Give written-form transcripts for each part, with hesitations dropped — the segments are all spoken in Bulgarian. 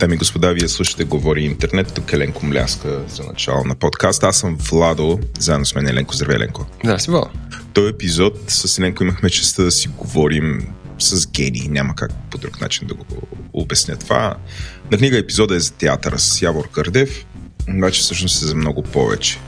Дами и господа, вие слушате Говори Интернет, тук Еленко мляска за начало на подкаст. Аз съм Владо, заедно с мен Еленко. Здравей, Еленко. Да, си Владо. Този епизод с Еленко имахме честта да си говорим с гени. Няма как по друг начин да го обясня това. На книга епизода е за театъра с Явор Гърдев, обаче всъщност е за много повече.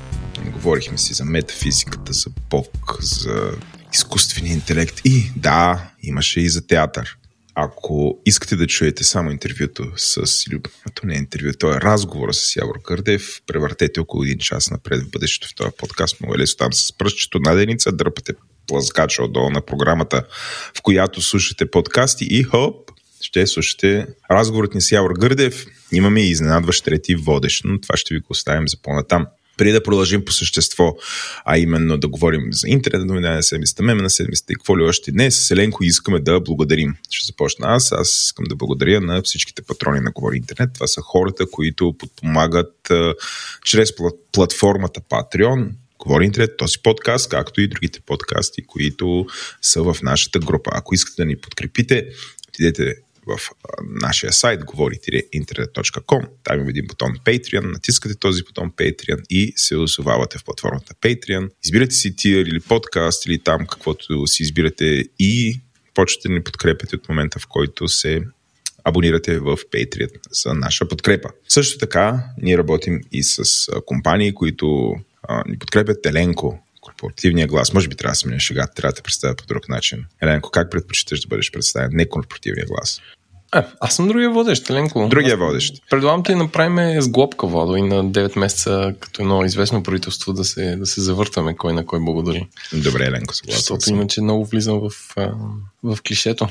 Говорихме си за метафизиката, за Бог, за изкуствения интелект и да, имаше и за театър. Ако искате да чуете само интервюто с любимото, не интервю, то е разговора с Явор Гърдев, превъртете около един час напред в бъдещето в този подкаст, много е лесно, там с пръстчето на деница дърпате плъзгача отдолу на програмата, в която слушате подкасти и хоп, ще слушате разговорът ни с Явор Гърдев. Имаме и изненадващ трети водещ, но това ще ви го оставим за по-натам. Преди да продължим по същество, а именно да говорим за интернет новина на седмицата, меме на седмицата и какво ли още днес, с Еленко искаме да благодарим. Ще започна аз. Аз искам да благодаря на всичките патрони на Говори Интернет. Това са хората, които подпомагат чрез платформата Patreon, Говори Интернет, този подкаст, както и другите подкасти, които са в нашата група. Ако искате да ни подкрепите, отидете в нашия сайт govori-internet.com. Там има един бутон Patreon, натискате този бутон Patreon и се озовавате в платформата Patreon. Избирате си тир или подкаст или там каквото си избирате и почвате да ни подкрепяте от момента, в който се абонирате в Patreon за наша подкрепа. Също така ние работим и с компании, които ни подкрепят. Еленко, корпоративния глас. Може би трябва да сменя шегата, трябва да те представя по друг начин. Еленко, как предпочиташ да бъдеш представен? Не корпоративния глас. Аз съм другия водещ, Еленко. Другия водещ. Предлагам те и направим сглобка, Владо, и на 9 месеца като едно известно правителство да се завъртаме кой на кой благодари. Добре, Еленко, съгласен. Защото иначе много влизам в клишето.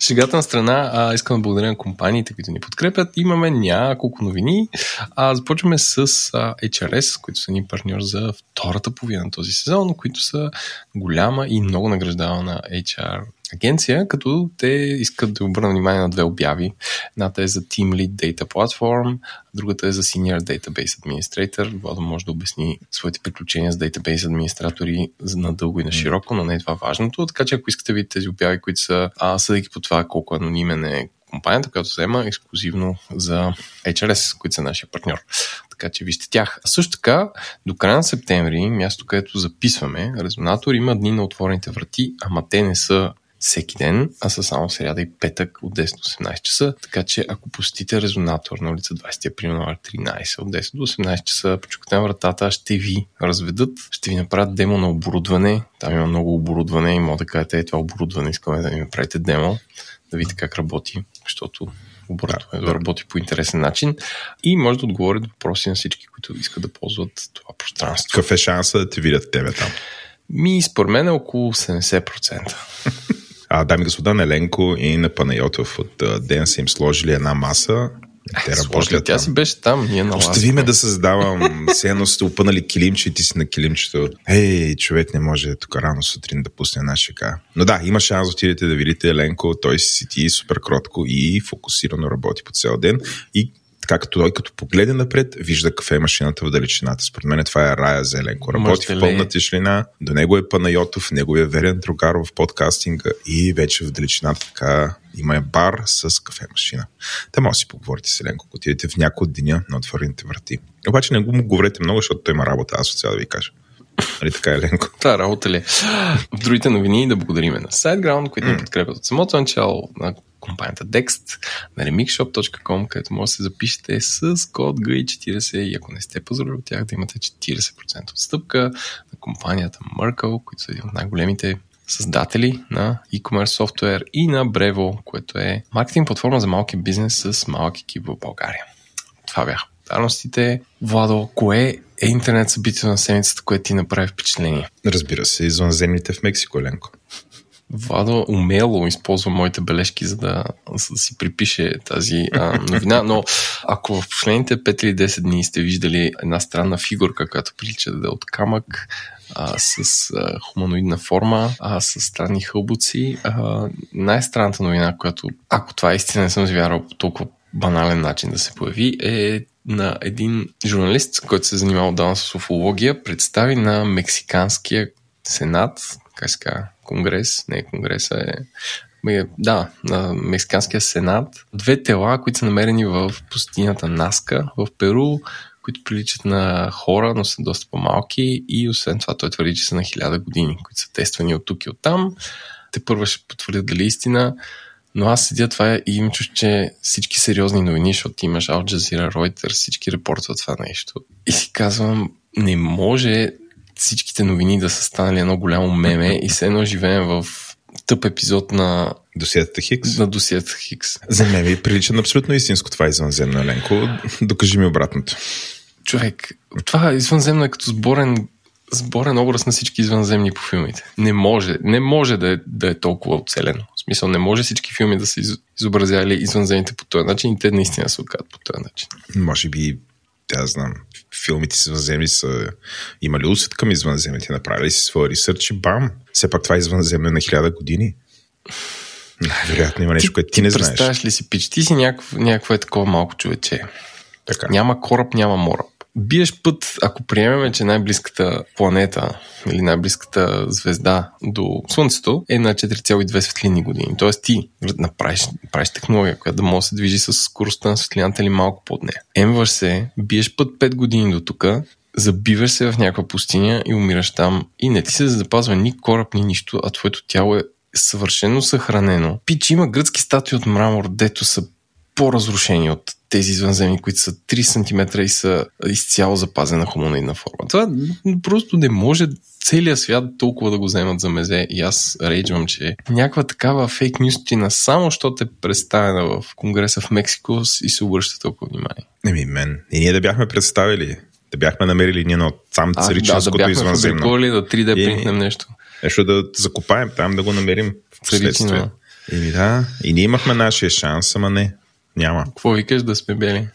Шегата на страна, искам да благодаря на компаниите, които ни подкрепят. Имаме няколко новини. Започваме с HRS, които са ни партньор за втората половина на този сезон, които са голяма и много награждавана HR агенция, като те искат да обърна внимание на две обяви. Едната е за Team Lead Data Platform, другата е за Senior Database Administrator. Владо може да обясни своите приключения с Database администратори надълго и на широко, но не е това важното. Така че ако искате да видите тези обяви, които са съдейки по това колко анонимен е компанията, която взема ексклюзивно за HRS, които са нашия партньор. Така че вижте тях. А също така, до края на септември, място, където записваме, Резонатор има дни на отворените врати, ама те не са всеки ден, а са само сряда и петък от 10 до 18 часа, така че ако посетите Резонатор на улица 20 април номер 13 от 10 до 18 часа, почукате на вратата, ще ви разведат, ще ви направят демо на оборудване, там има много оборудване и мога да кажете, това оборудване искаме да ми направите демо, да видите как работи, защото оборудването да работи по интересен начин и може да отговорят въпроси на всички, които искат да ползват това пространство. Какъв е шанса да те видят тебе там? Според мен е около 70%. Дами и господа, на Еленко и на Панайотов от ден са им сложили една маса. Те работят. Тя си беше там, ние налазаме. Остави ме да създавам. Седно сте опънали килимче и ти си на килимчето. Човек не може тук рано сутрин да пусне една шека. Но да, има шанс да отидете да видите Еленко. Той си седи супер кротко и фокусирано работи по цял ден. И така като той като погледне напред, вижда кафе машината в далечината. Според мен това е рая за Еленко. Работи в пълна тишлина, до него е Панайотов, неговия верен другар в подкастинга и вече в далечината така има бар с кафе машина. Там може да си поговорите с Еленко, ако отидете в някой от деня на отворените врати. Обаче не го му говорите много, защото той има работа, аз отцял да ви кажа. Нали така, Еленко? Да, работа ли. В другите новини да благодарим на SiteGround, които ни подкрепят от самото начало, на компанията Dext, на Remixshop.com, където може да се запишете с код GI40 и ако не сте поздравили от тях, да имате 40% отстъпка, на компанията Merkle, които са един от най-големите създатели на e-commerce софтуер и на Brevo, което е маркетинг платформа за малки бизнес с малък екип в България. Това бяха дарностите. Владо, кое е интернет събитието на седмицата, което ти направи впечатление? Разбира се, извънземните в Мексико, Еленко. Владо умело използва моите бележки, за да си припише тази новина, но ако в последните 5 или 10 дни сте виждали една странна фигурка, която прилича да е от камък, с хуманоидна форма, с странни хълбуци, най-странната новина, която, ако това е истина, не съм завярвал по толкова банален начин да се появи, е на един журналист, който се занимава отдавна с уфология, представи на мексиканския сенат, конгрес, Да, на Мексиканския сенат. Две тела, които са намерени в пустинята Наска в Перу, които приличат на хора, но са доста по-малки и освен това той твърди, че са на 1000 години, които са тествани от тук и оттам. Те първо ще потвърдят дали истина, но аз седя това и им чуш, че всички сериозни новини, защото имаш Ал Джазира, Reuters, всички репортват това нещо. И си казвам, не може всичките новини да са станали едно голямо меме и все едно живеем в тъп епизод на досиетата Хикс. За мен ви прилича на абсолютно истинско това извънземно, Еленко. Докажи ми обратното. Човек, това извънземно е като сборен образ на всички извънземни по филмите. Не може да е толкова оцелено. В смисъл, не може всички филми да са изобразяли извънземните по този начин и те наистина се оказват по този начин. Може би, аз знам, филмите с извънземни са имали усет към извънземните, направили си своя ресърч и бам! Все пак това е извънземно на 1000 години. Най-вероятно има нещо, което ти не знаеш. Представяш ли си, пич? Ти си някакво е такова малко човече. Така. Няма кораб, няма мораб. Биеш път, ако приемеме, че най-близката планета или най-близката звезда до Слънцето е на 4,2 светлинни години. Тоест ти направиш технология, която да може да се движи с скоростта на светлината или малко под нея. Емваш се, биеш път 5 години до тук, забиваш се в някаква пустиня и умираш там и не ти се запазва ни кораб, ни нищо, а твоето тяло е съвършено съхранено. Пич, има гръцки статуи от мрамор, дето са по-разрушени от тези извънземни, които са 3 см и са изцяло запазена хуманоидна форма. Това просто не може целият свят толкова да го вземат за мезе и аз рейджвам, че някаква такава фейк нюстина, само защото е представена в Конгреса в Мексико и се обръща толкова внимание. И ние да бяхме представили, да бяхме намерили ние на сам царичинското извънземно. Да бяхме фабриколи, да 3D принтнем нещо. Нещо да закопаем там, да го намерим в последствие. И ние имахме нашия шанс, ама не. Няма. Какво викаш да сме бели?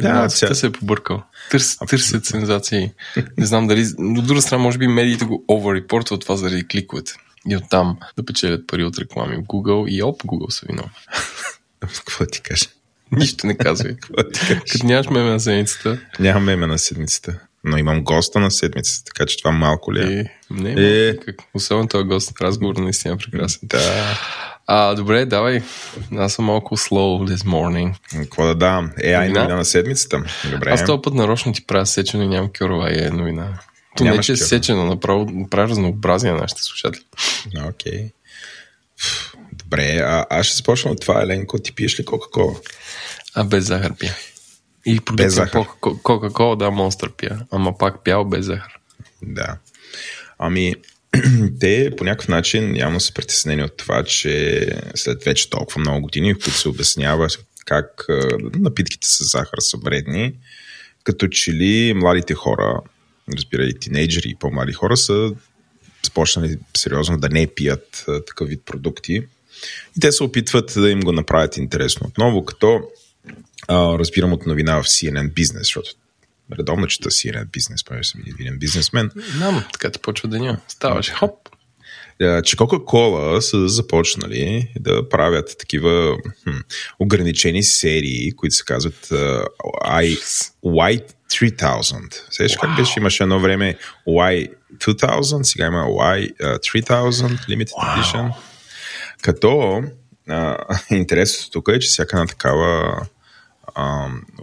Нацията се е побъркал. Търсят сензации. Не знам дали... От друга страна, може би медиите го оверрепортват това заради кликовете. И оттам да печелят пари от реклами. Google и Google са виновни. Какво ти кажа? Нищо не казвай. Като нямаш меме на седмицата. Нямам меме на седмицата. Но имам госта на седмицата, така че това малко ли е? Не, малко. Особено това гост разговор наистина прекрасен. Да. Добре, давай. Аз съм малко slow this morning. Какво да давам? AI новина на седмицата. Добре. Аз този път нарочно ти правя сечено и нямам кьорова AI новина. То не че е сечено, направо правя разнообразие на нашите слушатели. Окей. Добре, аз ще започна от това, Еленко. Ти пиеш ли Coca-Cola? Без захар пия. И без захар. Coca-Cola, да, монстър пия. Ама пак пял без захар. Да. Те по някакъв начин явно са притеснени от това, че след вече толкова много години, в които се обяснява как напитките с захар са вредни, като че ли младите хора, разбирай, тинейджери и по-млади хора са започнали сериозно да не пият такъв вид продукти и те се опитват да им го направят интересно отново, като разбирам от новина в CNN Business, защото редовно чета CNN Бизнес, понеже съм един бизнесмен. Така ти почва деня. Ставаш, хоп! Че Coca-Cola са започнали да правят такива ограничени серии, които се казват Y3000. Сеш как беше? Имаше едно време Y2000, сега има Y3000 Limited Edition. Като интересното тук е, че всяка една такава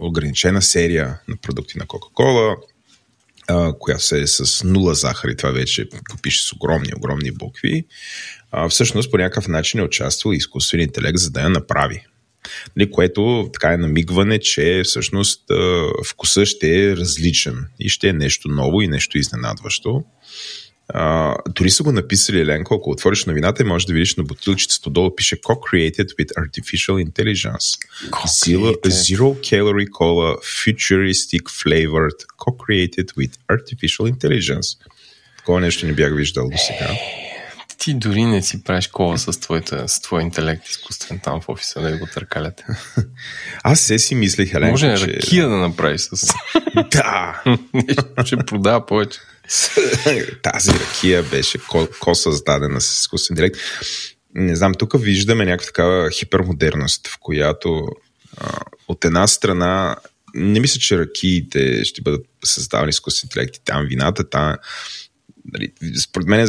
ограничена серия на продукти на Coca-Cola, която е с 0 захар и това вече го пише с огромни букви, всъщност по някакъв начин е участвал изкуствен интелект, за да я направи. Което така е намигване, че всъщност вкусът ще е различен и ще е нещо ново и нещо изненадващо. Дори са го написали, Еленко, ако отвориш новината и можеш да видиш на бутилчицата долу пише Co-created with Artificial Intelligence Zero Calorie Cola Futuristic Flavored Co-created with Artificial Intelligence. Такова нещо не бях виждал до сега. Ти дори не си правиш кола с твой интелект изкуствен там в офиса, да го търкаляте. Аз се си мислех, Еленко, може че... ракия да направиш с... Да! Ще продава повече. Тази ракия беше създадена с изкуствен интелект. Не знам, тук виждаме някаква такава хипермодерност, в която от една страна не мисля, че ракиите ще бъдат създавани с изкуствен интелект и там вината, според мен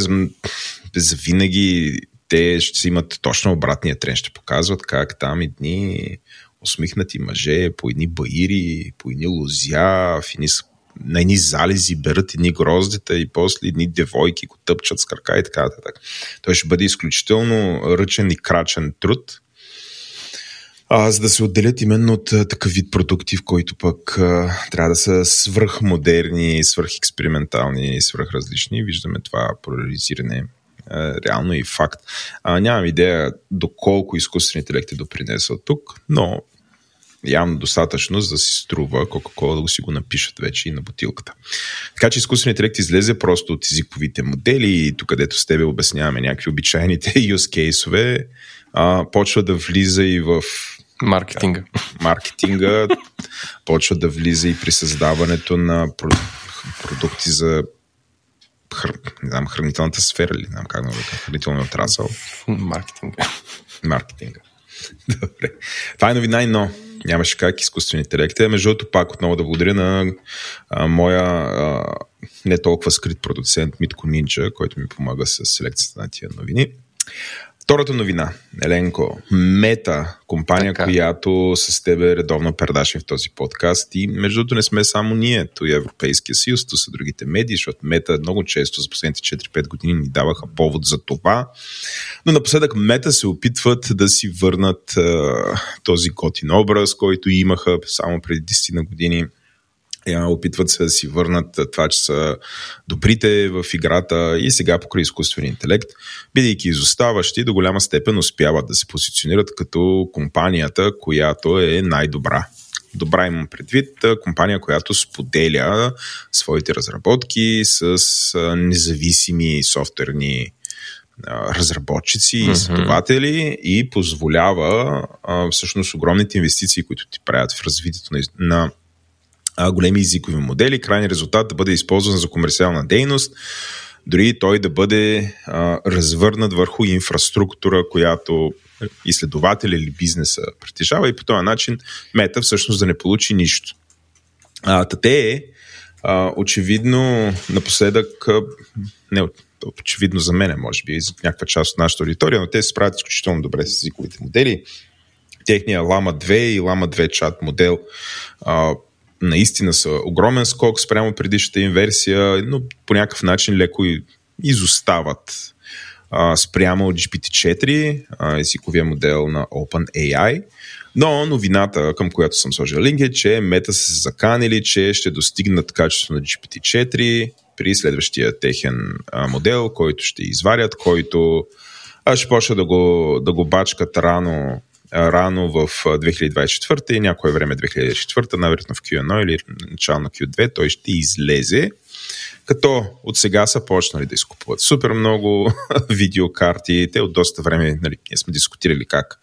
за винаги те ще си имат точно обратния трен, ще показват как там едни усмихнати мъже, по едни баири, по едни лузя, на едни залези берат едни гроздите и после едни девойки го тъпчат с крака и така. Той ще бъде изключително ръчен и крачен труд, за да се отделят именно от такъв вид продукти, в който пък трябва да са свръхмодерни, свръхекспериментални, свръхразлични. Виждаме това поляризиране реално и факт. Нямам идея доколко изкуствен интелект е допринесъл тук, но явно достатъчно, за да си струва Coca-Cola да го си го напишат вече и на бутилката. Така че изкуствен интелект излезе просто от езиковите модели и тук, където с тебе обясняваме някакви обичайните use case-ове, почва да влиза и в маркетинга, почва да влиза и при създаването на продукти за хранителната сфера или как да върка, хранителния отрасъл. Маркетинга. Добре. Това е новина, но нямаше как изкуствен интелект. Между другото, пак отново да благодаря на моя не толкова скрит продуцент Митко Нинджа, който ми помага с селекцията на тия новини. Втората новина, Еленко, Meta, компания, така, която с тебе редовно пердашим в този подкаст и между другото не сме само ние, то и Европейския съюз, то са другите медии, защото Meta много често за последните 4-5 години ни даваха повод за това, но напоследък Meta се опитват да си върнат този готин образ, който имаха само преди 10 години. Опитват се да си върнат това, че са добрите в играта и сега покрай изкуствен интелект, бидейки изоставащи, до голяма степен успяват да се позиционират като компанията, която е най-добра. Добра имам предвид, компания, която споделя своите разработки с независими софтуерни разработчици и изследователи и позволява всъщност огромните инвестиции, които ти правят в развитието на големи езикови модели, крайният резултат да бъде използван за комерциална дейност, дори той да бъде развърнат върху инфраструктура, която изследователя или бизнеса притежава и по този начин Meta всъщност да не получи нищо. Очевидно напоследък, не очевидно за мен, може би за някаква част от нашата аудитория, но те се справят изключително добре с езиковите модели. Техния Llama 2 и Llama 2 чат модел наистина са огромен скок спрямо предишната им версия, но по някакъв начин леко изостават спрямо GPT-4, езиковия модел на OpenAI. Но новината, към която съм сложил линк, е, че Meta са се заканили, че ще достигнат качество на GPT-4 при следващия техен модел, който ще изварят, който ще почне да го бачкат рано в 2024 и някое време 2004, наверно в Q1 или начало на Q2, той ще излезе, като от сега са почнали да изкупуват супер много видеокарти. Те от доста време, ние сме дискутирали как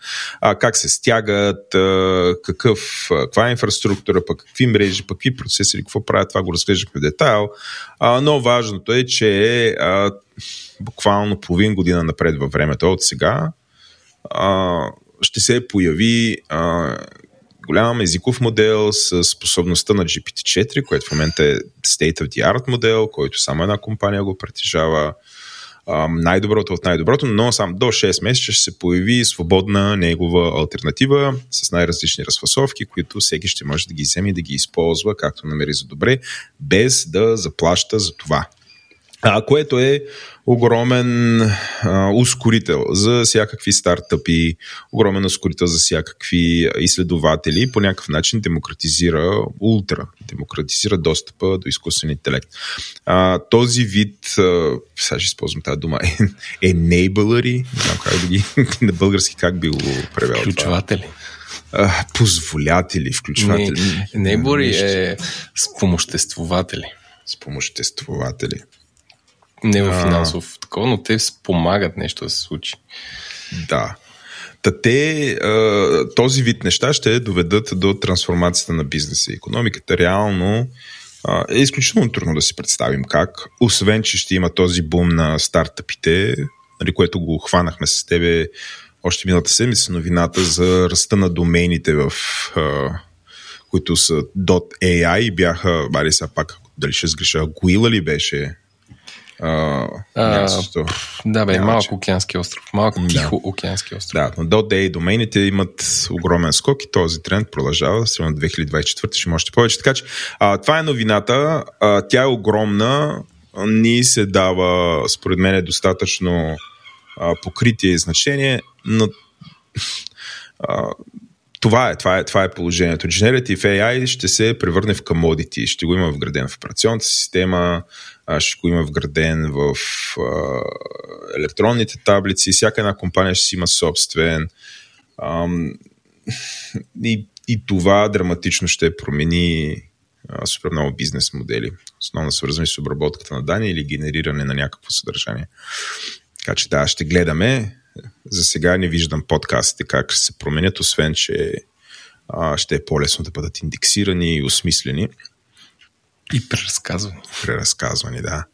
се стягат, каква е инфраструктура, пък какви мрежи, пък какви процеси, какво правят, това го разглеждахме в детайл. Но важното е, че буквално половин година напред във времето от сега ще се появи голям езиков модел с способността на GPT-4, което в момента е State of the Art модел, който само една компания го притежава, най-доброто от най-доброто, но сам до 6 месеца ще се появи свободна негова алтернатива с най-различни разфасовки, които всеки ще може да ги вземе и да ги използва както намери за добре, без да заплаща за това. Което е огромен ускорител за всякакви стартъпи, огромен ускорител за всякакви изследователи, по някакъв начин демократизира достъпа до изкуствен интелект. Този вид, сега ще използвам тази дума, enabler-и, на български как би го превел? Включватели. Позволятели, включватели. Enabler е спомоществователи. Не в финансов такова, но те спомагат нещо да се случи. Да. Този вид неща ще доведат до трансформацията на бизнеса и икономиката. Реално е изключително трудно да си представим как, освен че ще има този бум на стартъпите, което го хванахме с тебе още миналата седмица, новината за ръста на домените, които са .ai и бяха, дали сега пак, дали ще сгреша, Guila ли беше мястото. Да, бе, малко океански остров. Малко тихо океански остров. Да, но до дей домейните имат огромен скок и този тренд продължава. Средно 2024 ще може повече. Така че това е новината. Тя е огромна. Ни се дава, според мен, е достатъчно покритие и значение, но това е положението. Generative AI ще се превърне в commodity. Ще го има вграден в операционната система, ще го има вграден в електронните таблици. Всяка една компания ще си има собствен. И това драматично ще промени супер много бизнес модели. Основно свързани с обработката на данни или генериране на някакво съдържание. Така че да, ще гледаме. За сега не виждам подкастите как ще се променят, освен, че ще е по-лесно да бъдат индексирани и осмислени. И преразказвани. Преразказвани, да.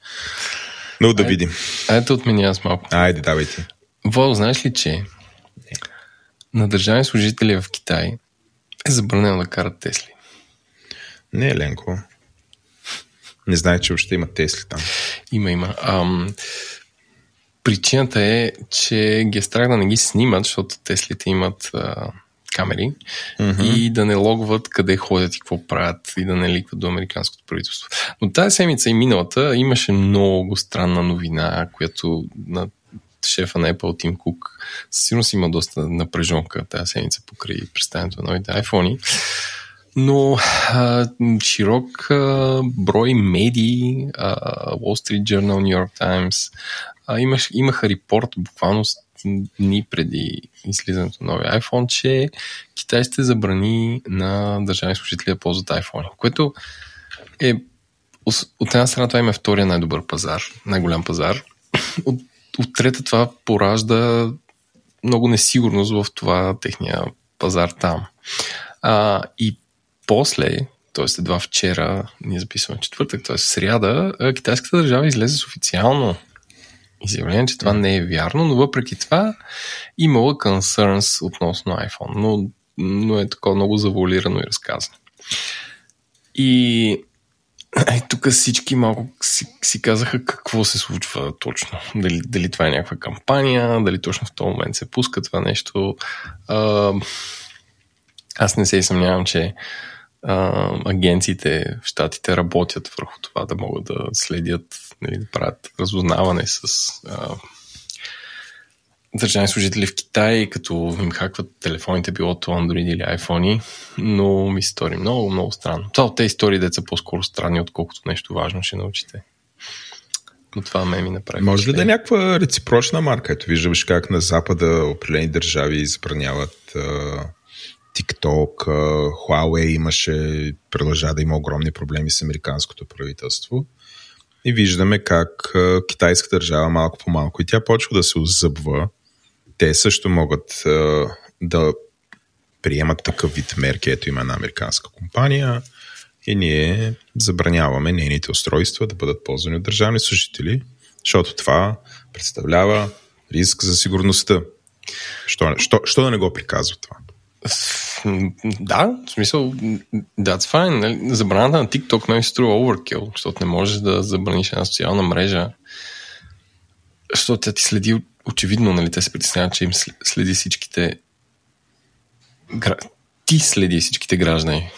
Но да видим. Айде от мен аз малко. Айде, давайте. Вол, знаеш ли, че на държавни служители в Китай е забранено да карат Тесли? Не, Еленко. Не знаех, че още има Тесли там. Има. Причината е, че ги е страх да не ги снимат, защото Теслите имат камери и да не логват къде ходят и какво правят и да не ликват до американското правителство. Но тази седмица и миналата имаше много странна новина, която на шефа на Apple Тим Кук със сигурност има доста напрежонка тази седмица покрай представянето на новите iPhone-и. Но широк брой медии, Wall Street Journal, New York Times, имаха репорт буквално дни преди излизането на новия iPhone, че Китай ще забрани на държавни служители да ползват iPhone, което е от една страна това има втория най-добър пазар, най-голям пазар. От трета това поражда много несигурност в това техния пазар там. И после, т.е. едва вчера, ние записваме четвъртък, т.е. сряда, китайската държава излезе с официално изявление, че това не е вярно, но въпреки това имало concerns относно iPhone, но е такова много завуалирано и разказано. И тук всички малко си казаха какво се случва точно. Дали това е някаква кампания, дали точно в този момент се пуска това нещо. Аз не се съмнявам, че агенциите в щатите работят върху това да могат да следят, нали, да правят разузнаване с държавни служители в Китай, като им хакват телефоните, било то Android или iPhone-и, но ми се стори много, много странно. Това от тези истории деца по-скоро странни, отколкото нещо важно ще научите. Но това ми направи. Може ли да е някаква реципрочна марка? Ето виждаш как на Запада определени държави забраняват TikTok, Huawei имаше, продължа да има огромни проблеми с американското правителство. И виждаме как китайската държава малко по малко и тя почва да се озъбва. Те също могат да приемат такъв вид мерки. Ето има една американска компания и ние забраняваме нейните устройства да бъдат ползвани от държавни служители, защото това представлява риск за сигурността. Що да не го приказва това? Да, в смисъл, that's fine. Нали? Забраната на TikTok ми се струва overkill, защото не можеш да забраниш една социална мрежа, защото тя ти следи очевидно, нали, те се притесняват, че им следи всичките граждани.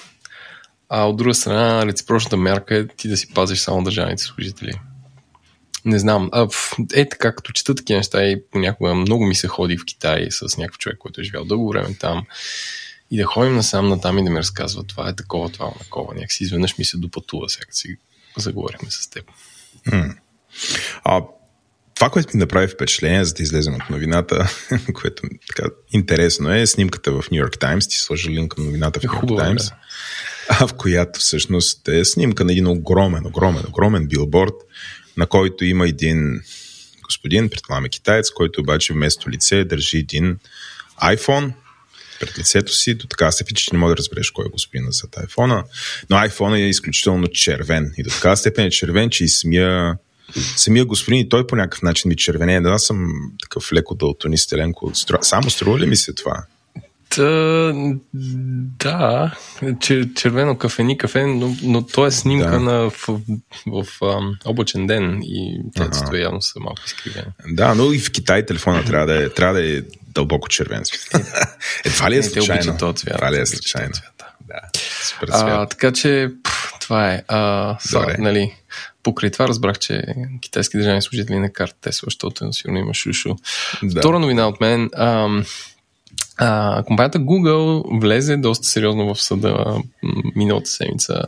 А от друга страна, реципрочната мярка е ти да си пазиш само държавните служители. Не знам. Така, като чета такива неща и понякога много ми се ходи в Китай с някакъв човек, който е живял дълго време там и да ходим насам натам и да ми разказва това е такова, това е такова. Някакси изведнъж ми се допътува, сега си заговорихме с теб. Това, което ми направи впечатление, за да излезем от новината, което така интересно е, снимката в New York Times, ти сложи линк към новината в New York Times, да. В която всъщност е снимка на един огромен билборд, на който има един господин, предполагаме китаец, който обаче вместо лице държи един iPhone пред лицето си, до така степен, че не мога да разбереш кой е господина зад iPhone-а, но iPhone-а е изключително червен и до така степен е червен, че и самия господин и той по някакъв начин ми червене. Да, аз съм такъв леко далтонист, Еленко. Само струва ли ми се това? Да, червено кафени кафе, но то е снимка в облачен ден и тецето явно са малко изкривени. Да, но и в Китай телефона трябва да е дълбоко червен. Едва ли е случайно? Едва ли е случайно? Да. Така че това е. Нали, покрай това разбрах, че китайски държавни служители не карат Тесла, защото сигурно има шушо. Втора новина от мен. Компанията Google влезе доста сериозно в съда миналата седмица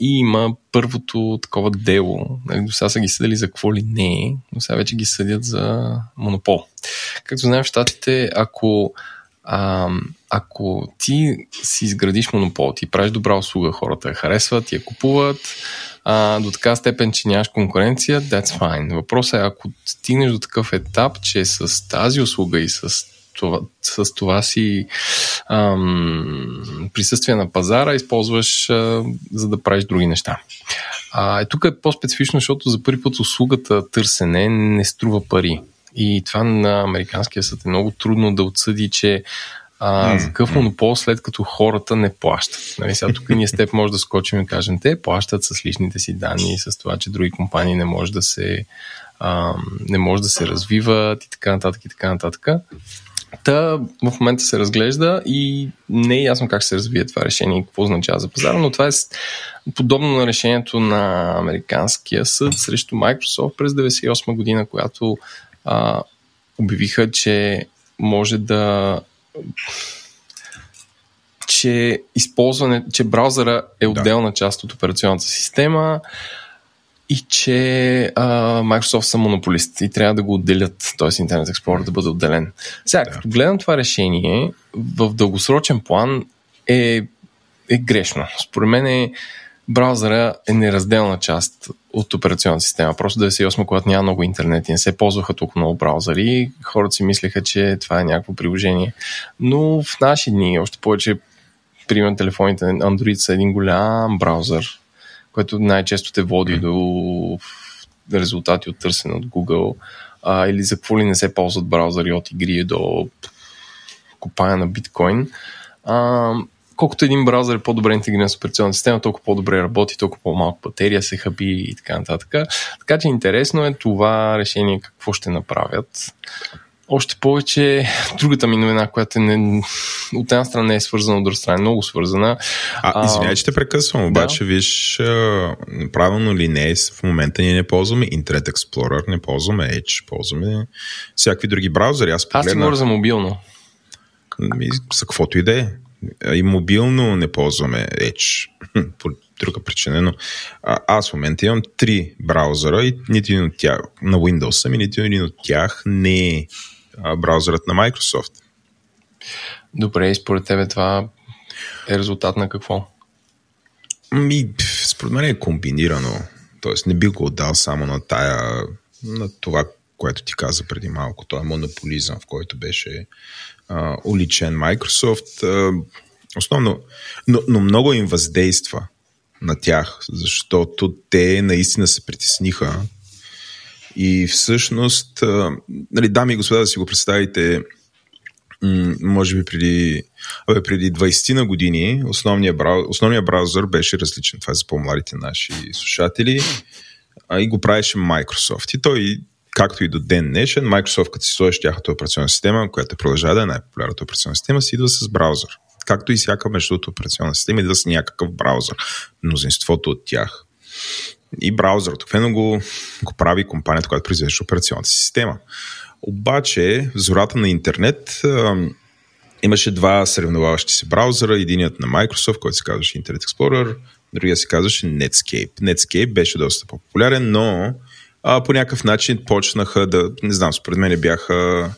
и има първото такова дело. До сега са ги съдили за какво ли не, но сега вече ги съдят за монопол. Както знаем в щатите, ако ти си изградиш монопол, ти правиш добра услуга, хората я харесват, я купуват, до така степен, че нямаш конкуренция, that's fine. Въпросът е, ако стигнеш до такъв етап, че с тази услуга и с това си присъствие на пазара използваш, за да правиш други неща. Тук е по-специфично, защото за първи път услугата търсене не струва пари. И това на американския съд е много трудно да отсъди, че за какъв монопол, след като хората не плащат. Нали, сега тук ние с теб може да скочим и кажем, те плащат с личните си данни, с това, че други компании не може да се развиват и така нататък и така нататък. Та в момента се разглежда и не е ясно как се развие това решение и какво означава за пазара, но това е подобно на решението на американския съд срещу Microsoft през 1998 година, която обявиха, че че браузъра е отделна част от операционната система и че Microsoft са монополист и трябва да го отделят, т.е. Internet Explorer да бъде отделен. Сега, като гледам това решение, в дългосрочен план е грешно. Според мен браузъра е неразделна част от операционната система. Просто 98, когато няма много интернет и не се ползваха толкова много браузъри, хората си мислеха, че това е някакво приложение. Но в наши дни, още повече, примерно телефоните на Android са един голям браузър, което най-често те води до резултати от търсене от Google, или за какво ли не се ползват браузъри от игри до купая на биткоин. Колкото един браузър е по-добре интегриран с операционната система, толкова по-добре работи, толкова по-малко батерия се хаби и така нататък. Така че интересно е това решение какво ще направят. Още повече, другата ми новина, която от една страна не е свързана, от друга страна е много свързана. Извинявай, че те прекъсвам, обаче виж, правилно ли не е, в момента ние не ползваме Internet Explorer, не ползваме Edge, ползваме всякакви други браузъри. Аз си говоря за мобилно. За каквото и да е. И мобилно не ползваме Edge по друга причина, но аз в момента имам 3 браузъра и нито един от тях на Windows съм и нито един от тях не е браузърът на Microsoft. Добре, и според тебе това е резултат на какво? Според мен е комбинирано. Тоест не би го отдал само на това, което ти каза преди малко. Той е монополизъм, в който беше уличен Microsoft. Основно, но много им въздейства на тях, защото те наистина се притесниха и всъщност, нали, дами и господа, да си го представите, може би преди 20-на години основният браузър беше различен. Това е за по-младите наши слушатели и го правеше Microsoft. И той, както и до ден днешен, Microsoft, като си сложиш тяхната операционна система, която продължава да е най-популярната операционна система, си идва с браузър. Както и всяка междуто операционна система, идва с някакъв браузър. Мнозинството от тях. И браузър обикновено го прави компанията, която произвежда операционната система. Обаче, в зората на интернет имаше 2 съревноваващи се браузъра. Единият на Microsoft, който се казваше Internet Explorer, другия се казваше Netscape. Netscape беше доста популярен, но по някакъв начин почнаха да, не знам, според мен бяха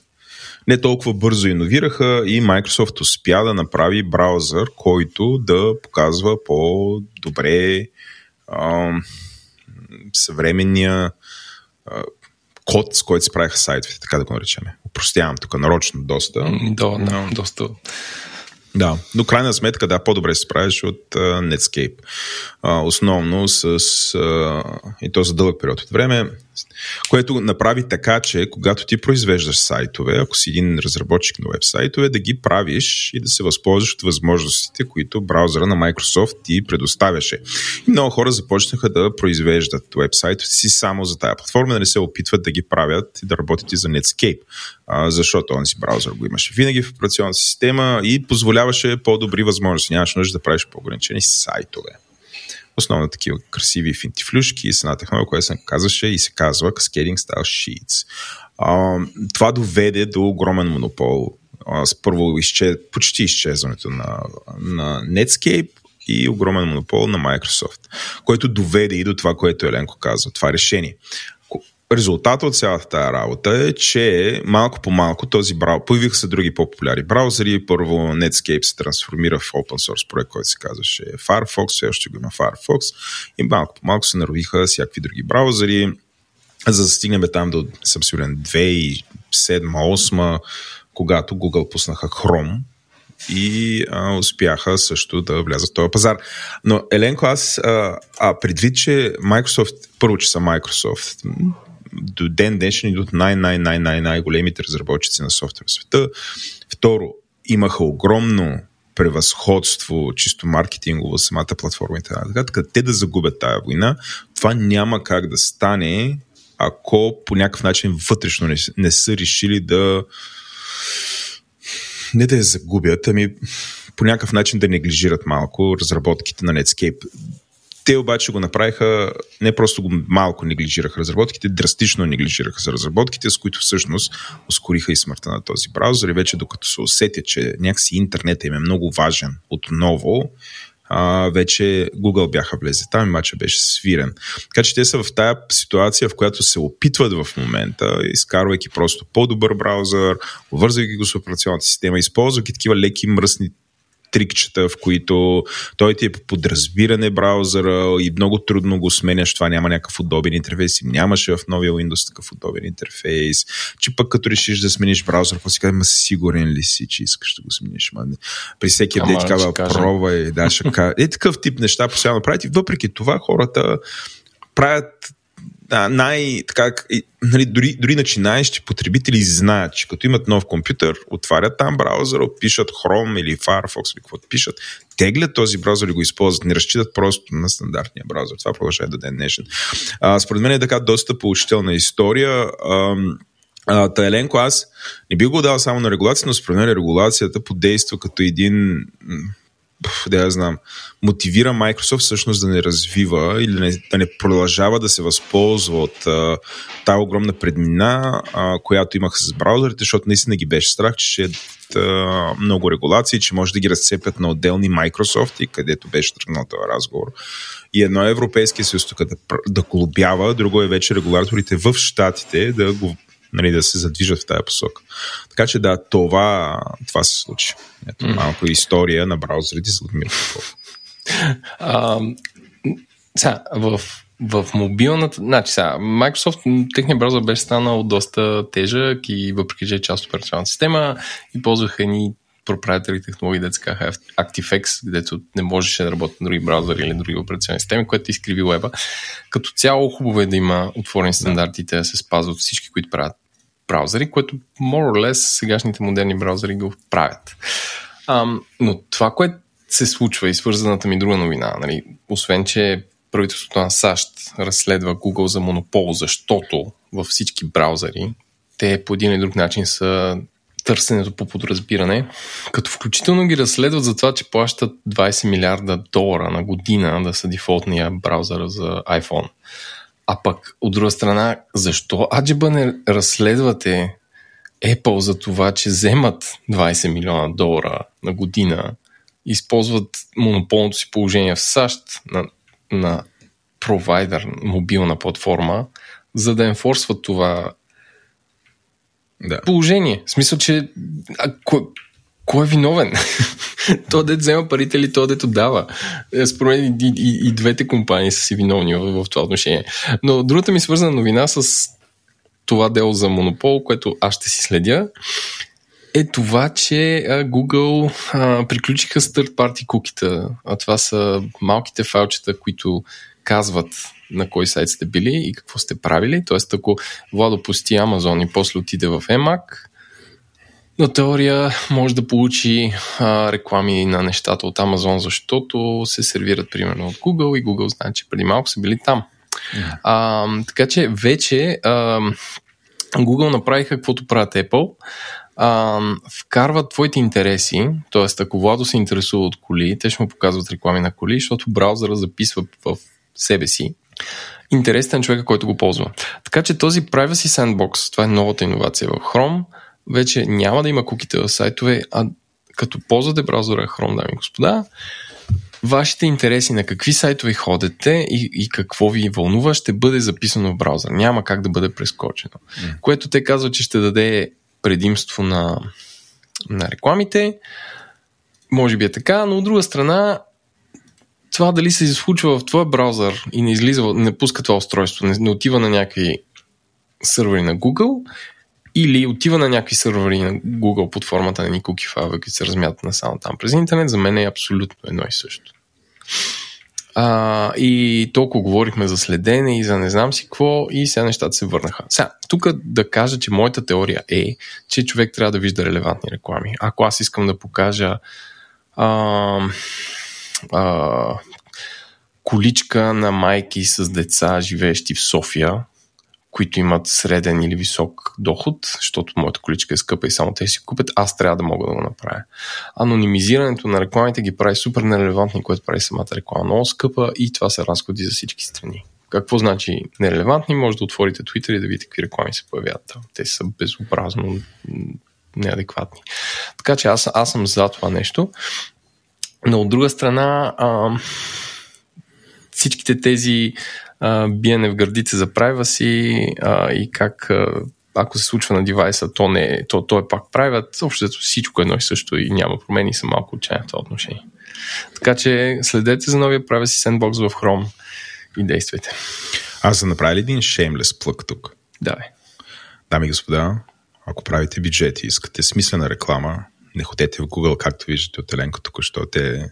не толкова бързо иновираха и Microsoft успя да направи браузър, който да показва по-добре съвременния код, с който се правиха сайтовете, така да го наречем. Опростявам тук нарочно доста. Доста. Да, но крайна сметка, да, по-добре се правиш от Netscape. Основно и то за дълъг период от време което направи така, че когато ти произвеждаш сайтове, ако си един разработчик на уебсайтове, да ги правиш и да се възползваш от възможностите, които браузъра на Microsoft ти предоставяше. И много хора започнаха да произвеждат уебсайтове си само за тая платформа, да не се опитват да ги правят и да работят и за Netscape, защото онзи браузър го имаше винаги в операционната система и позволяваше по-добри възможности. Нямаш нужда да правиш по-ограничени сайтове. Основно такива красиви финтифлюшки и с една технология, която се казваше и се казва Cascading Style Sheets. Това доведе до огромен монопол. Първо почти изчезването на Netscape и огромен монопол на Microsoft, който доведе и до това, което Еленко казва. Това решение. Резултатът от цялата тая работа е, че малко по малко този браузър, появиха се други по-популярни браузъри. Първо Netscape се трансформира в open source проект, който се казваше Firefox, все още го има Firefox, и малко по малко се народиха всякакви други браузъри. За да стигнем там до, съм сигурен, 2007-2008, когато Google пуснаха Chrome и успяха също да влязат в този пазар. Но, Еленко, аз предвид, че Microsoft, първо, че са Microsoft, до ден днешен идват най-големите разработчици на софтуер в света. Второ, имаха огромно превъзходство, чисто маркетингово, самата платформа и т.н. Те да загубят тая война, това няма как да стане, ако по някакъв начин вътрешно не са решили да не да я загубят, ами по някакъв начин да неглижират малко разработките на Netscape. Те обаче го направиха, не просто го малко неглижираха разработките, драстично неглижираха за разработките, с които всъщност ускориха и смъртта на този браузър. И вече докато се усетя, че някакси интернет им е много важен отново, вече Google бяха влезли там, мачът беше свирен. Така че те са в тая ситуация, в която се опитват в момента, изкарвайки просто по-добър браузър, вързвайки го с операционната система, използвайки такива леки мръсни трикчета, в които той ти е подразбиране браузъра и много трудно го сменяш, това няма някакъв удобен интерфейс и нямаше в новия Windows такъв удобен интерфейс, че пък като решиш да смениш браузър, какво си казвам, сигурен ли си, че искаш да го смениш? При всеки апдейт казва, пробвай, да, ще кажа. Е, такъв тип неща постоянно правят и въпреки това хората правят дори начинаещи потребители знаят, че като имат нов компютър, отварят там браузъра, пишат Chrome или Firefox или каквото пишат, теглят този браузър и го използват, не разчитат просто на стандартния браузър. Това продължава до ден днешен. Според мен е така доста поучителна история. Еленко, аз не би го дал само на регулация, но според мен регулацията подейства като един... мотивира Microsoft всъщност да не развива или да не продължава да се възползва от тази огромна предмина, която имаха с браузърите, защото наистина ги беше страх, че ще много регулации, че може да ги разцепят на отделни Microsoft, и където беше тръгнал този разговор. И едно е Европейския съюз тук да колобява, друго е вече регулаторите в щатите да се задвижат в тая посока. Така че да, това се случи. Ето малко история на браузърите с Людмила Попова. В мобилната... Microsoft, техният браузър беше станал доста тежък и въпреки, че е част от операционната система и ползваха ни проприетарни технологии, дето казаха ActiveX, където не можеше да работи на други браузъри или други операционни системи, което изкриви уеба. Като цяло хубаво е да има отворени стандартите, да се спазват всички, които правят браузъри, което more or less сегашните модерни браузъри го правят. Но това, което се случва и свързаната ми друга новина, освен, че правителството на САЩ разследва Google за монопол, защото във всички браузъри те по един или друг начин са търсенето по подразбиране, като включително ги разследват за това, че плащат $20 милиарда на година да са дефолтния браузър за iPhone. А пък, от друга страна, защо аджеба не разследвате Apple за това, че вземат $20 милиона на година, използват монополното си положение в САЩ на провайдер, мобилна платформа, за да енфорсват това положение. В смисъл, че кой е виновен? Той дето взема парите или той дето дава? Според мен и двете компании са си виновни в това отношение. Но другата ми свързана новина с това дело за монопол, което аз ще си следя, е това, че Google приключиха с third party кукита. Това са малките файлчета, които казват на кой сайт сте били и какво сте правили. Тоест, ако Владо посети Амазон и после отиде в Емак, на теория може да получи реклами на нещата от Амазон, защото се сервират примерно от Google и Google знае, че преди малко са били там. Yeah. Така че вече Google направиха каквото правят Apple. Вкарват твоите интереси, т.е. ако Владо се интересува от коли, те ще му показват реклами на коли, защото браузъра записва в себе си интересите на човека, който го ползва. Така че този Privacy Sandbox, това е новата иновация в Chrome, вече няма да има куките в сайтове, а като ползвате браузъра Chrome, дами и господа, вашите интереси на какви сайтове ходите и какво ви вълнува ще бъде записано в браузър. Няма как да бъде прескочено. Което те казват, че ще даде предимство на рекламите. Може би е така, но от друга страна това дали се случва в твоя браузър и не излиза, не пуска това устройство, не отива на някакви сървъри на Google или отива на някакви сървъри на Google под формата на ни куки файлове, които се размятат насам там през интернет, за мен е абсолютно едно и също. И толкова говорихме за следене и за не знам си какво и сега нещата се върнаха. Сега, тук да кажа, че моята теория е, че човек трябва да вижда релевантни реклами. Ако аз искам да покажа количка на майки с деца, живеещи в София, които имат среден или висок доход, защото моята количка е скъпа и само те си купят, аз трябва да мога да го направя. Анонимизирането на рекламите ги прави супер нерелевантни, което прави самата реклама много скъпа и това се разходи за всички страни. Какво значи нерелевантни? Може да отворите Twitter и да видите какви реклами се появяват. Те са безобразно неадекватни. Така че аз съм за това нещо. Но от друга страна всичките тези биене в гърдите за privacy и как ако се случва на девайса, то е пак private. Общото всичко едно и също и няма промени, са малко отчаяни в това отношение. Така че следете за новия privacy sandbox в Chrome и действайте. Аз съм направил един shameless плък тук. Да. Дами и господа, ако правите бюджети, искате смислена реклама, не ходете в Google, както виждате от Еленко току-що, те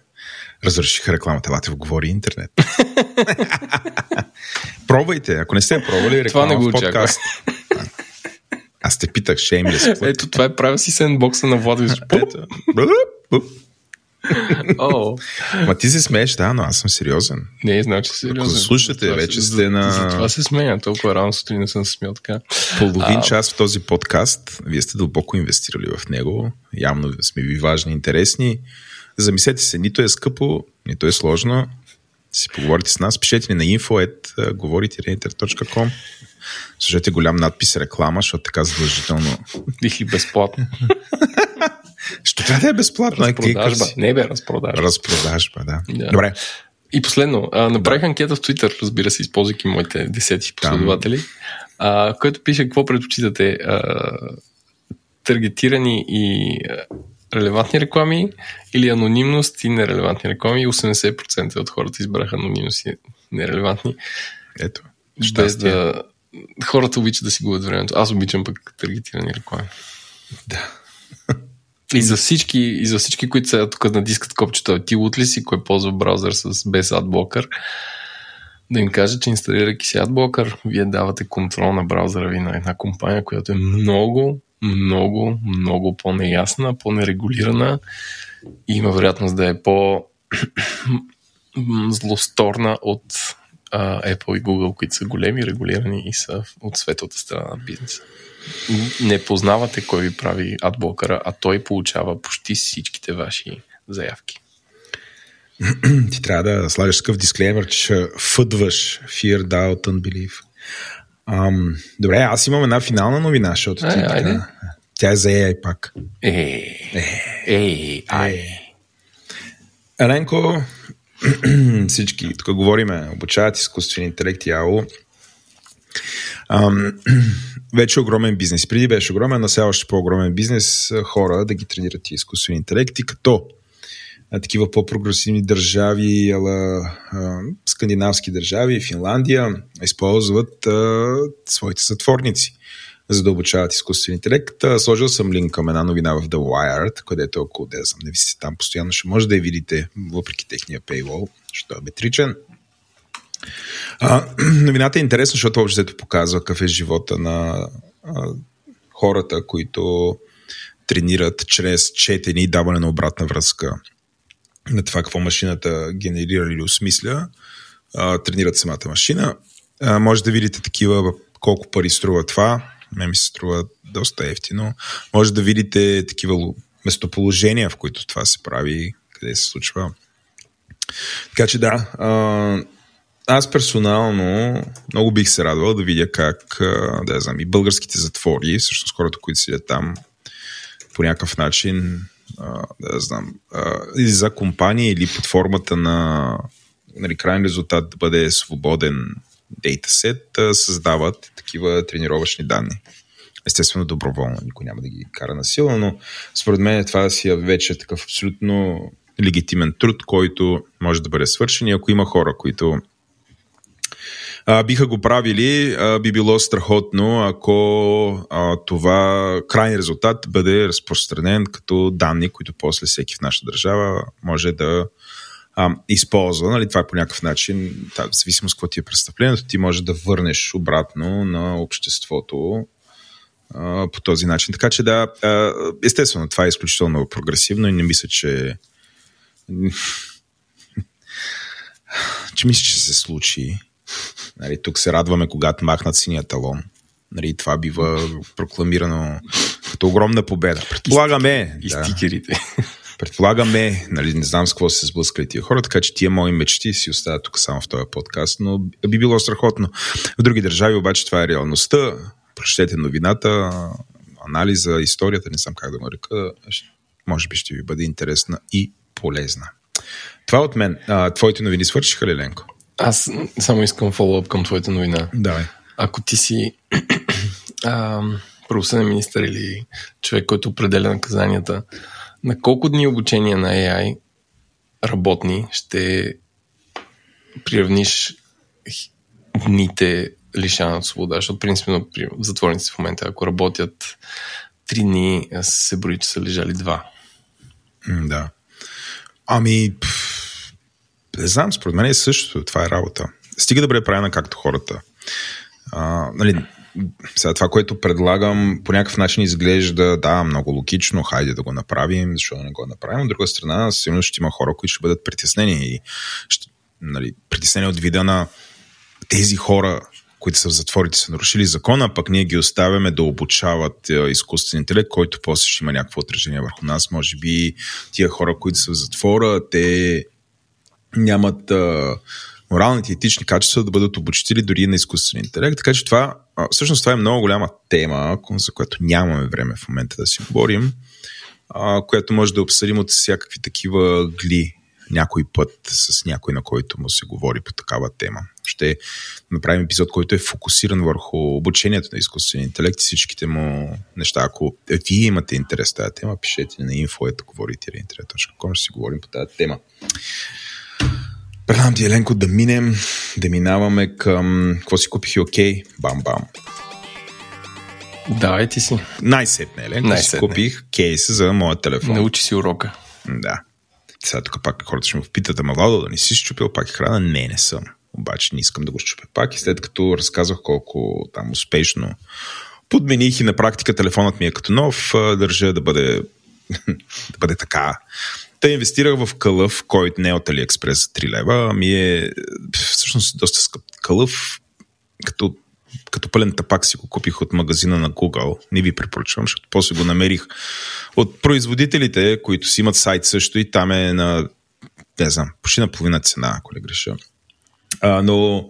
разрешиха рекламата. Елате в Говори Интернет. Пробвайте, ако не сте пробвали реклама в подкаст. Аз те питах, shameless. Ето, това е прави си сендбокса на Владович. Ма ти се смееш, да, но аз съм сериозен. Не, знам, че си сериозен. Ако слушате, вече сте на... Затова се смея, толкова рано сутрин не съм смел така. Половин час в този подкаст, вие сте дълбоко инвестирали в него. Явно сме ви важни, интересни. Замислете се, нито е скъпо, нито е сложно. Си поговорите с нас. Пишете ни на info@govori-internet.com. Служете голям надпис реклама, защото така задължително. Дихи безплатно. Що трябва да е безплатно? Разпродажба. Не бе, разпродажба. Разпродажба, да. Добре. И последно, направих анкета в Twitter, разбира се, използвайки моите 10 последователи, който пише какво предпочитате. Таргетирани и релевантни реклами или анонимност и нерелевантни реклами. 80% от хората избраха анонимност и нерелевантни. Ето. Без да... Хората обичат да си губят времето. Аз обичам пък таргетирани реклами. Да. И за всички, които са тук натискат копчето, ти лут ли си, кой ползва браузър без адблокър, да им кажа, че инсталирайки си адблокър, вие давате контрол на браузъра ви на една компания, която е много, много, много по-неясна, по-нерегулирана и има вероятност да е по-злосторна от Apple и Google, които са големи, регулирани и са от светлата страна на бизнеса. Не познавате кой ви прави адблокъра, а той получава почти всичките ваши заявки. Ти трябва да слагаш такъв дисклеймер, че ще фъдваш Fear, Doubt, Unbelief. Добре, аз имам една финална новина, защото тя е за AI пак. Еленко, всички, тук говориме, обучават изкуствен интелект и АО. Вече огромен бизнес. Преди беше огромен, но сега още по-огромен бизнес хора да ги тренират и изкуствен интелект и като такива по-прогресивни държави, скандинавски държави, Финландия, използват своите сътворници, за да обучават изкуствен интелект. Сложил съм линк към една новина в The Wired, където около 10, не ви сте там постоянно, ще може да я видите, въпреки техния paywall, защото е метричен. Новината е интересна, защото обществото показва какъв е живота на хората, които тренират чрез четене и даване на обратна връзка на това какво машината генерира или осмисля. Тренират самата машина. Може да видите такива колко пари струва това. Мен ми се струва доста ефтино. Може да видите такива местоположения, в които това се прави, къде се случва. Така че да, аз персонално много бих се радвал да видя как, да я знам, и българските затвори, всъщност хората, които сидят там, по някакъв начин, да я знам, или за компания, или под формата на, нали, крайен резултат да бъде свободен дейтасет, създават такива тренировъчни данни. Естествено доброволно, никой няма да ги кара насила, но според мен това си е вече такъв абсолютно легитимен труд, който може да бъде свършен и ако има хора, които биха го правили, би било страхотно, ако това крайен резултат бъде разпространен като данни, които после всеки в нашата държава може да използва. Нали? Това е по някакъв начин, в зависимост какво ти е престъплението, ти може да върнеш обратно на обществото по този начин. Така че да, естествено, това е изключително прогресивно и не мисля, че мисля, че се случи. Нали, тук се радваме, когато махнат синия талон. Нали, това бива прокламирано като огромна победа. Предполагаме. И стикерите. Да, предполагаме, нали, не знам с какво се сблъскали тия хора, така че тия мои мечти си остават тук само в този подкаст, но би било страхотно. В други държави обаче това е реалността. Прочетете новината, анализа, историята, не знам как да го нарека. Може би ще ви бъде интересна и полезна. Това от мен. Твоите новини свършиха ли, Ленко? Аз само искам фоллоуъп към твоята новина. Давай. Ако ти си правосъден министър или човек, който определя наказанията, на колко дни обучение на AI работни ще приравниш дните лишаване от свобода? Защото принципно затворници в момента, ако работят 3 дни, се брои, че са лежали 2. Да. Ами, не знам, според мен е същото. Това е работа. Стига да бъде правена както хората. Нали, сега това, което предлагам, по някакъв начин изглежда, да, много логично, хайде да го направим, защото да не го направим. От друга страна, сигурно ще има хора, които ще бъдат притеснени и ще, нали, притеснени от вида на тези хора, които са в затворите, са нарушили закона, пък ние ги оставяме да обучават изкуствен интелект, който после ще има някакво отражение върху нас. Може би тия хора, които са в затвора, те нямат моралните и етични качества да бъдат обучители дори на изкуствен интелект. Така че това, всъщност това е много голяма тема, за която нямаме време в момента да си говорим, която може да обсъдим от всякакви такива гли някой път с някой, на който му се говори по такава тема. Ще направим епизод, който е фокусиран върху обучението на изкуствен интелект и всичките му неща. Ако вие имате интерес в тази тема, пишете на info@govori-internet.com, ще си говорим по тази тема. Предам ти, Еленко, да минем, да минаваме към какво си купих и окей, бам-бам. Давай ти си. Най-сетне, Еленко, най-сетне. Си купих кейс за моя телефон. Научи си урока. Да. Сега тук пак хората ще му питат, ама Владо, да не си счупил пак храна? Не, не съм. Обаче не искам да го счупя пак и след като разказах колко там успешно подмених и на практика телефонът ми е като нов, държа да бъде, да бъде така. Та инвестирах в кълъв, който не е от AliExpress за 3 лева, ами е всъщност доста скъп кълъв, като пълен тапак си го купих от магазина на Google. Не ви препоръчвам, защото после го намерих от производителите, които си имат сайт също и там е на, не знам, почти на половина цена, ако не греша. Но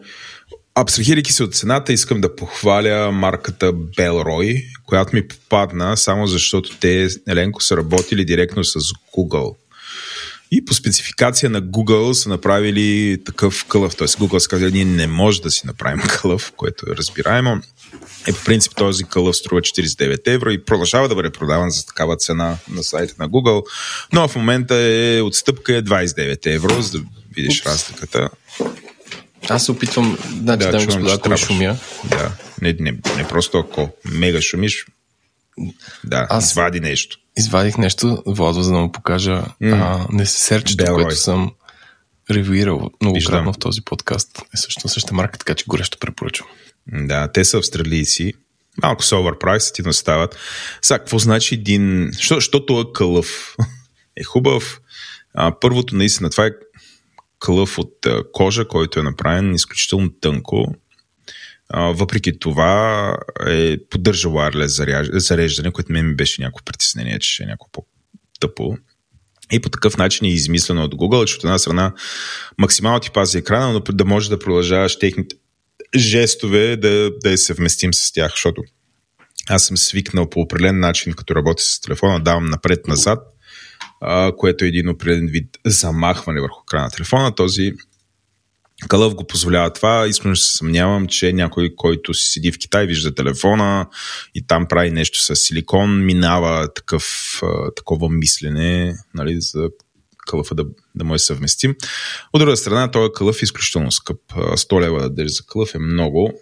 абстрахирайки се от цената, искам да похваля марката Bellroy, която ми попадна само защото те, Еленко, са работили директно с Google. И по спецификация на Google са направили такъв кълъв. Т.е. Google са казали, ние не може да си направим кълъв, което е разбираемо. Е, по принцип този кълъв струва 49 евро и продължава да бъде продаван за такава цена на сайта на Google. Но в момента е отстъпка е 29 евро, за да видиш разликата. Аз се опитвам, значи, да, господа, ако шумя. Да, не просто ако мега шумиш, да, аз извади нещо. Извадих нещо, Владо, за да му покажа несерчето, което съм ревюирал многократно в този подкаст. Е също същата марка, така че горещо препоръчвам. Да, те са австралийци. Малко са overpriced и настават. Сега, какво значи един... Щото е кълъв? Е хубав. Първото, наистина, това е кълъв от кожа, който е направен изключително тънко. Въпреки това е поддържа wireless зареждане, което ми беше някакво притеснение, че ще е някакво по-тъпо. И по такъв начин е измислено от Google, че от една страна максимално ти пази екрана, но да можеш да продължаваш техните жестове, да я съвместим с тях, защото аз съм свикнал по определен начин, като работя с телефона, давам напред-назад, което е един определен вид замахване върху екрана на телефона. Този кълъв го позволява това. Искрено се съмнявам, че някой, който си седи в Китай, вижда телефона и там прави нещо с силикон, минава такова мислене, нали, за кълъфа да му е съвместим. От друга страна, този кълъф е изключително скъп. 100 лева да дадеш за кълъф е много.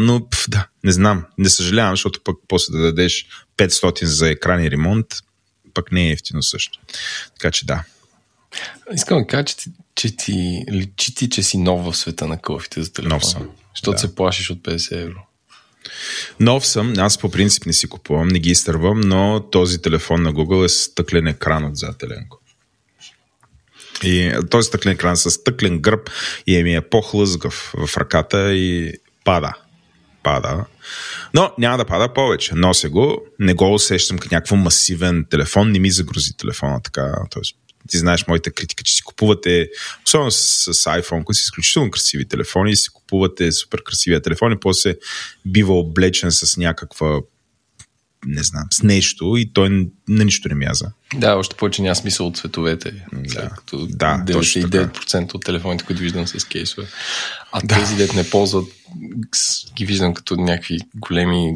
Но да, не знам. Не съжалявам, защото пък после да дадеш 500 за екран и ремонт, пък не е ефтино също. Така че да. Искам да кажа, че ти личи ти, че си нов в света на кълъфите за телефона. Нов съм. Защото се плашиш от 50 евро. Нов съм. Аз по принцип не си купувам, не ги изтървам, но този телефон на Google е с стъклен екран отзад, Еленко. И този стъклен екран с стъклен гръб и ми е по-хлъзгав в ръката и пада. Но няма да пада повече. Нося го, не го усещам като някакво масивен телефон, не ми загрузи телефона така. Тоест, ти знаеш моята критика, че си купувате, особено с iPhone, които са изключително красиви телефони, и си купувате супер красивия телефон и после бива облечен с някаква, не знам, с нещо и той на нищо не мяза. Да, още повече няма смисъл от цветовете. Да, като 99% от телефоните, които виждам с кейсове. Тези дет не ползват, ги виждам като някакви големи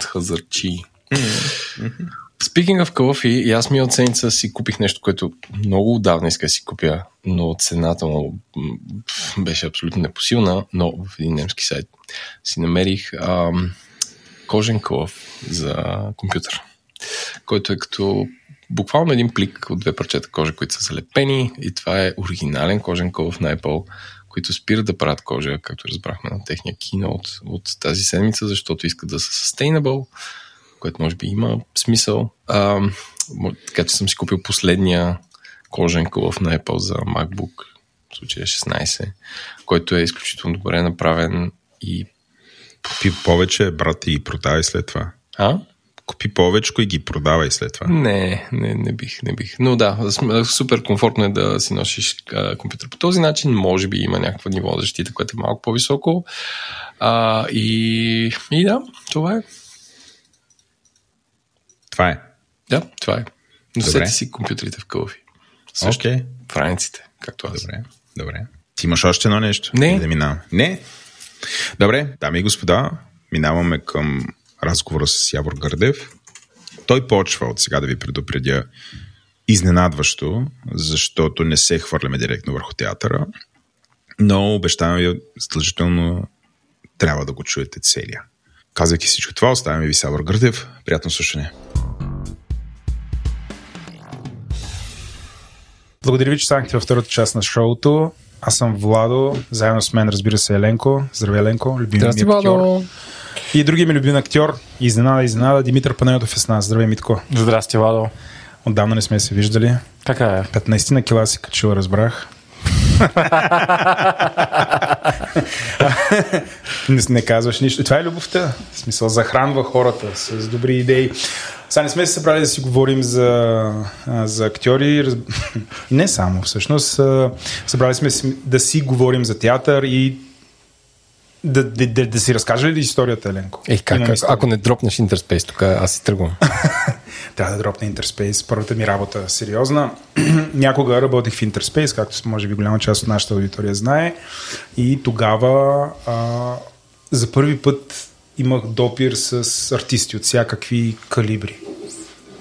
хазартчии. Mm-hmm. Speaking of coffee, и аз миналата седмица си купих нещо, което много отдавна иска да си купя, но цената му беше абсолютно непосилна, но в един немски сайт си намерих кожен кълъв за компютър, който е като буквално един плик от две парчета кожа, които са залепени, и това е оригинален кожен кълъв на Apple, които спират да правят кожа, както разбрахме на техния keynote от тази седмица, защото искат да са sustainable, което може би има смисъл. Така че съм си купил последния кожен кълъв на Apple за MacBook, в случая 16, който е изключително добре направен и... Купи повече, брат, и ги продавай след това. Купи повече и ги продавай след това. Не бих. Но да, супер комфортно е да си носиш компютър по този начин. Може би има някакво ниво на защита, което е малко по-високо. И да, това е. Това е. Да, това е. Носете си компютрите в кълфи. Също в раниците, както аз. Добре. Ти имаш още едно нещо? Не. Не? Добре, дами и господа, минаваме към разговора с Явор Гърдев. Той почва от сега да ви предупредя изненадващо, защото не се хвърляме директно върху театъра, но обещавам ви, задължително трябва да го чуете целия. Казвайки всичко това, оставяме ви с Явор Гърдев. Приятно слушане! Благодаря ви, че станахте във втората част на шоуто. Аз съм Владо, заедно с мен, разбира се, Еленко. Здравей, Еленко, любимият ми актьор. Владо. И другия ми любим актьор, изненада, Димитър Панайотов е с нас. Здравей, Митко. Здрасти, Владо. Отдавна не сме се виждали. Така е. 15 кила си качила, разбрах. Не казваш нищо. Това е любовта. В смисъл, захранва хората с добри идеи. Сега не сме се събрали да си говорим за актьори. Не само, всъщност. Събрали сме да си говорим за театър и да си разкажа ли историята, Еленко? Ако не дропнеш Интерспейс, тук аз си тръгвам. Трябва да дропна Интерспейс. Първата ми работа е сериозна. Някога работих в Интерспейс, както може би голяма част от нашата аудитория знае. И тогава за първи път имах допир с артисти от всякакви калибри.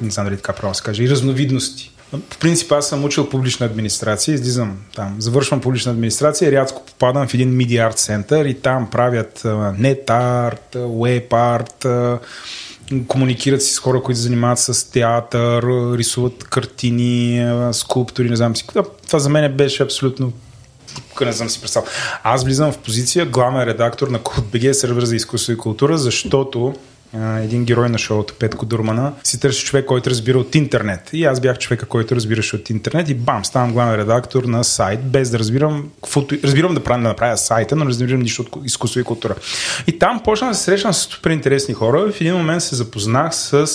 Не знам дали така право се каже. И разновидности. В принцип аз съм учил публична администрация, излизам там, завършвам публична администрация и рядко попадам в един Media Art Center и там правят NetArt, WebArt, комуникират си с хора, които се занимават с театър, рисуват картини, скулптури, не знам си. Това за мен беше абсолютно... не знам си представя. Аз влизам в позиция главен редактор на Code.bg, сервер за изкуство и култура, защото един герой на шоуто, Петко Дурмана, си търси човек, който разбира от интернет. И аз бях човека, който разбираше от интернет и бам, ставам главен редактор на сайт, без да разбирам каквото... Разбирам да направя сайта, но не разбирам нищо от изкуство и култура. И там почнах да се срещам с супер интересни хора. В един момент се запознах с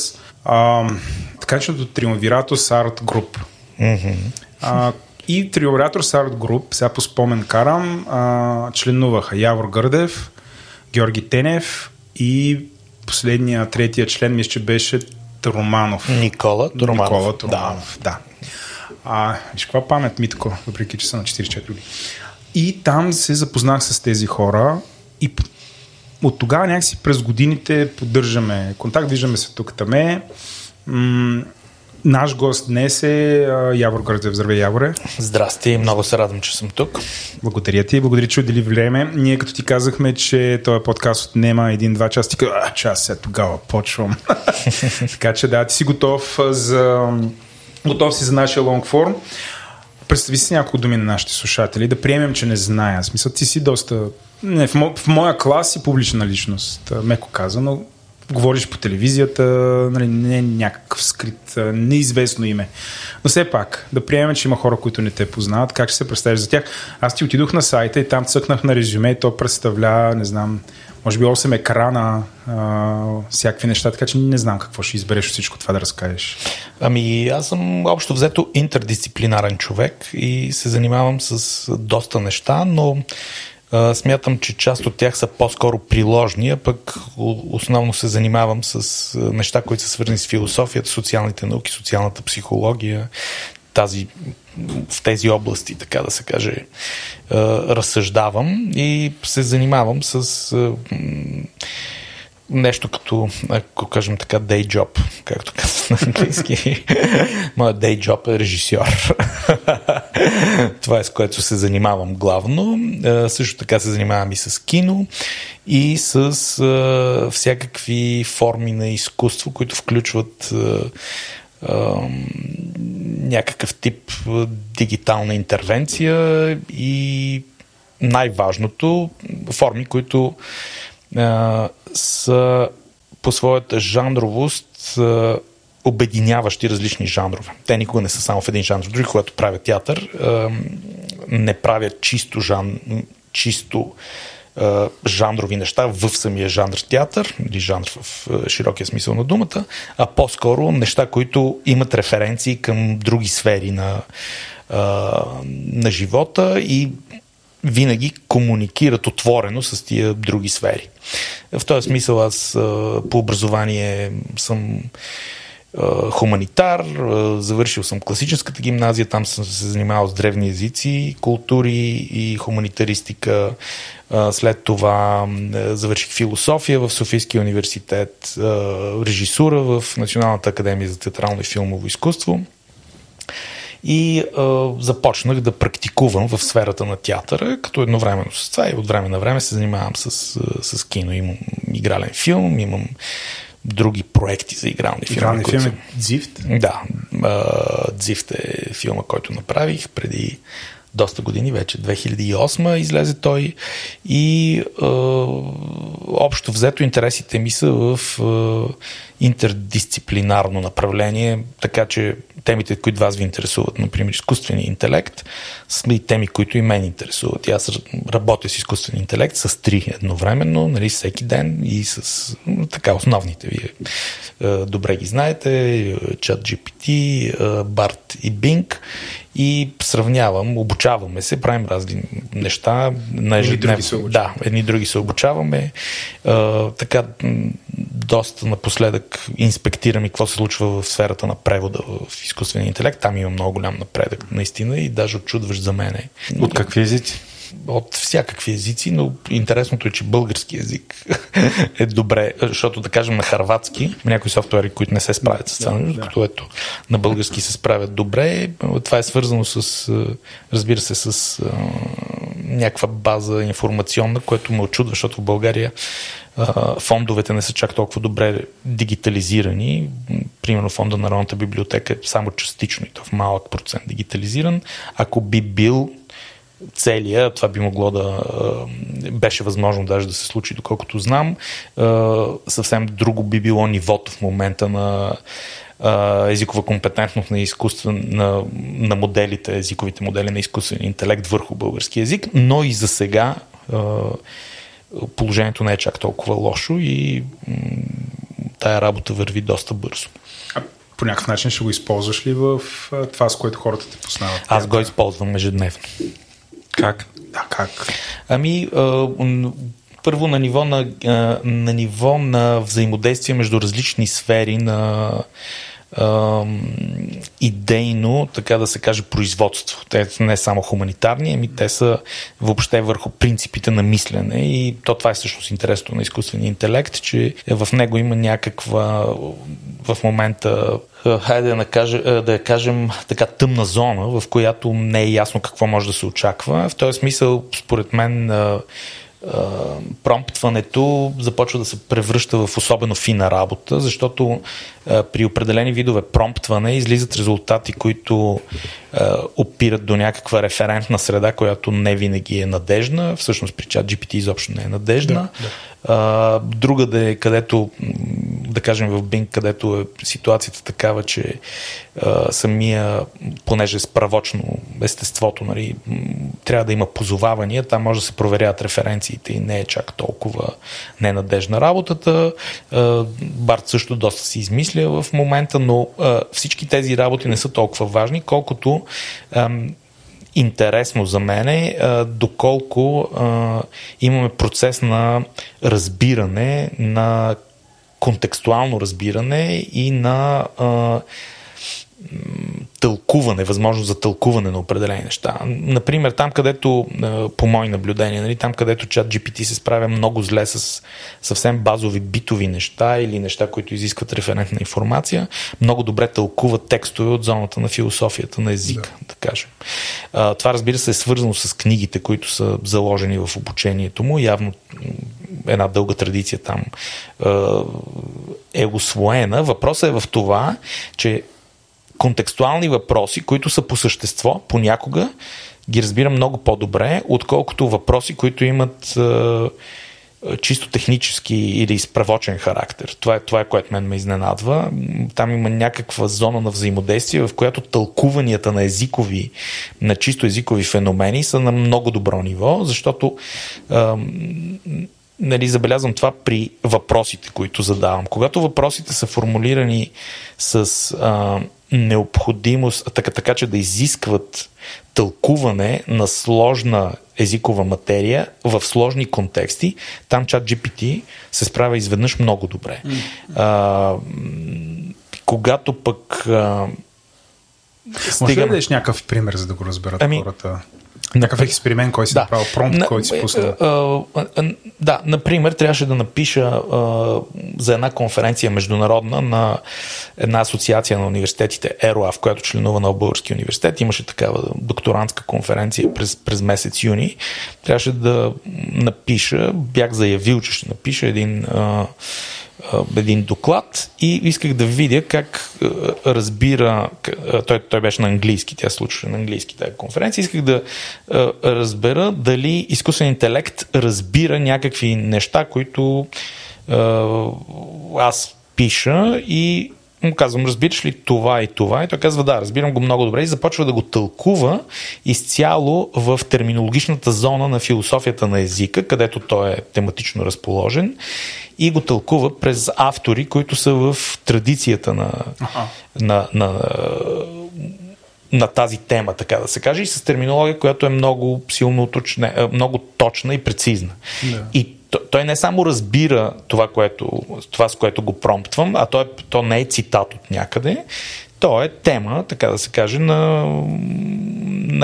така чето Triumpvirate Art Group. Mm-hmm. И Triumpvirate Art Group, сега по спомен карам, членуваха Явор Гърдев, Георги Тенев и последния, третия член, мисля, че беше Романов. Никола Романов. Никола Романов, да. Виж каква памет, Митко, въпреки че са на 44 години. И там се запознах с тези хора и от тогава някакси през годините поддържаме контакт, виждаме се тук-таме. Наш гост днес е Явор Гърдев. Здравей, Яворе. Здрасти, много се радвам, че съм тук. Благодаря ти, благодаря, че отдели време. Ние като ти казахме, че този подкаст отнема 1-2 часа, ти казвам, час сега тогава почвам. Така че да, ти си готов си за нашия лонгформ. Представи си няколко думи на нашите слушатели, да приемем, че не зная. Смисъл, ти си доста... в моя клас си публична личност, меко казано. Говориш по телевизията, нали, не е някакъв скрит, неизвестно име. Но все пак, да приемем, че има хора, които не те познават, как ще се представиш за тях? Аз ти отидох на сайта и там цъкнах на резюме и то представля, не знам, може би 8 екрана, всякакви неща, така че не знам какво ще избереш от всичко това да разкажеш. Ами аз съм общо взето интердисциплинарен човек и се занимавам с доста неща, но смятам, че част от тях са по-скоро приложни, а пък основно се занимавам с неща, които са свързани с философията, социалните науки, социалната психология, в тези области, така да се каже, разсъждавам и се занимавам с нещо като, ако кажем така, day job, както казвам на английски. Моя day job е режисьор. Това е с което се занимавам главно. Също така се занимавам и с кино и с всякакви форми на изкуство, които включват някакъв тип дигитална интервенция и най-важното форми, които са по своята жанровост обединяващи различни жанрове. Те никога не са само в един жанр. Други, когато правят театър, не правят чисто жанрови неща в самия жанр театър, или жанр в широкия смисъл на думата, а по-скоро неща, които имат референции към други сфери на живота и винаги комуникират отворено с тия други сфери. В този смисъл аз по образование съм хуманитар, завършил съм класическата гимназия, там съм се занимавал с древни езици, култури и хуманитаристика. След това завърших философия в Софийския университет, режисура в Националната академия за театрално и филмово изкуство. И започнах да практикувам в сферата на театъра, като едновременно с това и от време на време се занимавам с кино. Имам игрален филм, имам други проекти за игрални филми. Игрален филм е Дзифт? Да, Дзифт е филма, който направих преди доста години вече. 2008 излезе той и общо взето интересите ми са в интердисциплинарно направление, така че темите, които вас ви интересуват, например изкуствения интелект, са и теми, които и мен интересуват. И аз работя с изкуствен интелект с 3 едновременно, нали, всеки ден и с така основните. Вие добре ги знаете, ChatGPT, Bard и Bing и сравнявам, обучаваме се, правим разни неща. Да, едни други се обучаваме. Така доста напоследък инспектирам и какво се случва в сферата на превода в изкуствения интелект. Там има много голям напредък, наистина, и даже отчудваш за мене. От какви езици? От всякакви езици, но интересното е, че български език е добре, защото да кажем на хърватски, някои софтуери, които не се справят с това, като ето на български се справят добре. Това е свързано с, разбира се, с някаква база информационна, което ме очудва, защото в България фондовете не са чак толкова добре дигитализирани. Примерно фонда на Народната библиотека е само частично и то в малък процент дигитализиран. Ако би бил целия, това би могло да беше възможно даже да се случи, доколкото знам. Съвсем друго би било нивото в момента на езикова компетентност на на моделите, езиковите модели на изкуствен интелект върху български език, но и за сега положението не е чак толкова лошо и тая работа върви доста бързо. По някакъв начин ще го използваш ли в това, с което хората те познават? Аз го използвам ежедневно. Как? Да, как? Ами, първо на ниво на взаимодействие между различни сфери на идейно, така да се каже, производство. Те не само хуманитарни, ами те са въобще върху принципите на мислене и то това е всъщност интересно на изкуствения интелект, че в него има някаква в момента да кажем така тъмна зона, в която не е ясно какво може да се очаква. В този смисъл, според мен, промптването започва да се превръща в особено фина работа, защото при определени видове промптване излизат резултати, които опират до някаква референтна среда, която не винаги е надежна. Всъщност при ChatGPT изобщо не е надежна. Да. Другаде, където, да кажем в Bing, където е ситуацията такава, че понеже е справочно естеството, нали, трябва да има позовавания, там може да се проверяват референциите и не е чак толкова ненадежна работата. Bard също доста си измисля в момента, но всички тези работи не са толкова важни, колкото интересно за мен е доколко имаме процес на разбиране, на контекстуално разбиране и на тълкуване, възможност за тълкуване на определени неща. Например, там където, по мои наблюдения, нали, там където ChatGPT се справя много зле с съвсем базови битови неща или неща, които изискват референтна информация, много добре тълкува текстове от зоната на философията на езика, да кажем. Това, разбира се, е свързано с книгите, които са заложени в обучението му. Явно една дълга традиция там е усвоена. Въпросът е в това, че контекстуални въпроси, които са по същество, понякога ги разбира много по-добре, отколкото въпроси, които имат чисто технически или изправочен характер. Това е което мен ме изненадва. Там има някаква зона на взаимодействие, в която тълкуванията на езикови, на чисто езикови феномени са на много добро ниво, защото нали, забелязвам това при въпросите, които задавам. Когато въпросите са формулирани с необходимост, така че да изискват тълкуване на сложна езикова материя в сложни контексти, там ChatGPT се справя изведнъж много добре. Когато пък може ли да дадеш някакъв пример, за да го разберат хората? Някакъв експеримент, който си направил, промпт, който си пусна. Да, например, трябваше да напиша за една конференция международна на една асоциация на университетите ЕРОА, в която членува на Български университет. Имаше такава докторантска конференция през месец юни. Трябваше да напиша, бях заявил, че ще напиша един доклад и исках да видя как разбира, той беше на английски, тя се случваше на английски тази конференция, исках да разбера дали изкуствен интелект разбира някакви неща, които аз пиша и му казвам, разбираш ли това и това? И той казва, да, разбирам го много добре и започва да го тълкува изцяло в терминологичната зона на философията на езика, където той е тематично разположен и го тълкува през автори, които са в традицията на тази тема, така да се каже, и с терминология, която е много силно много точна и прецизна. Yeah. И той не само разбира това, с което го промптвам, а то не е цитат от някъде, то е тема, така да се каже, на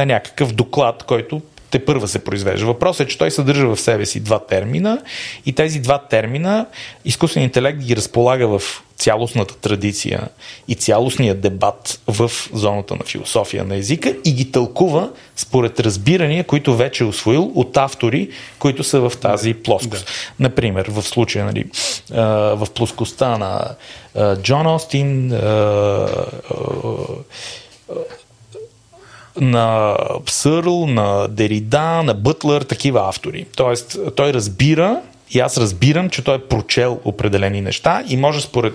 някакъв доклад, който тепърва се произвежда. Въпросът е, че той съдържа в себе си два термина и тези два термина изкуствен интелект ги разполага в цялостната традиция и цялостния дебат в зоната на философия на езика и ги тълкува според разбирания, които вече е усвоил от автори, които са в тази плоскост. Да. Например, в случая, нали, в плоскостта на Джон Остин, на Сърл, на Дерида, на Бътлър, такива автори. Тоест, той разбира и аз разбирам, че той е прочел определени неща и може според...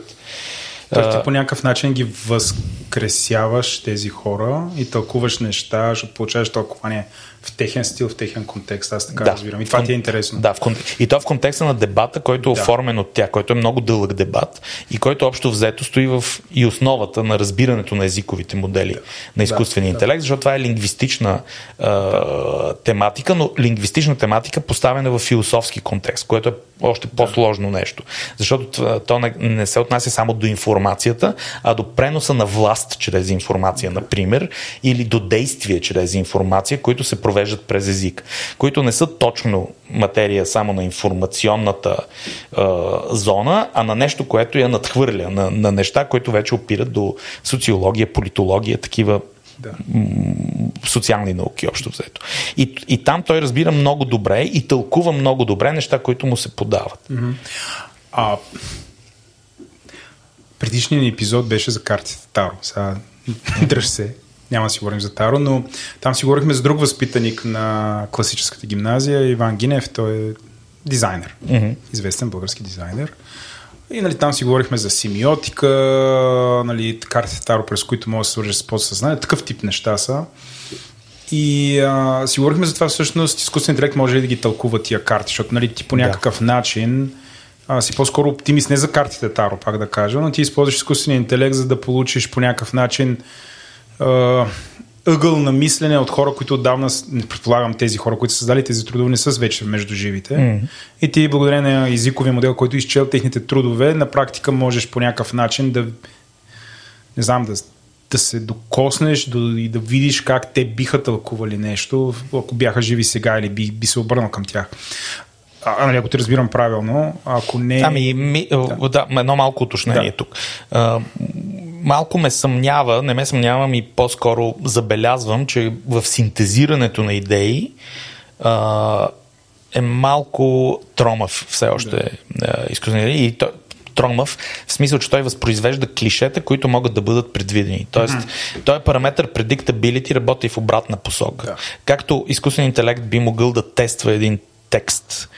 Тоест ти по някакъв начин ги възкресяваш тези хора и тълкуваш неща, ще получаваш тълкуване в техен стил, в техен контекст. Аз така разбирам. И това ти е интересно. Да, и това в контекста на дебата, който е оформен от тях, който е много дълъг дебат и който общо взето стои в и основата на разбирането на езиковите модели на изкуствения интелект, защото това е лингвистична тематика, но лингвистична тематика поставена в философски контекст, което е още по-сложно нещо. Защото то не се отнася само до информацията, а до преноса на власт чрез информация, например, или до действие чрез информация, които се провеждат през език, които не са точно материя само на информационната зона, а на нещо, което я надхвърля, на неща, които вече опират до социология, политология, такива социални науки, общо взето. И там той разбира много добре и тълкува много добре неща, които му се подават. Предишният епизод беше за картите Таро. Сега дръж се. Няма да си говорим за Таро, но там си говорихме с друг възпитаник на класическата гимназия, Иван Гинев. Той е дизайнер. Известен български дизайнер. И нали, там си говорихме за семиотика, нали, картите Таро, през които може да се свържи с подсъзнание. Такъв тип неща са. И си говорихме за това всъщност изкуствен интелект може ли да ги тълкува тия карти, защото нали, ти по някакъв начин си по-скоро оптимист не за картите Таро, пак да кажа, но ти използваш изкуствения интелект, за да получиш по някакъв начин ъгъл на мислене от хора, които отдавна, предполагам тези хора, които са създали тези трудове, не са вече между живите. И ти благодарение на езиковия модел, който изчел техните трудове, на практика можеш по някакъв начин да не знам, да се докоснеш и да видиш как те биха тълкували нещо, ако бяха живи сега или би се обърнал към тях. Нали, ако те разбирам правилно, ако не... Едно малко уточнение тук. Малко ме съмнява, не ме съмнявам и по-скоро забелязвам, че в синтезирането на идеи е малко тромав все още изкуственият интелект. И той тромав, в смисъл, че той възпроизвежда клишета, които могат да бъдат предвидени. Тоест, той параметър predictability работи в обратна посока. Както изкуственият интелект би могъл да тества един текст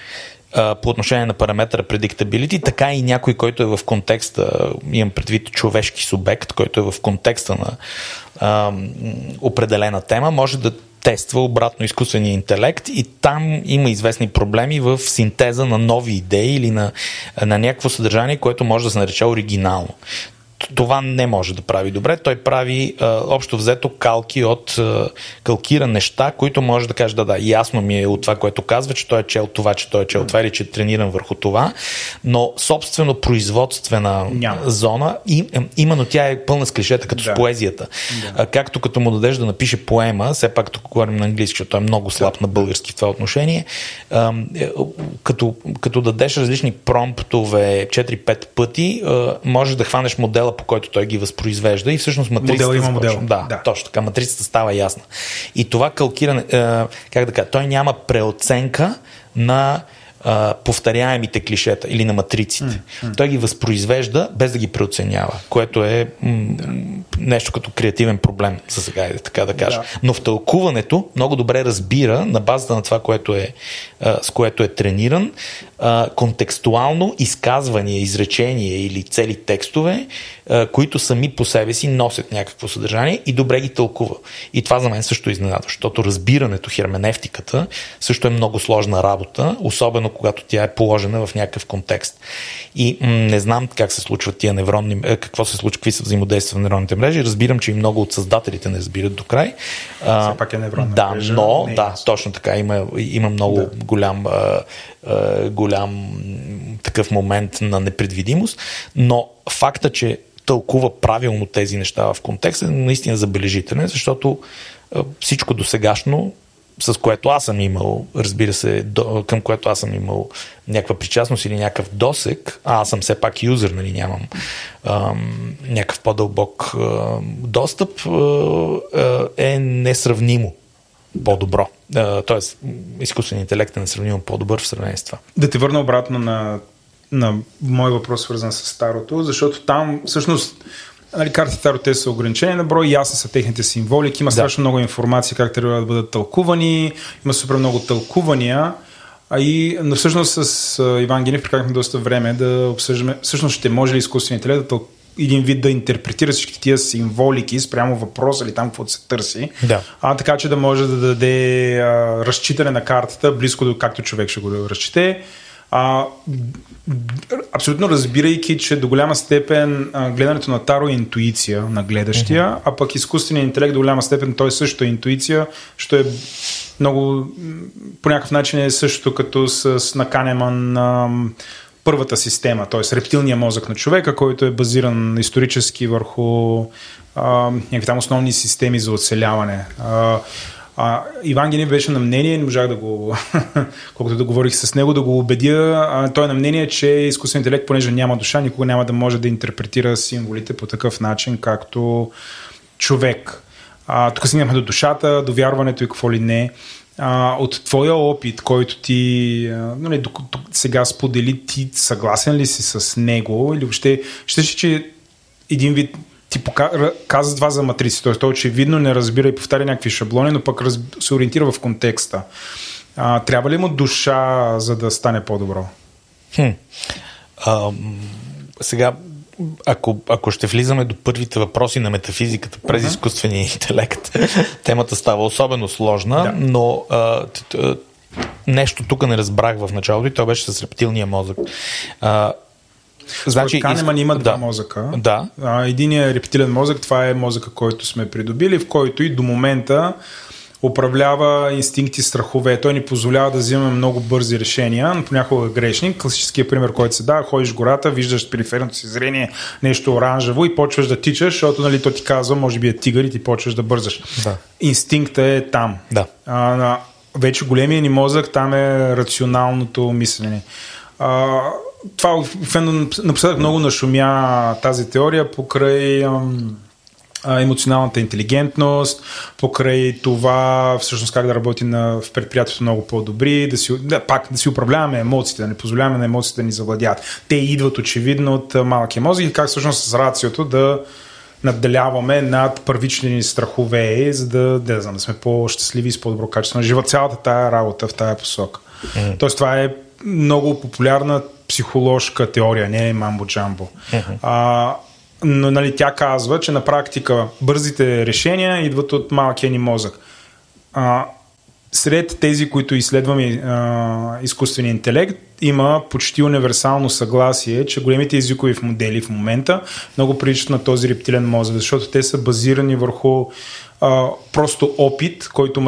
по отношение на параметъра predictability, така и някой, който е в контекста, имам предвид човешки субект, който е в контекста на определена тема, може да тества обратно изкуствения интелект и там има известни проблеми в синтеза на нови идеи или на някакво съдържание, което може да се нарече оригинално. Това не може да прави добре. Той прави общо взето калки от калкира неща, които може да каже, да, ясно ми е от това, което казва, че той е чел това, че той е чел това или че е трениран върху това, но собствено производствена зона, именно тя е пълна с клишета, като с поезията. Както като му дадеш да напише поема, все пак тук говорим на английски, защото е много слаб на български в това отношение, като дадеш различни промптове 4-5 пъти, може да хванеш модела, по който той ги възпроизвежда и всъщност матрицата има модел. Да, точно така. Матрицата става ясна. И това калкиране, как да кажа, той няма преоценка на повторяемите клишета или на матриците. Той ги възпроизвежда без да ги преоценява, което е нещо като креативен проблем за сега, така да кажа. Но в тълкуването много добре разбира на базата на това, с което е трениран, контекстуално изказвания, изречения или цели текстове, които сами по себе си носят някакво съдържание и добре ги тълкува. И това за мен също е изненадващо, защото разбирането, херменевтиката също е много сложна работа, особено когато тя е положена в някакъв контекст. И не знам как се случват тия невронни, какво се случва, какви са взаимодействия в невронните мрежи. Разбирам, че и много от създателите не разбират до край. Все пак е невронна мрежа. Но, точно така. Има много голям такъв момент на непредвидимост, но факта, че тълкува правилно тези неща в контекста, е наистина забележителен, защото всичко досегашно с което аз съм имал, разбира се, към което аз съм имал някаква причастност или някакъв досек, а аз съм все пак юзър, нали, нямам някакъв по-дълбок достъп, е несравнимо по-добро. Тоест, изкуственият интелект е несравнимо по-добър в сравнение с това. Да ти върна обратно на мой въпрос, свързан с старото, защото там всъщност картите старо те са ограничени на брой, ясни са техните символики, има страшно много информация как трябва да бъдат тълкувани, има супер много тълкувания, но всъщност с Иван Гинев прекарахме доста време да обсъждаме, всъщност ще може ли изкуственият интелект да тълкува един вид да интерпретира всички тия символики спрямо въпроса или там какво да се търси, така че да може да даде разчитане на картата близко до както човек ще го да разчете. Абсолютно разбирайки, че до голяма степен гледането на таро е интуиция на гледащия, а пък изкуственият интелект до голяма степен той също е интуиция, що е много по някакъв начин е също като с на Канеман първата система, т.е. рептилния мозък на човека, който е базиран исторически върху някакви там основни системи за оцеляване. Иван Гинев беше на мнение, не можах да го, колкото да говорих с него, да го убедя. Той е на мнение, че изкуственият интелект, понеже няма душа, никога няма да може да интерпретира символите по такъв начин, както човек. Тук стигнахме до душата, до вярването и какво ли не. От твоя опит, който ти сега сподели, ти съгласен ли си с него? Или въобще, че един вид ти каза това за матрици, т.е. той очевидно не разбира и повтаря някакви шаблони, но пък се ориентира в контекста. Трябва ли му душа, за да стане по-добро? Сега, ако ще влизаме до първите въпроси на метафизиката през изкуствения интелект, темата става особено сложна, но нещо тук не разбрах в началото и то беше с рептилния мозък. Значи, Канеман има два мозъка. Единият е рептилен мозък, това е мозъка, който сме придобили, в който и до момента управлява инстинкти, страхове. Той ни позволява да взимаме много бързи решения, но понякога грешни. Класическия пример, който се дава, ходиш в гората, виждаш периферното си зрение нещо оранжево и почваш да тичаш, защото то ти казва, може би е тигър и ти почваш да бързаш. Инстинкта е там. Вече големия ни мозък, там е рационалното мислене. Това напоследък много нашумя тази теория покрай емоционалната интелигентност, покрай това всъщност как да работи в предприятието много по-добри, да си управляваме емоциите, да не позволяваме на емоциите да ни завладят. Те идват очевидно от малкия мозък и как всъщност с рациото да надделяваме над първични страхове, за да сме по-щастливи и с по-добро качество на живот. Цялата тая работа в тая посока. Тоест това е много популярна психоложка теория, не е мамбо-джамбо. Но тя казва, че на практика бързите решения идват от малкия ни мозък. Сред тези, които изследваме изкуствения интелект, има почти универсално съгласие, че големите езикови модели в момента много приличат на този рептилен мозък, защото те са базирани върху просто опит, който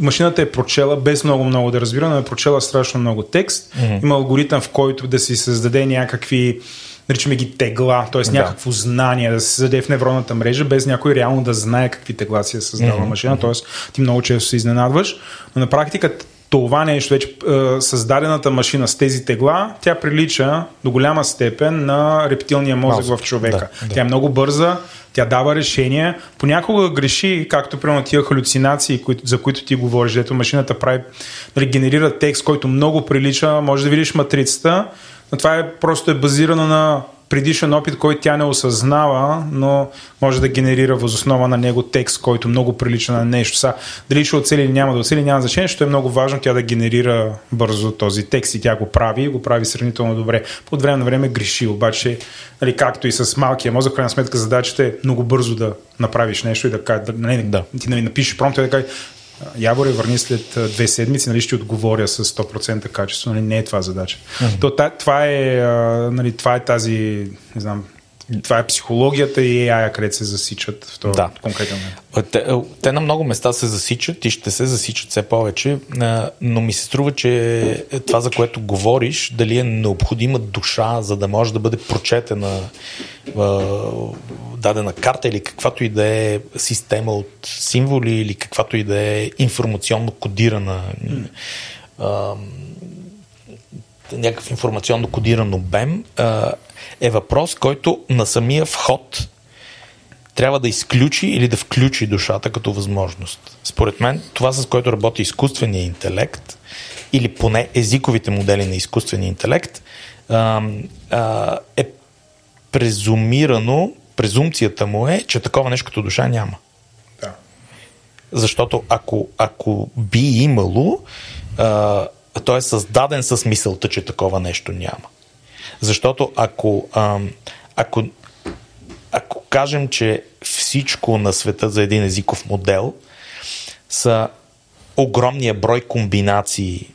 машината е прочела без много-много да разбира, но е прочела страшно много текст. Има алгоритъм, в който да си създаде някакви, наричаме ги тегла, т.е. някакво знание да се създаде в невронната мрежа, без някой реално да знае какви тегла си е създала машина, т.е. ти много често се изненадваш. Но на практика това нещо, вече създадената машина с тези тегла, тя прилича до голяма степен на рептилния мозък в човека. Тя е много бърза, тя дава решения, понякога греши, както примерно тия халюцинации, за които ти говориш, дето машината прави, генерира текст, който много прилича, може да видиш матрицата, но това просто е базирано на предишен опит, който тя не осъзнава, но може да генерира въз основа на него текст, който много прилича на нещо. Дали ще оцели или няма да оцели, няма значение, защото е много важно тя да генерира бързо този текст и тя го прави сравнително добре. От време на време греши, обаче, както и с малкия мозък, в крайна сметка задачата е много бързо да направиш нещо и ти напишеш промпт и да кажеш: Яворе, върни след 2 седмици, ще отговоря с 100% качество. Не е това задача. Това е тази, не знам, Това е психологията и AI, където се засичат в този конкретен момент. Те на много места се засичат и ще се засичат все повече, но ми се струва, че това, за което говориш, дали е необходима душа, за да може да бъде прочетена дадена карта или каквато и да е система от символи или каквато и да е информационно кодирана някакъв информационно кодиран обем, е въпрос, който на самия вход трябва да изключи или да включи душата като възможност. Според мен, това, с което работи изкуственият интелект, или поне езиковите модели на изкуствения интелект, е презумирано, презумцията му е, че такова нещо като душа няма. Да. Защото ако би имало, той е създаден с мисълта, че такова нещо няма. Защото ако кажем, че всичко на света за един езиков модел са огромния брой комбинации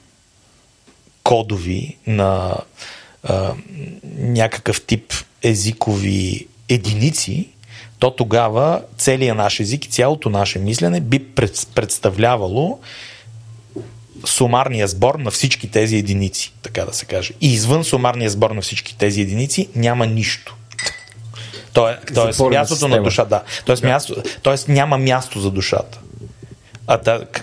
кодови на някакъв тип езикови единици, то тогава целият наш език и цялото наше мислене би представлявало сумарния сбор на всички тези единици, така да се каже. И извън сумарния сбор на всички тези единици няма нищо. Тоест мястото на душа, да. Тоест няма място за душата.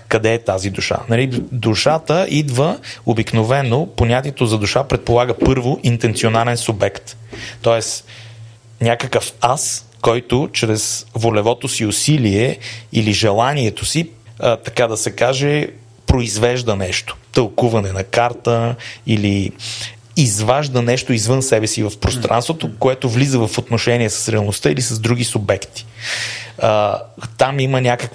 Къде е тази душа? Нали, душата идва обикновено, понятието за душа предполага първо интенционален субект. Тоест някакъв аз, който чрез волевото си усилие или желанието си, така да се каже, произвежда нещо, тълкуване на карта или изважда нещо извън себе си в пространството, което влиза в отношение с реалността или с други субекти. Там има някак,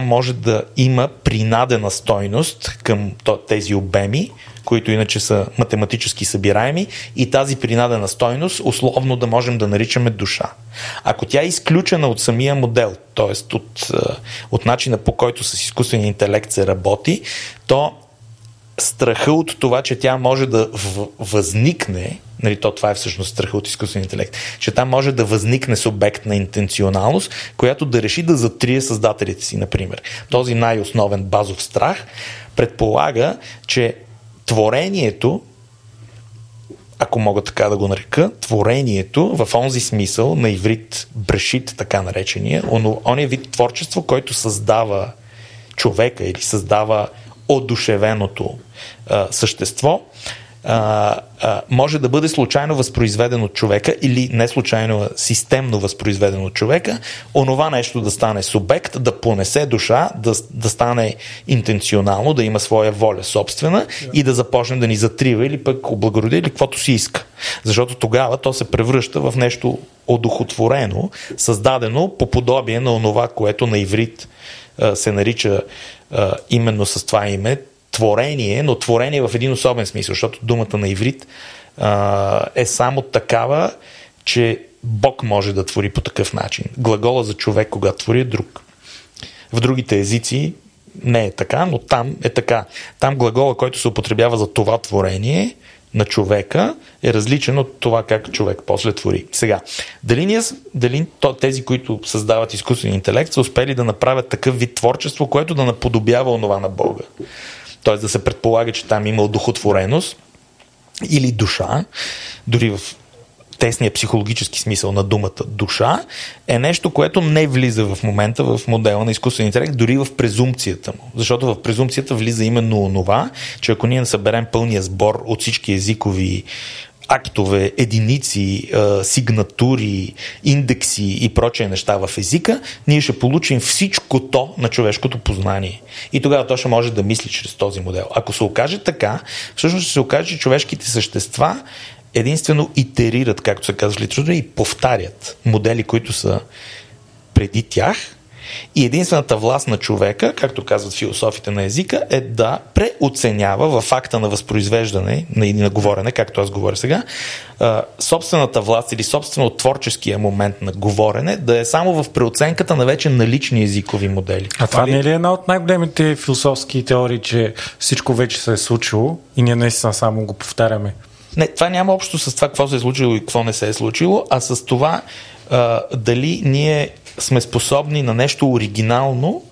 може да има принадена стойност към тези обеми, които иначе са математически събираеми, и тази принадена стойност условно да можем да наричаме душа. Ако тя е изключена от самия модел, т.е. от начина, по който с изкуствения интелект се работи, то страха от това, че тя може да възникне, нали, това е всъщност страха от изкуствен интелект, че там може да възникне субект на интенционалност, която да реши да затрие създателите си, например. Този най-основен базов страх предполага, че творението, ако мога така да го нарека, творението в онзи смисъл на иврит брешит, така наречения, оня вид творчество, който създава човека или създава одушевеното същество, може да бъде случайно възпроизведен от човека или не случайно, системно възпроизведен от човека, онова нещо да стане субект, да понесе душа, да стане интенционално, да има своя воля собствена и да започне да ни затрива или пък облагороди или каквото си иска. Защото тогава то се превръща в нещо одухотворено, създадено по подобие на онова, което на иврит се нарича именно с това име творение, но творение в един особен смисъл, защото думата на иврит е само такава, че Бог може да твори по такъв начин. Глагола за човек, кога твори, е друг. В другите езици не е така, но там е така. Там глагола, който се употребява за това творение на човека, е различен от това как човек после твори. Сега, дали тези, които създават изкуствен интелект, са успели да направят такъв вид творчество, което да наподобява онова на Бога. Тоест да се предполага, че там има одухотвореност или душа, дори в тесния психологически смисъл на думата душа, е нещо, което не влиза в момента в модела на изкуствен интелект, дори в презумпцията му. Защото в презумпцията влиза именно онова, че ако ние съберем пълния сбор от всички езикови актове, единици, сигнатури, индекси и прочие неща в езика, ние ще получим всичкото на човешкото познание. И тогава то ще може да мисли чрез този модел. Ако се окаже така, всъщност ще се окаже, че човешките същества единствено итерират, както се казва в литературата, и повтарят модели, които са преди тях, и единствената власт на човека, както казват философите на езика, е да преоценява във факта на възпроизвеждане, на говорене, както аз говоря сега, собствената власт или собствено творческия момент на говорене да е само в преоценката на вече налични езикови модели. А това не е ли една от най-големите философски теории, че всичко вече се е случило и ние наистина само го повтаряме? Не, това няма общо с това какво се е случило и какво не се е случило, а с това дали ние сме способни на нещо оригинално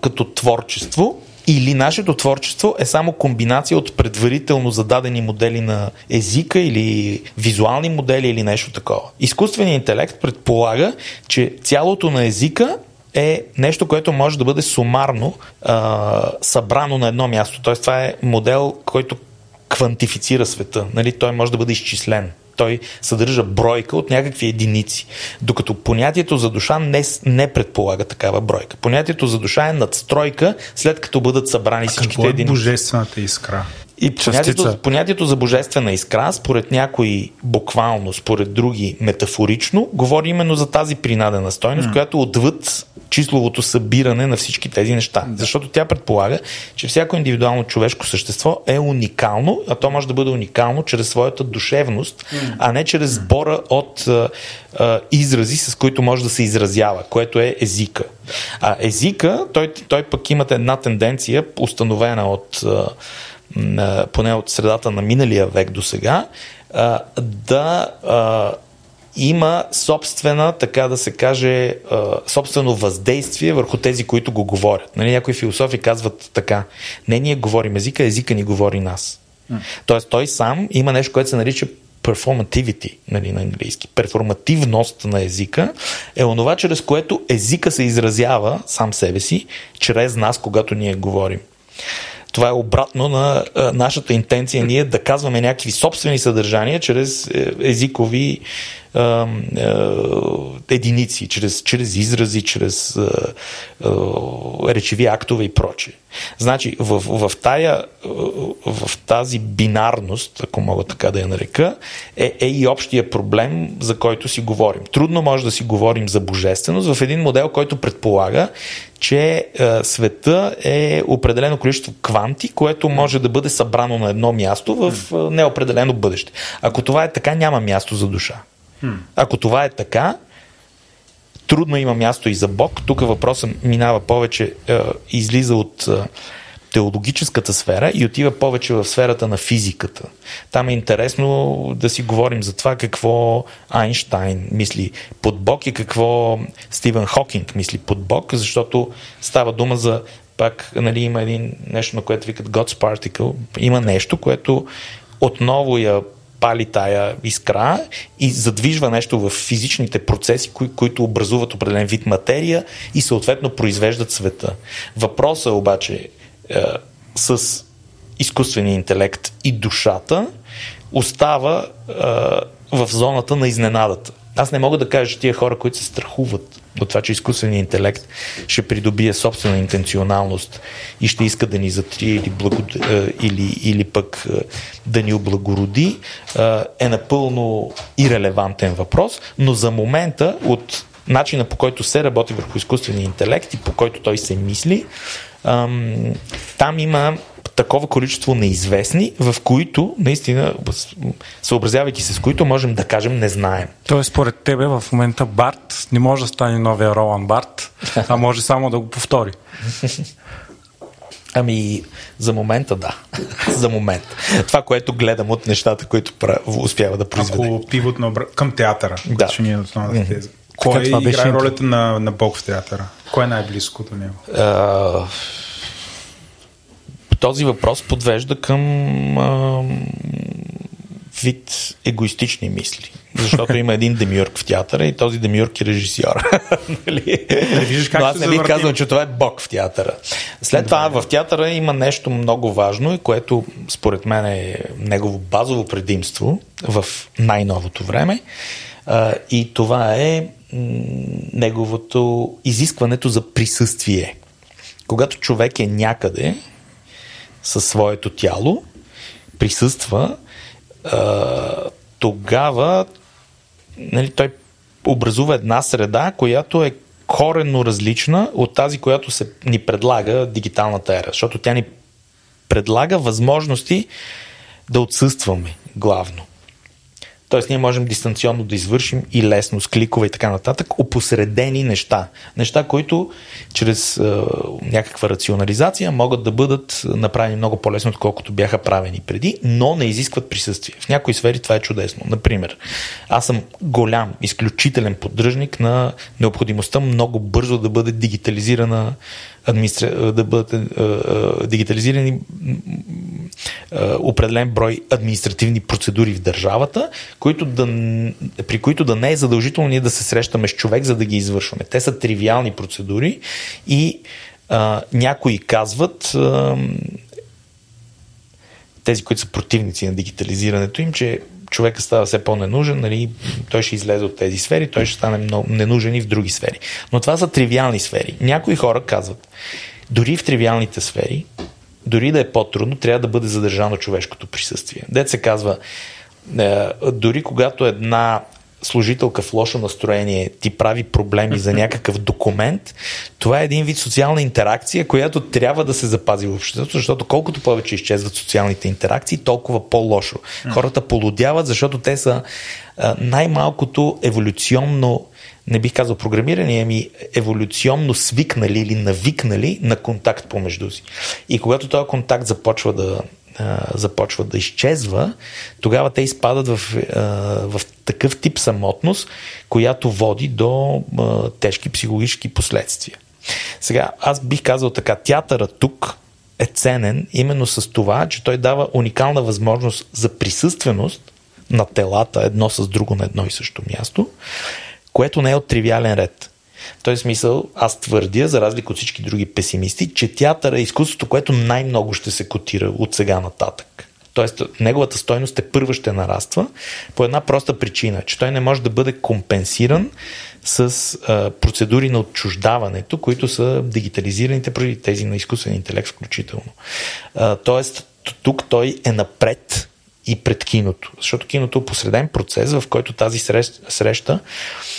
като творчество, или нашето творчество е само комбинация от предварително зададени модели на езика или визуални модели или нещо такова. Изкуственият интелект предполага, че цялото на езика е нещо, което може да бъде сумарно събрано на едно място. Тоест това е модел, който квантифицира света. Нали? Той може да бъде изчислен. Той съдържа бройка от някакви единици. Докато понятието за душа не предполага такава бройка. Понятието за душа е надстройка, след като бъдат събрани всичките единици. Какво е божествената искра? И понятието за божествена искра, според някои буквално, според други метафорично, говори именно за тази принадена стойност, която отвъд числовото събиране на всички тези неща. Да. Защото тя предполага, че всяко индивидуално човешко същество е уникално, а то може да бъде уникално чрез своята душевност, а не чрез сбора от изрази, с които може да се изразява, което е езика. А езика, той пък има една тенденция, установена от поне от средата на миналия век до сега, да има собствена, така да се каже, собствено въздействие върху тези, които го говорят. Нали, някои философи казват така: не ние говорим езика, езика ни говори нас. Тоест той сам има нещо, което се нарича performativity, нали, на английски. Перформативност на езика е онова, чрез което езика се изразява сам себе си, чрез нас, когато ние говорим. Това е обратно на нашата интенция ние да казваме някакви собствени съдържания чрез езикови единици, чрез изрази, чрез речеви актове и прочее. Значи в тази бинарност, ако мога така да я нарека, е и общия проблем, за който си говорим. Трудно може да си говорим за божественост в един модел, който предполага, че света е определено количество кванти, което може да бъде събрано на едно място в неопределено бъдеще. Ако това е така, няма място за душа. Ако това е така, трудно има място и за Бог. Тук въпросът минава повече, излиза от теологическата сфера и отива повече в сферата на физиката. Там е интересно да си говорим за това какво Айнщайн мисли под Бог и какво Стивен Хокинг мисли под Бог, защото става дума за пак, нали, има един нещо, на което викат God's Particle. Има нещо, което отново я пали тая искра и задвижва нещо в физичните процеси, които образуват определен вид материя и съответно произвеждат света. Въпросът обаче с изкуствения интелект и душата остава в зоната на изненадата. Аз не мога да кажа, че тия хора, които се страхуват от това, че изкуственият интелект ще придобие собствена интенционалност и ще иска да ни затрие или пък да ни облагороди, е напълно ирелевантен въпрос, но за момента от начина, по който се работи върху изкуствения интелект и по който той се мисли, там има такова количество неизвестни, в които, наистина, съобразявайки се с които, можем да кажем не знаем. Тоест, според тебе в момента Барт не може да стане новия Ролан Барт, а може само да го повтори. Ами, за момента да. За момент. Това, което гледам от нещата, които успява да произведе. Ако пивот към театъра, да, ще ни е основната теза. Кой играе ролята на Бог в театъра? Кой е най-близко до него? Този въпрос подвежда към вид егоистични мисли. Защото има един демиург в театъра и този демиург е режисьор. Но аз не бих казал, че това е Бог в театъра. След това в театъра има нещо много важно, което според мен е негово базово предимство в най-новото време. И това е неговото изискването за присъствие. Когато човек е някъде със своето тяло, присъства, тогава, нали, той образува една среда, която е коренно различна от тази, която се ни предлага дигиталната ера, защото тя ни предлага възможности да отсъстваме главно. Тоест ние можем дистанционно да извършим и лесно с кликове и така нататък опосредени неща. Неща, които чрез някаква рационализация могат да бъдат направени много по-лесно, отколкото бяха правени преди, но не изискват присъствие. В някои сфери това е чудесно. Например, аз съм голям, изключителен поддръжник на необходимостта много бързо да бъде дигитализирана да бъдат дигитализирани определен брой административни процедури в държавата, при които да не е задължително ние да се срещаме с човек, за да ги извършваме. Те са тривиални процедури и някои казват, тези, които са противници на дигитализирането им, че човека става все по-ненужен, нали? Той ще излезе от тези сфери, той ще стане много ненужен и в други сфери. Но това са тривиални сфери. Някои хора казват, дори в тривиалните сфери, дори да е по-трудно, трябва да бъде задържано човешкото присъствие. Дет се казва, дори когато една служителка в лошо настроение ти прави проблеми за някакъв документ, това е един вид социална интеракция, която трябва да се запази в обществото, защото колкото повече изчезват социалните интеракции, толкова по-лошо. Хората полудяват, защото те са най-малкото еволюционно, не бих казал програмирани, ами еволюционно свикнали или навикнали на контакт помежду си. И когато този контакт започва да изчезва, тогава те изпадат в такъв тип самотност, която води до тежки психологически последствия. Сега, аз бих казал така, театърът тук е ценен именно с това, че той дава уникална възможност за присъственост на телата едно с друго на едно и също място, което не е от тривиален ред. В този смисъл, аз твърдя, за разлика от всички други песимисти, че театър е изкуството, което най-много ще се котира от сега нататък. Тоест, неговата стойност тепърва ще нараства по една проста причина, че той не може да бъде компенсиран с процедури на отчуждаването, които са дигитализираните преди тези на изкуствен интелект включително. Тоест, тук той е напред и пред киното. Защото киното е посреден процес, в който тази среща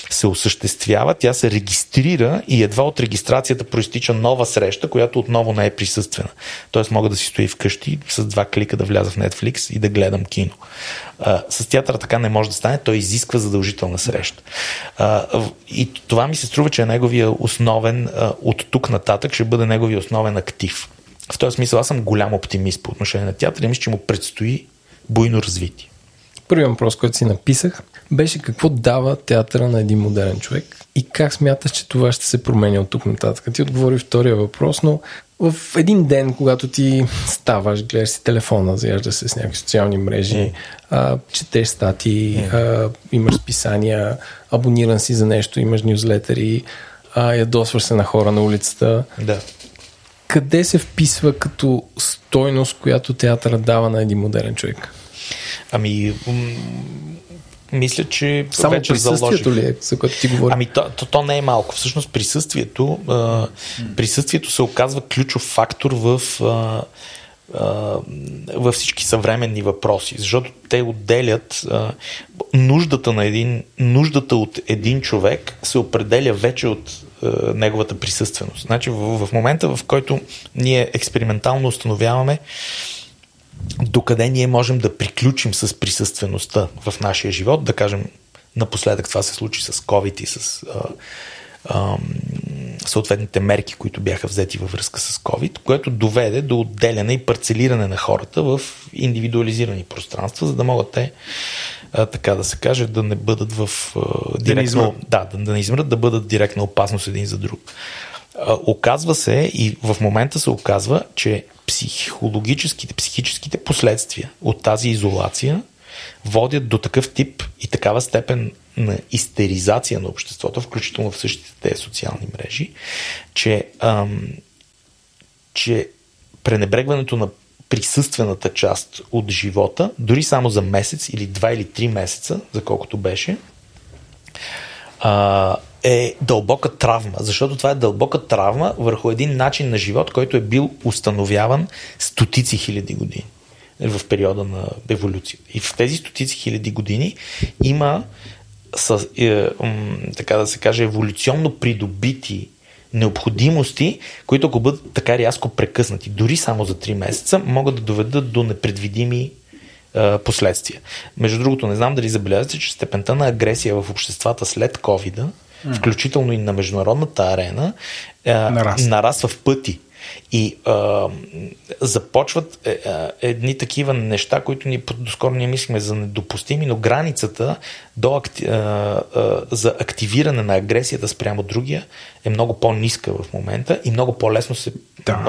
се осъществява, тя се регистрира и едва от регистрацията проистича нова среща, която отново не е присъствена. Тоест мога да си стои вкъщи с 2 клика да вляза в Netflix и да гледам кино. С театъра така не може да стане, той изисква задължителна среща. И това ми се струва, че е неговия основен, от тук нататък ще бъде неговия основен актив. В този смисъл аз съм голям оптимист по отношение на театъра и мисля, че му предстои буйно развитие. Първият въпрос, който си написах, беше какво дава театъра на един модерен човек и как смяташ, че това ще се променя от тук нататък. Ти отговори втория въпрос, но в един ден, когато ти ставаш, гледаш си телефона, заяждаш се с някакви социални мрежи, четеш статии, имаш списания, абониран си за нещо, имаш нюзлетери, ядосваш се на хора на улицата. Да. Къде се вписва като стойност, която театъра дава на един модерен човек? Ами, мисля, че само вече присъствието заложих. Ли е, за което ти говори? Ами, то не е малко. Всъщност присъствието се оказва ключов фактор във всички съвременни въпроси, защото те отделят нуждата от един човек се определя вече от неговата присъственост. Значи в момента, в който ние експериментално установяваме докъде ние можем да приключим с присъствеността в нашия живот, да кажем, напоследък това се случи с COVID и с съответните мерки, които бяха взети във връзка с COVID, което доведе до отделяне и парцелиране на хората в индивидуализирани пространства, за да могат те, така да се каже, да не бъдат в директно, да не измрат, да бъдат директна опасност един за друг. Оказва се и в момента се оказва, че психическите последствия от тази изолация водят до такъв тип и такава степен на истеризация на обществото, включително в същите тези социални мрежи, че пренебрегването на присъствената част от живота, дори само за месец или 2 или 3 месеца, за колкото беше, е дълбока травма, защото това е дълбока травма върху един начин на живот, който е бил установяван стотици хиляди години в периода на еволюцията. И в тези стотици хиляди години има така да се каже, еволюционно придобити необходимости, които ако бъдат така рязко прекъснати, дори само за 3 месеца, могат да доведат до непредвидими последствия. Между другото, не знам дали забелязвате, че степента на агресия в обществата след COVID-а, включително и на международната арена, нарасва в пъти. И започват едни такива неща, които ние доскоро ние мислихме за недопустими, но границата за активиране на агресията спрямо другия е много по-ниска в момента и много по-лесно се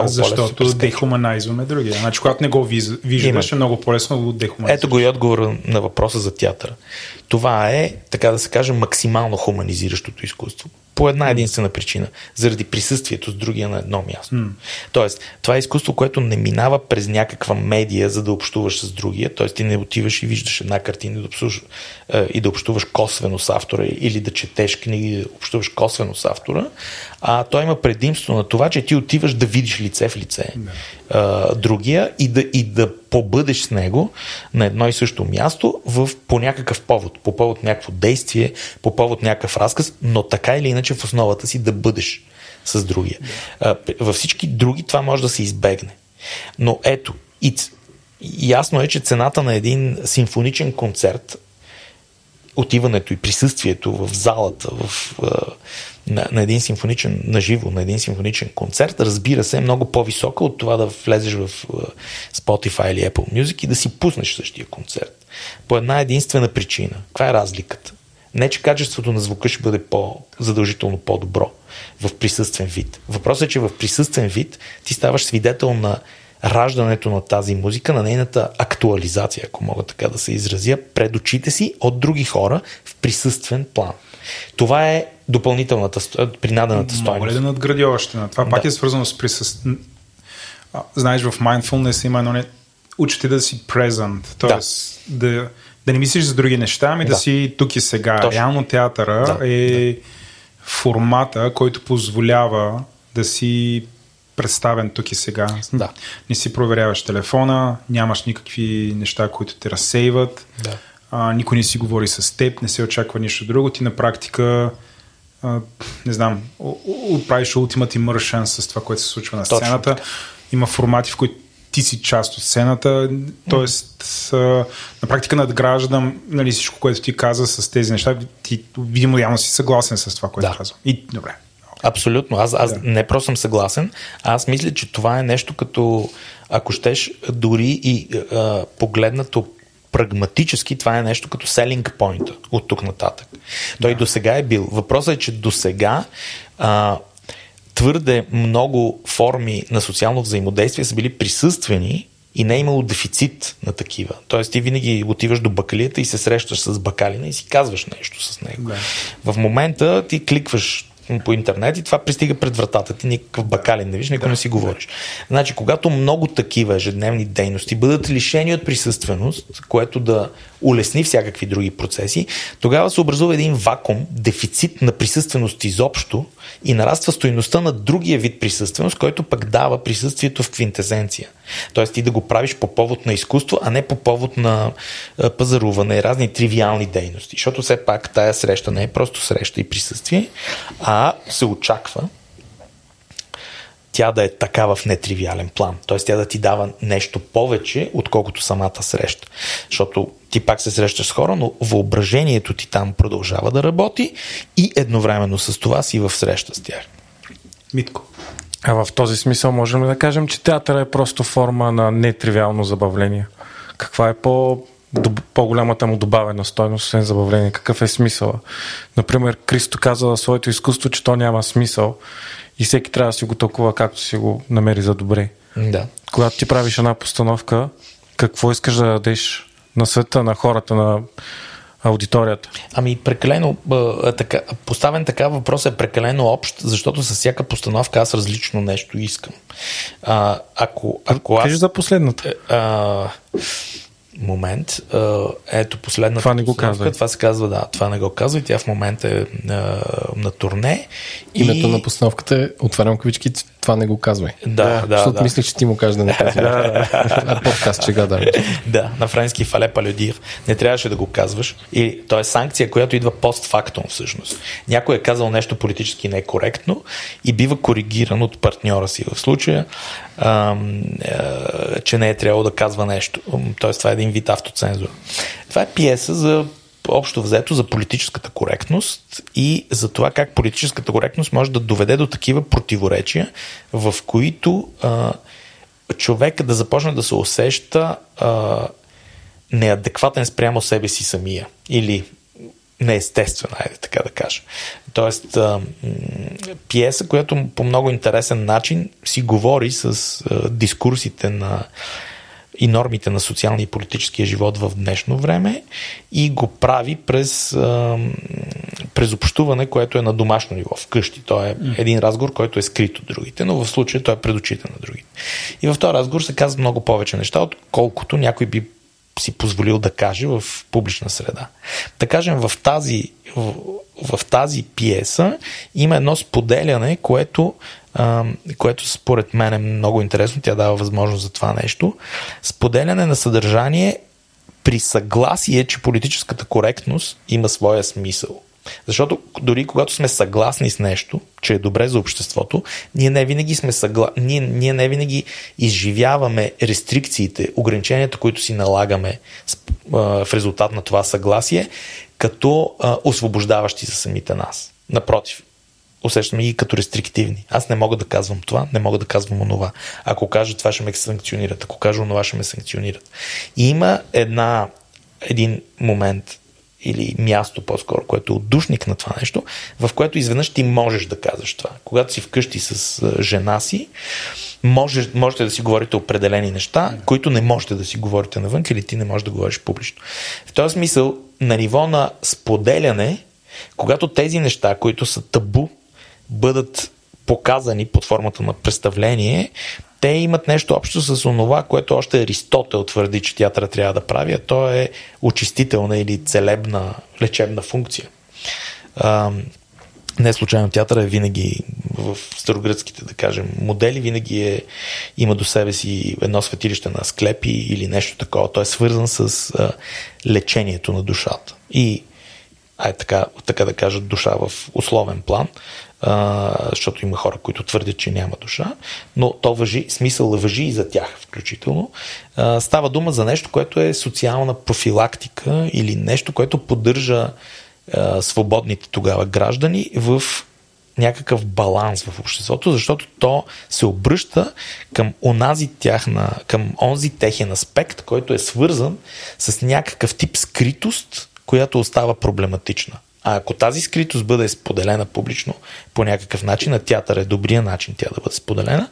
защото дехуманайзваме другия. Значи, когато не го виждаш, е много по-лесно го дехуманизираш. Ето го и отговора на въпроса за театър. Това е, така да се каже, максимално хуманизиращото изкуство. По една единствена причина. Заради присъствието с другия на едно място. Тоест, това е изкуство, което не минава през някаква медия, за да общуваш с другия. Тоест, ти не отиваш и виждаш една картина и да общуваш косвено с автора или да четеш книги и да общуваш косвено с автора. А той има предимство на това, че ти отиваш да видиш лице в лице другия и да побъдеш с него на едно и също място по някакъв повод. По повод някакво действие, по повод някакъв разказ, но така или иначе в основата си да бъдеш с другия. Във всички други това може да се избегне. Но ето, ясно е, че цената на един симфоничен концерт, отиването и присъствието в залата, на един симфоничен, наживо, на един симфоничен концерт, разбира се, е много по-висока от това да влезеш в Spotify или Apple Music и да си пуснеш същия концерт. По една единствена причина. Каква е разликата? Не, че качеството на звука ще бъде задължително по-добро в присъствен вид. Въпросът е, че в присъствен вид ти ставаш свидетел на раждането на тази музика, на нейната актуализация, ако мога така да се изразя, пред очите си от други хора в присъствен план. Това е допълнителната, принадената стойност. Мога ли да надградя още на това? Пак е свързано с присъствие. Знаеш, в mindfulness има едно учите да си present, т.е. да не мислиш за други неща, ами да си тук и сега. Точно. Реално театъра е формата, който позволява да си представен тук и сега. Не си проверяваш телефона, нямаш никакви неща, които те разсейват, никой не си говори с теб, не се очаква нищо друго. Ти на практика не знам, правиш ultimate immersion с това, което се случва на сцената. Точно. Има формати, в които ти си част от сцената, т.е. на практика надграждам всичко, което ти каза с тези неща. Ти видимо явно си съгласен с това, което казвам. И добре. Абсолютно. Аз не просто съм съгласен. Аз мисля, че това е нещо като, ако щеш, дори и погледнато прагматически, това е нещо като selling point от тук нататък. Той до сега е бил. Въпросът е, че до сега твърде много форми на социално взаимодействие са били присъствени и не е имало дефицит на такива. Тоест ти винаги отиваш до бакалията и се срещаш с бакалина и си казваш нещо с него. В момента ти кликваш по интернет и това пристига пред вратата ти, никакъв бакалин не виж, никой не си говориш. Значи, когато много такива ежедневни дейности бъдат лишени от присъственост, което да улесни всякакви други процеси, тогава се образува един вакуум, дефицит на присъственост изобщо и нараства стойността на другия вид присъственост, който пък дава присъствието в квинтесенция. Тоест ти да го правиш по повод на изкуство, а не по повод на пазаруване и разни тривиални дейности. Защото все пак тая среща не е просто среща и присъствие, а се очаква тя да е така в нетривиален план. Тоест тя да ти дава нещо повече, отколкото самата среща. Защото ти пак се срещаш с хора, но въображението ти там продължава да работи и едновременно с това си в среща с тях. Митко. А в този смисъл можем да кажем, че театъра е просто форма на нетривиално забавление. Каква е по-голямата му добавена стойност, освен забавление? Какъв е смисъла? Например, Кристо казва за своето изкуство, че то няма смисъл и всеки трябва да си го тълкува както си го намери за добре. Когато ти правиш една постановка, какво искаш да дадеш на света, на хората, на аудиторията? Ами прекалено поставен така въпрос е прекалено общ, защото с всяка постановка аз различно нещо искам. Кажи за последната. Момент. Ето последната. Това не го казва. Това се казва, това не го казва и тя в момента е на турне. Името на постановката е, отварям кавички, това не го казвай. Да. Защото мислих, че ти му кажеш да не казваш. Подкаст чега да. Да, на френски фале палюдир. Не трябваше да го казваш. И то е санкция, която идва постфактум всъщност. Някой е казал нещо политически некоректно и бива коригиран от партньора си в случая, че не е трябвало да казва нещо. Тоест това е един вид автоцензура. Това е пиеса за общо взето за политическата коректност и за това как политическата коректност може да доведе до такива противоречия, в които човек да започне да се усеща неадекватен спрямо себе си самия или неестествен, айде така да кажа. Тоест, пиеса, която по много интересен начин си говори с дискурсите на и нормите на социалния и политическия живот в днешно време и го прави през общуване, което е на домашно ниво, вкъщи. То е един разговор, който е скрит от другите, но в случая той е пред очите на другите. И в този разговор се казва много повече неща, отколкото някой би си позволил да каже в публична среда. Да кажем, в тази пиеса има едно споделяне, което според мен е много интересно, тя дава възможност за това нещо. Споделяне на съдържание при съгласие, че политическата коректност има своя смисъл. Защото дори когато сме съгласни с нещо, че е добре за обществото, ние не винаги ние не винаги изживяваме рестрикциите, ограниченията, които си налагаме в резултат на това съгласие, като освобождаващи за самите нас. Напротив, усещаме ги като рестриктивни. Аз не мога да казвам това, не мога да казвам онова. Ако кажа това, ще ме санкционират. Ако кажа онова, ще ме санкционират. И има един момент или място по-скоро, което е отдушник на това нещо, в което изведнъж ти можеш да казваш това. Когато си вкъщи с жена си, можете да си говорите определени неща, които не можете да си говорите навън или ти не можеш да говориш публично. В този смисъл, на ниво на споделяне, когато тези неща, които са табу, бъдат показани под формата на представление, те имат нещо общо с онова, което още Аристотел твърди, че театъра трябва да прави, а то е очистителна или целебна лечебна функция. Не случайно театъра е винаги в старогръцките, да кажем, модели, винаги има до себе си едно светилище на склепи или нещо такова. Той е свързан с лечението на душата. И така да кажа, душа в условен план, защото има хора, които твърдят, че няма душа, но то въжи и за тях включително. Става дума за нещо, което е социална профилактика или нещо, което поддържа свободните тогава граждани в някакъв баланс в обществото, защото то се обръща към онзи техен аспект, който е свързан с някакъв тип скритост, която остава проблематична. А ако тази скритост бъде споделена публично по някакъв начин, а театър е добрия начин тя да бъде споделена,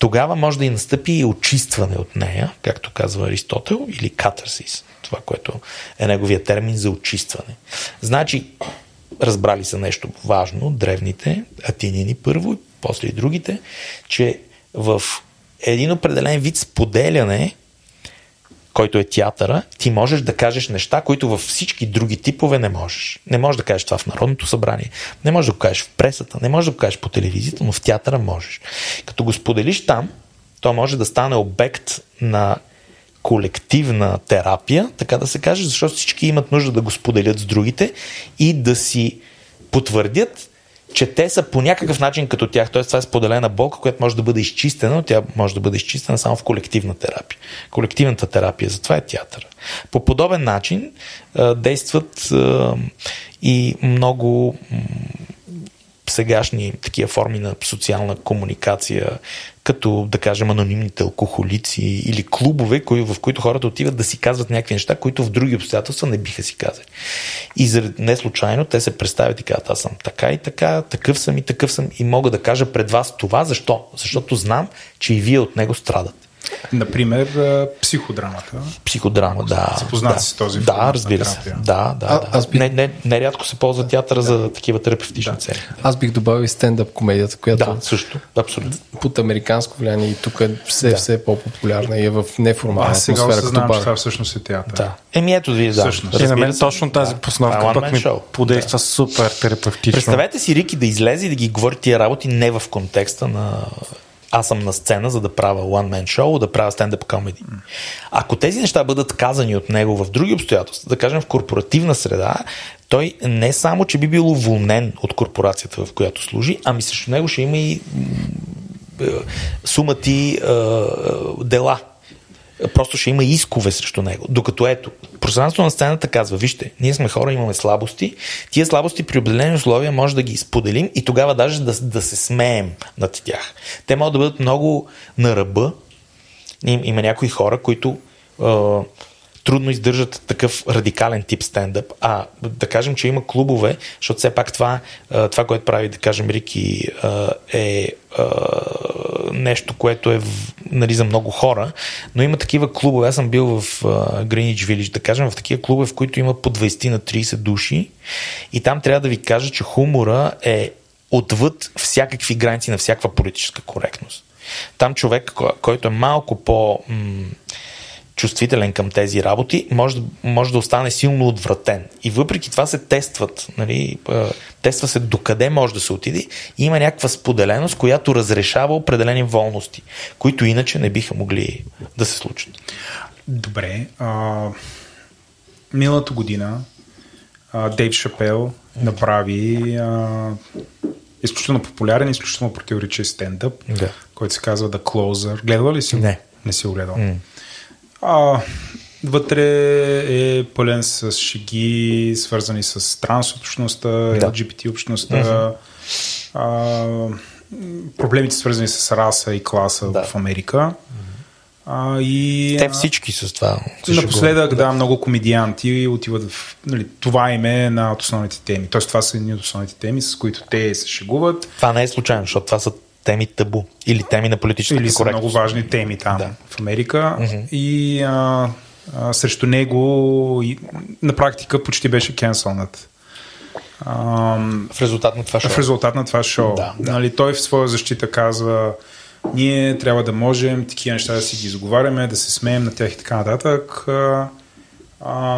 тогава може да и настъпи и очистване от нея, както казва Аристотел, или катарсис, това, което е неговия термин за очистване. Значи, разбрали са нещо важно, древните, атинини първо, после и другите, че в един определен вид споделяне, който е театъра, ти можеш да кажеш неща, които във всички други типове не можеш. Не можеш да кажеш това в Народното събрание, не можеш да го кажеш в пресата, не можеш да го кажеш по телевизията, но в театъра можеш. Като го споделиш там, то може да стане обект на колективна терапия, така да се каже, защото всички имат нужда да го споделят с другите и да си потвърдят, че те са по някакъв начин като тях. Т.е. това е споделена болка, която може да бъде изчистена, но тя може да бъде изчистена само в колективна терапия. Колективната терапия, затова е театър. По подобен начин действат и много сегашни такива форми на социална комуникация, като, да кажем, анонимните алкохолици или клубове, в които хората отиват да си казват някакви неща, които в други обстоятелства не биха си казали. И не случайно те се представят и казват, аз съм така и така, такъв съм и мога да кажа пред вас това. Защо? Защото знам, че и вие от него страдате. Например, психодрамата. Психодрама, да. Запознат си с този филм. Да, разбира се. Нерядко се ползва театъра за такива терапевтични цели. Аз бих добавил стендъп комедията, която също, абсолютно. Под американско влияние и тук все е по-популярна и е в неформална атмосфера. Аз сега осъзнавам, че това всъщност е театър. Да. Еми ето ви, да. И на мен точно тази постановка пък ми подейства супер терапевтично. Представете си Рики да излезе и да ги говори тия работи не в контекста на аз съм на сцена, за да правя one-man show, да правя стендъп комеди. Ако тези неща бъдат казани от него в други обстоятелства, да кажем в корпоративна среда, той не само, че би бил уволнен от корпорацията, в която служи, ами срещу него ще има и сумати дела. Просто ще има искове срещу него. Докато ето, пространството на сцената казва, вижте, ние сме хора, имаме слабости, тия слабости при определени условия може да ги споделим и тогава даже да се смеем над тях. Те могат да бъдат много на ръба. Има някои хора, които трудно издържат такъв радикален тип стендъп, а да кажем, че има клубове, защото все пак това което прави, да кажем, Рики е нещо, което е за много хора, но има такива клубове, аз съм бил в Greenwich Village, да кажем, в такива клубове, в които има по 20 на 30 души и там трябва да ви кажа, че хумора е отвъд всякакви граници на всякаква политическа коректност. Там човек, който е малко по... чувствителен към тези работи, може да остане силно отвратен. И въпреки това се тестват. Нали, тества се докъде може да се отиде. И има някаква споделеност, която разрешава определени волности, които иначе не биха могли да се случат. Добре. Миналата година Дейв Шапел направи изключително популярен, изключително противоречив стендъп, който се казва The Closer. Гледала ли си? Не. Не си го гледал. Вътре е пълен с шеги, свързани с транс-общността, LGBT-общността, проблемите свързани с раса и класа в Америка. Те всички с това. Напоследък, много комедианти отиват в... Нали, това им е една от основните теми. Тоест това са едни от основните теми, с които те се шегуват. Това не е случайно, защото това са теми табу или теми на политическата коректност. Или са много важни теми там в Америка. И срещу него на практика почти беше кенселнат. В резултат на това шоу. Да. Нали, той в своя защита казва, ние трябва да можем такива неща да си ги изговаряме, да се смеем на тях и така нататък.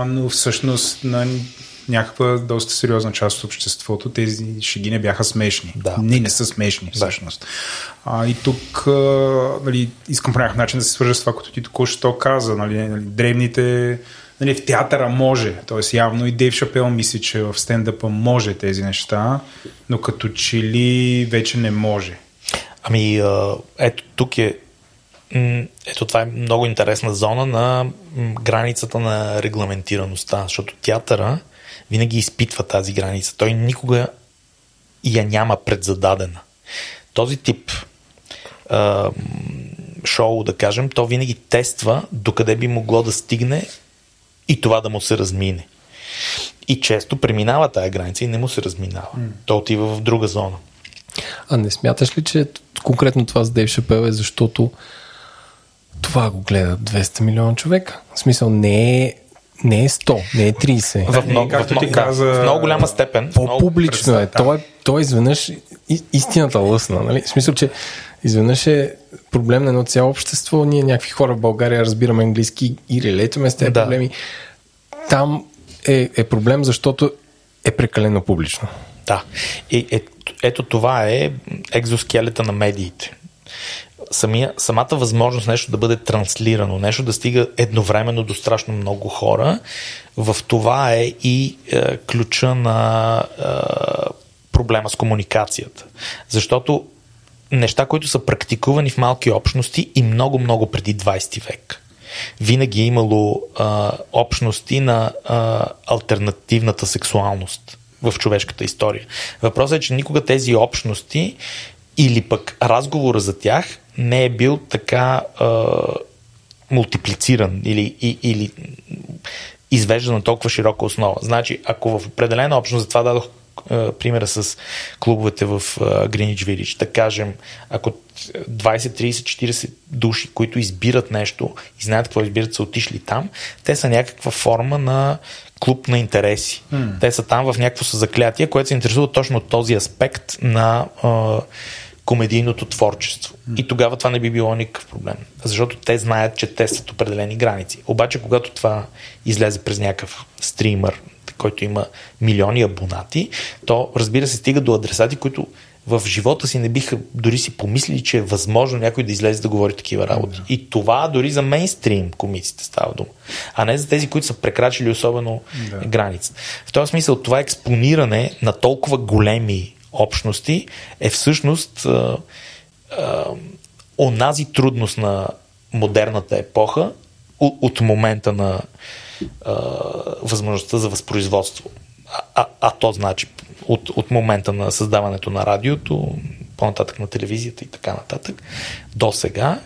Но всъщност на някаква доста сериозна част от обществото тези шеги не бяха смешни. Не са смешни всъщност. И тук искам по някакъв начин да се свържа с това, което ти току-що каза. Древните в театъра може. Тоест явно и Дейв Шапел мисли, че в стендъпа може тези неща, но като че ли вече не може. Ами ето тук е ето това е много интересна зона на границата на регламентираността, защото театъра винаги изпитва тази граница. Той никога я няма предзададена. Този тип шоу, да кажем, то винаги тества докъде би могло да стигне и това да му се размине. И често преминава тая граница и не му се разминава. Той отива в друга зона. А не смяташ ли, че конкретно това с Дейв Шапел е защото това го гледат 200 милиона човека? В смисъл не е 100, не е 30. В много голяма степен. По-публично е. Той изведнъж истината лъсна. Нали? В смисъл, че изведнъж е проблем на едно цяло общество. Ние някакви хора в България разбираме английски и релетваме с тези проблеми. Там е проблем, защото е прекалено публично. Да. Ето това е екзоскелета на медиите. Самата възможност нещо да бъде транслирано, нещо да стига едновременно до страшно много хора, в това е и ключа на проблема с комуникацията. Защото неща, които са практикувани в малки общности и много-много преди 20 век, винаги е имало общности на алтернативната сексуалност в човешката история. Въпросът е, че никога тези общности или пък разговора за тях не е бил така мултиплициран или извеждан на толкова широка основа. Значи, ако в определена общност, затова дадох примера с клубовете в Greenwich Village. Да кажем, ако 20, 30, 40 души, които избират нещо и знаят какво избират, са отишли там, те са някаква форма на клуб на интереси. Те са там в някакво съзаклятие, което се интересува точно от този аспект на комедийното творчество. И тогава това не би било никакъв проблем. Защото те знаят, че те са определени граници. Обаче, когато това излезе през някакъв стример, който има милиони абонати, то, разбира се, стига до адресати, които в живота си не биха дори си помислили, че е възможно някой да излезе да говори такива работи. Yeah. И това дори за мейнстрим комиците става дума, а не за тези, които са прекрачили особено границата. В този смисъл, това експониране на толкова големи общности е всъщност онази трудност на модерната епоха от момента на възможността за възпроизводство. А то значи от момента на създаването на радиото, по-нататък на телевизията и така нататък, до сега.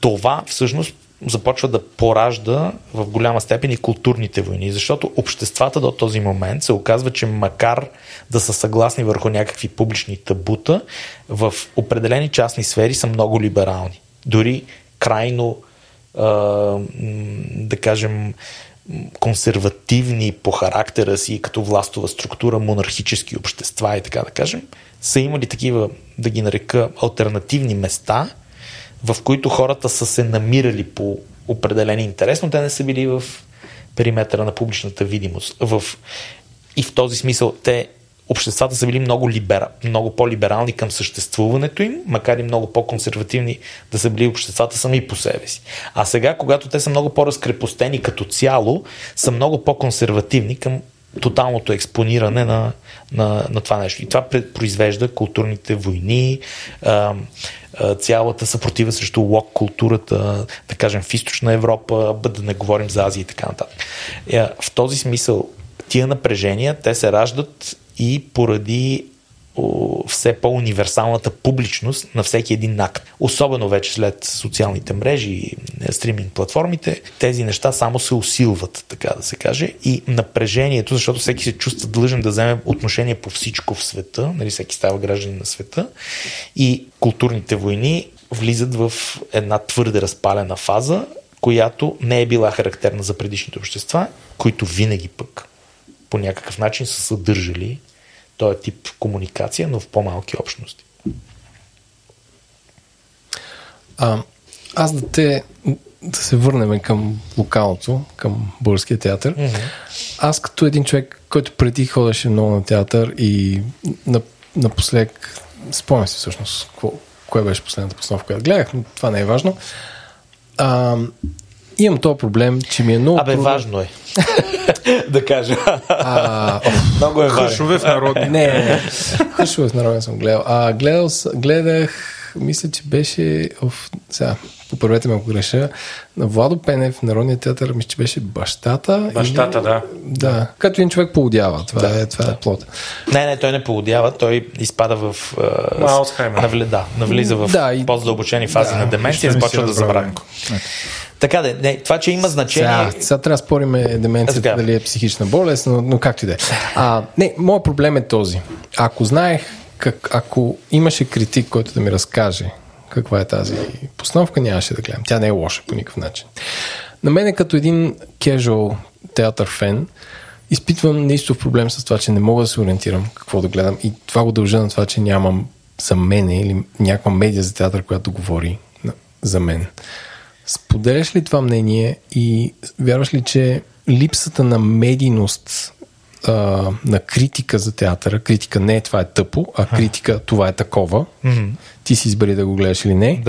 Това всъщност започва да поражда в голяма степен и културните войни, защото обществата до този момент се оказва, че макар да са съгласни върху някакви публични табута, в определени частни сфери са много либерални. Дори крайно, да кажем, консервативни по характера си, като властова структура, монархически общества и така да кажем, са имали такива, да ги нарека, алтернативни места, в които хората са се намирали по определен интерес, но те не са били в периметъра на публичната видимост. И в този смисъл обществата са били много по-либерални към съществуването им, макар и много по-консервативни да са били обществата сами по себе си. А сега, когато те са много по-разкрепостени като цяло, са много по-консервативни към тоталното експониране на това нещо. И това произвежда културните войни, цялата съпротива срещу лок културата, да кажем, в Източна Европа, да не говорим за Азия и така нататък. В този смисъл, тия напрежения, те се раждат и поради все по-универсалната публичност на всеки един акт. Особено вече след социалните мрежи и стриминг платформите, тези неща само се усилват, така да се каже. И напрежението, защото всеки се чувства длъжен да вземе отношение по всичко в света, нали, всеки става гражданин на света, и културните войни влизат в една твърде разпалена фаза, която не е била характерна за предишните общества, които винаги пък по някакъв начин са съдържали този тип комуникация, но в по-малки общности. Аз да се върнем към локалното, към българския театър. Mm-hmm. Аз като един човек, който преди ходеше много на театър и напоследък, спомням си всъщност кое беше последната постановка, която гледах, но това не е важно. Имам този проблем, че ми е много... важно е. Да кажа. Много е важно. Хъшове в народен. Не. Хъшове в народен съм гледал. Гледах, мисля, че беше... Сега, поправете ме, ако греша. На Владо Пенев в Народния театър, мисля, че беше бащата. Бащата, или... да. Като един човек полудява. Това е плота. Не, той не полудява. Той изпада в... Навлиза в по-задълбочени фази на деменция и започва да забравя. Така де, това, че има значение... Сега трябва да спорим деменцията, дали е психична болест, но както и да е. Моят проблем е този. Ако знаех, ако имаше критик, който да ми разкаже каква е тази постановка, нямаше да гледам. Тя не е лоша по никакъв начин. На мен, като един casual театър фен, изпитвам неистов проблем с това, че не мога да се ориентирам какво да гледам, и това го дължа на това, че нямам за мен или някаква медия за театър, която говори за мен. Споделяш ли това мнение и вярваш ли, че липсата на медийност, на критика за театъра, критика не е това е тъпо, а критика това е такова, ти си избери да го гледаш или не,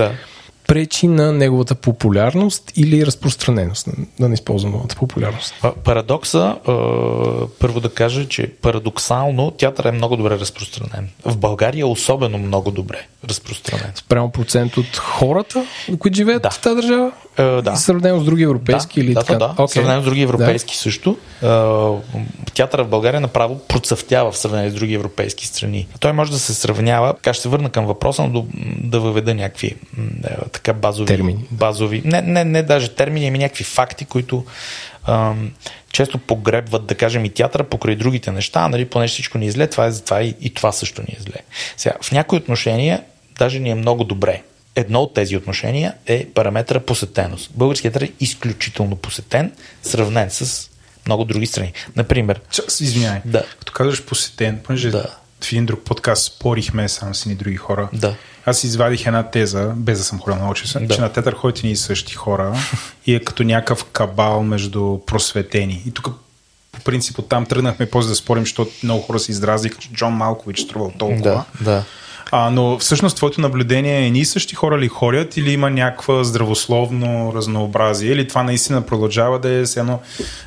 пречи на неговата популярност или разпространеност, да не използвам новата популярност? Парадокса, първо да кажа, че парадоксално театър е много добре разпространен. В България особено много добре разпространен. Спрямо процент от хората, които живеят в тази държава? Да. Сравнено с други европейски или така? Да, okay. Сравнено с други европейски също. Театъра в България направо процъфтява в сравнение с други европейски страни. Той може да се сравнява, така ще се върна към въпроса, но да въведа някакви така базови термини. Не даже термини, ами някакви факти, които често погребват, да кажем, и театъра покрай другите неща, нали, понеже всичко ни е зле, това е затова и това също ни е зле. Сега, в някои отношения даже ни е много добре. Едно от тези отношения е параметъра посетеност. Българският театър е изключително посетен, сравнен с много други страни. Например... Извинявай, като казваш посетен, понеже в един друг подкаст спорихме само с едни други хора. Да. Аз извадих една теза, без да съм ходил на учеса, че на театър ходят и същи хора и е като някакъв кабал между просветени. И тук по принцип оттам тръгнахме после да спорим, защото много хора се издразиха, че Джон Малкович струвал толкова. Да. Но всъщност твоето наблюдение е ни същи хора ли ходят или има някаква здравословно разнообразие или това наистина продължава да е едно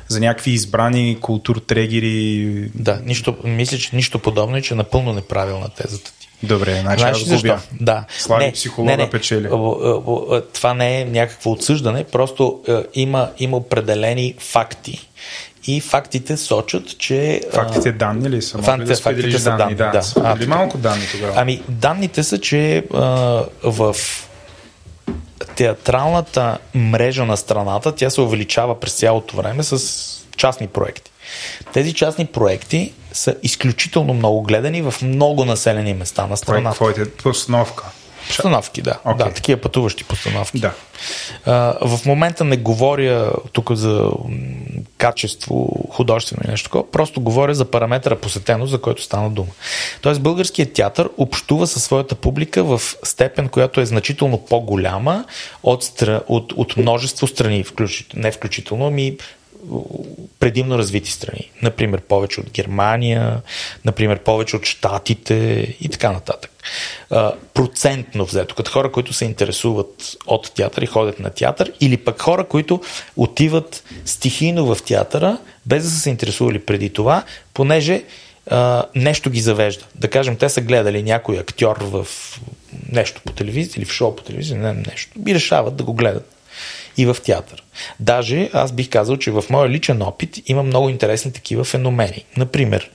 за някакви избрани култур-трегери? Да, мисля, че нищо подобно и че е напълно неправилна тезата ти. Добре, значи аз губя. Да. Слави психолога печели. Това не е някакво отсъждане, просто има определени факти. И фактите сочат, че... Фактите данни ли са? Фактите са данни, да. Или малко данни тогава? Ами, данните са, че в театралната мрежа на страната тя се увеличава през цялото време с частни проекти. Тези частни проекти са изключително много гледани в много населени места на страната. Проект, който е постановка? Постановки, да. Okay. Да, такива пътуващи постановки. Да. В момента не говоря тук за качество, художествено и нещо такова, просто говоря за параметъра посетеност, за който стана дума. Тоест българският театър общува със своята публика в степен, която е значително по-голяма от множество страни, не включително, ами предимно развити страни. Например, повече от Германия, например, повече от Щатите и така нататък. Процентно взето, като хора, които се интересуват от театър и ходят на театър, или пък хора, които отиват стихийно в театъра, без да са се интересували преди това, понеже нещо ги завежда. Да кажем, те са гледали някой актьор в нещо по телевизия или в шоу по телевизия, нещо, и решават да го гледат и в театър. Даже аз бих казал, че в моя личен опит има много интересни такива феномени. Например,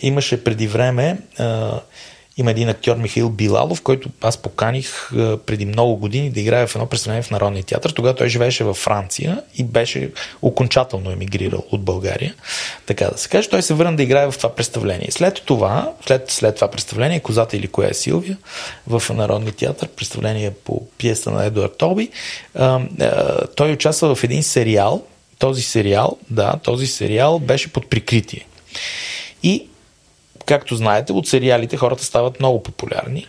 имаше преди време има един актьор Михаил Билалов, който аз поканих преди много години да играе в едно представление в Народния театър. Тогава той живееше във Франция и беше окончателно емигрирал от България. Така да се каже, той се върна да играе в това представление. След това представление, Козата или коя е Силвия, в Народния театър, представление по пиеса на Едуард Толби, той участва в един сериал. Този сериал беше под прикритие. И както знаете, от сериалите хората стават много популярни.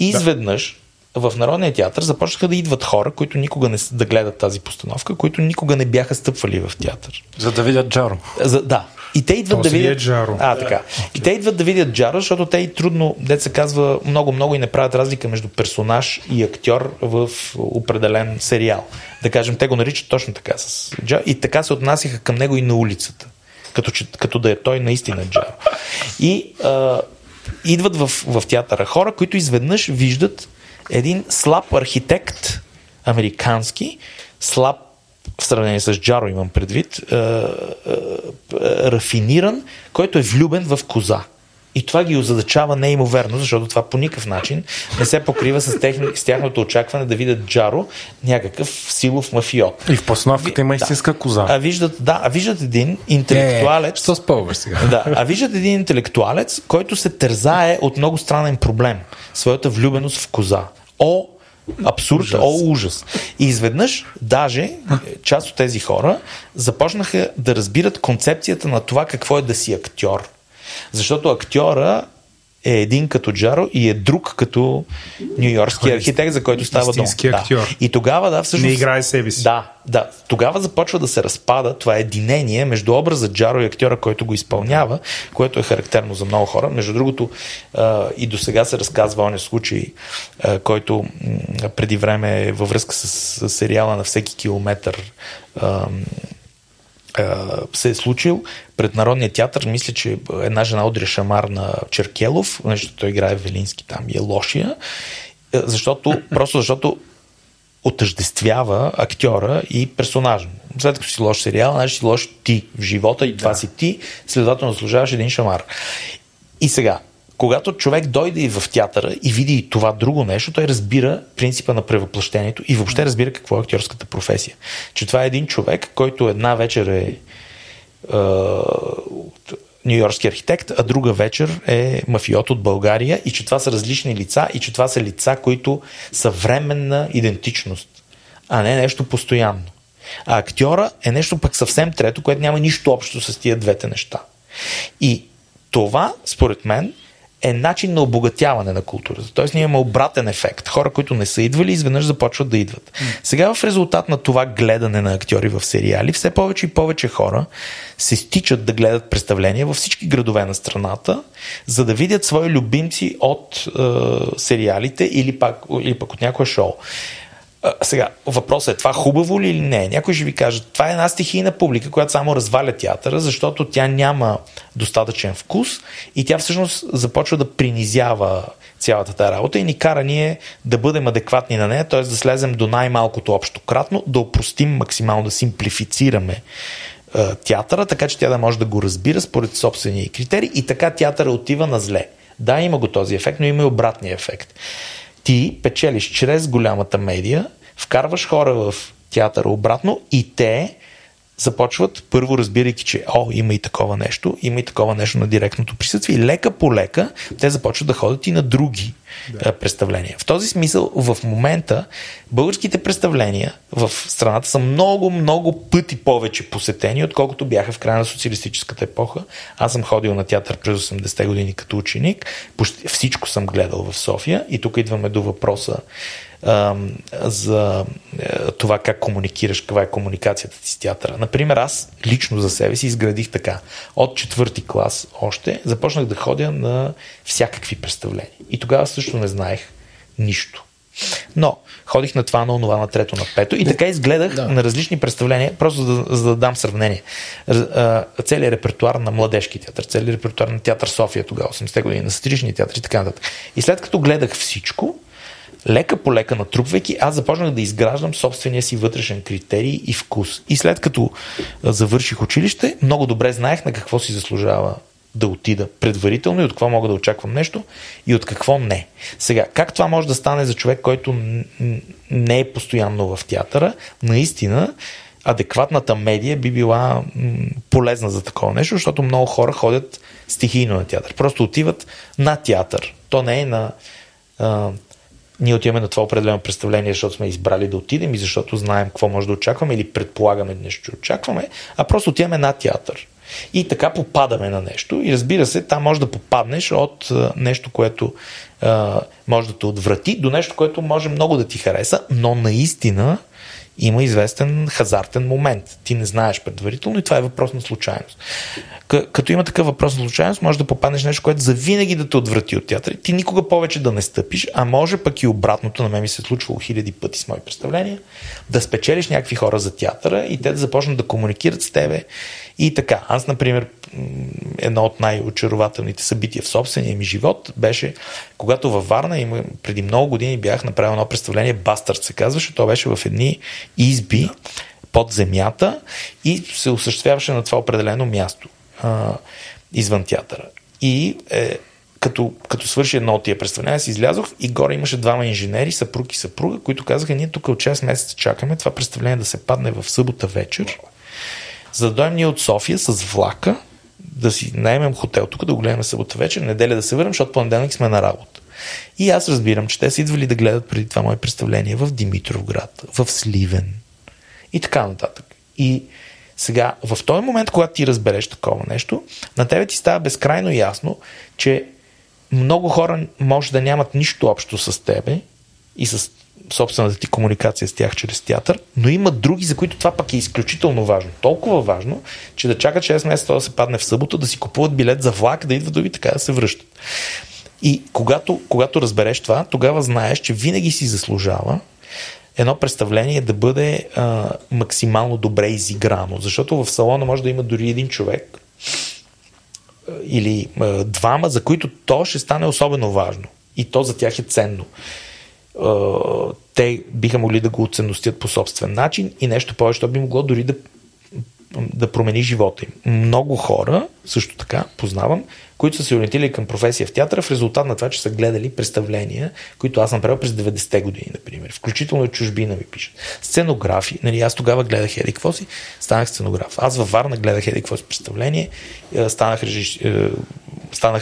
И изведнъж в Народния театър започнаха да идват хора, които никога не да гледат тази постановка, които никога не бяха стъпвали в театър. За да видят Джаро. И те идват да видят Джаро. И те идват да видят Джаро, защото те и трудно, дет се казва, много и не правят разлика между персонаж и актьор в определен сериал. Да кажем, те го наричат точно така с Джаро. И така се отнасяха към него и на улицата. Като да е той наистина Джаро. И идват в театъра хора, които изведнъж виждат един слаб архитект, американски, слаб в сравнение с Джаро имам предвид, рафиниран, който е влюбен в коза. И това ги озадачава неимоверно, защото това по никакъв начин не се покрива с тяхното очакване да видят Джаро, някакъв силов мафиот. И в постановката има истинска коза. А виждат един интелектуалец. Що спълваш сега? А виждат един интелектуалец, който се тързае от много странен проблем. Своята влюбеност в коза. Абсурд, ужас. И изведнъж даже част от тези хора започнаха да разбират концепцията на това какво е да си актьор. Защото актьора е един като Джаро и е друг като нюйоркски архитект, за който става дума. И тогава, всъщност... Не играе себе си. Тогава започва да се разпада това единение между образа Джаро и актьора, който го изпълнява, което е характерно за много хора. Между другото, и до сега се разказва оня случай, който преди време е във връзка с сериала на всеки километър се е случил пред Народния театър. Мисля, че една жена удря шамар на Черкелов, защото той играе Велински там и е лошия, защото отъждествява актьора и персонажа. След като си лош сериал, значи си лош ти в живота и това си ти, следователно заслужаваш един шамар. И сега, когато човек дойде и в театъра и види и това друго нещо, той разбира принципа на превъплъщението и въобще разбира какво е актьорската професия. Че това е един човек, който една вечер е нью-йоркски архитект, а друга вечер е мафиот от България и че това са различни лица и че това са лица, които са временна идентичност, а не нещо постоянно. А актьора е нещо пък съвсем трето, което няма нищо общо с тия двете неща. И това, според мен, е начин на обогатяване на културата. Тоест ние имаме обратен ефект. Хора, които не са идвали, изведнъж започват да идват. Сега в резултат на това гледане на актьори в сериали, все повече и повече хора се стичат да гледат представления във всички градове на страната, за да видят свои любимци от сериалите или пък от някое шоу. Сега, въпросът е, това хубаво ли или не? Някой ще ви каже, това е една стихийна публика, която само разваля театъра, защото тя няма достатъчен вкус и тя всъщност започва да принизява цялата тази работа и ни кара ние да бъдем адекватни на нея, т.е. да слезем до най-малкото общократно, да опростим максимално, да симплифицираме театъра, така че тя да може да го разбира според собствения критерий и така театъра отива на зле. Да, има го този ефект, но има и обратния ефект. Ти печелиш чрез голямата медия, вкарваш хора в театъра обратно и те започват, първо разбирайки, че има и такова нещо, има и такова нещо на директното присъствие. Лека по лека те започват да ходят и на други представления. В този смисъл, в момента българските представления в страната са много пъти повече посетени, отколкото бяха в края на социалистическата епоха. Аз съм ходил на театър през 80-те години като ученик. Почти всичко съм гледал в София и тук идваме до въпроса за това как комуникираш, каква е комуникацията ти с театъра. Например, аз лично за себе си изградих така. От 4-ти клас още започнах да ходя на всякакви представления. И тогава също не знаех нищо. Но ходих на това, на онова, на трето, на пето и така изгледах на различни представления, просто за да дам сравнение. Целият репертуар на Младежки театър, целият репертуар на театър София тогава, 80-те години, на сатирични театри и така нататък. И след като гледах всичко, лека по лека натрупвайки, аз започнах да изграждам собствения си вътрешен критерий и вкус. И след като завърших училище, много добре знаех на какво си заслужава да отида предварително и от какво мога да очаквам нещо и от какво не. Сега, как това може да стане за човек, който не е постоянно в театъра? Наистина, адекватната медия би била полезна за такова нещо, защото много хора ходят стихийно на театър. Просто отиват на театър. То не е на... Ние отиваме на това определено представление, защото сме избрали да отидем и защото знаем какво може да очакваме или предполагаме нещо, че очакваме, а просто отиваме на театър. И така попадаме на нещо и разбира се, там може да попаднеш от нещо, което може да те отврати, до нещо, което може много да ти хареса, но наистина има известен хазартен момент. Ти не знаеш предварително и това е въпрос на случайност. Като има такъв въпрос на случайност, може да попаднеш нещо, което завинаги да те отврати от театъра. Ти никога повече да не стъпиш, а може пък и обратното, на мен ми се е случвало хиляди пъти с мои представления, да спечелиш някакви хора за театъра и те да започнат да комуникират с тебе и така. Аз, например, едно от най-очарователните събития в собствения ми живот беше, когато във Варна преди много години бях направил едно представление, Бастърд се казваше, то беше в едни изби под земята и се осъществяваше на това определено място извън театъра. И като свърши едно от тия представления, аз излязох и горе имаше двама инженери, съпруг и съпруга, които казаха, ние тук от 6 месеца чакаме това представление да се падне в събота вечер, за да дойдем ние от София с влака, да си наемем хотел тук, да го гледаме събота вечер, неделя да се върнем, защото понеделник сме на работа. И аз разбирам, че те са идвали да гледат преди това мое представление в Димитровград, в Сливен и така нататък. И сега, в този момент, когато ти разбереш такова нещо, на тебе ти става безкрайно ясно, че много хора може да нямат нищо общо с тебе и с собствената ти комуникация с тях чрез театър, но има други, за които това пък е изключително важно. Толкова важно, че да чакат 6 месеца да се падне в събота, да си купуват билет за влак, да идват и така да се връщат. И когато разбереш това, тогава знаеш, че винаги си заслужава едно представление да бъде максимално добре изиграно. Защото в салона може да има дори един човек или двама, за които то ще стане особено важно. И то за тях е ценно. те биха могли да го оценностят по собствен начин и нещо повече, то би могло дори да промени живота им. Много хора, също така, познавам, които са се ориентирали към професия в театъра в резултат на това, че са гледали представления, които аз направил през 90-те години, например. Включително и чужбина ми пишат. Сценографи. Нали, аз тогава гледах еди какво си, станах сценограф. Аз във Варна гледах еди какво си представление, станах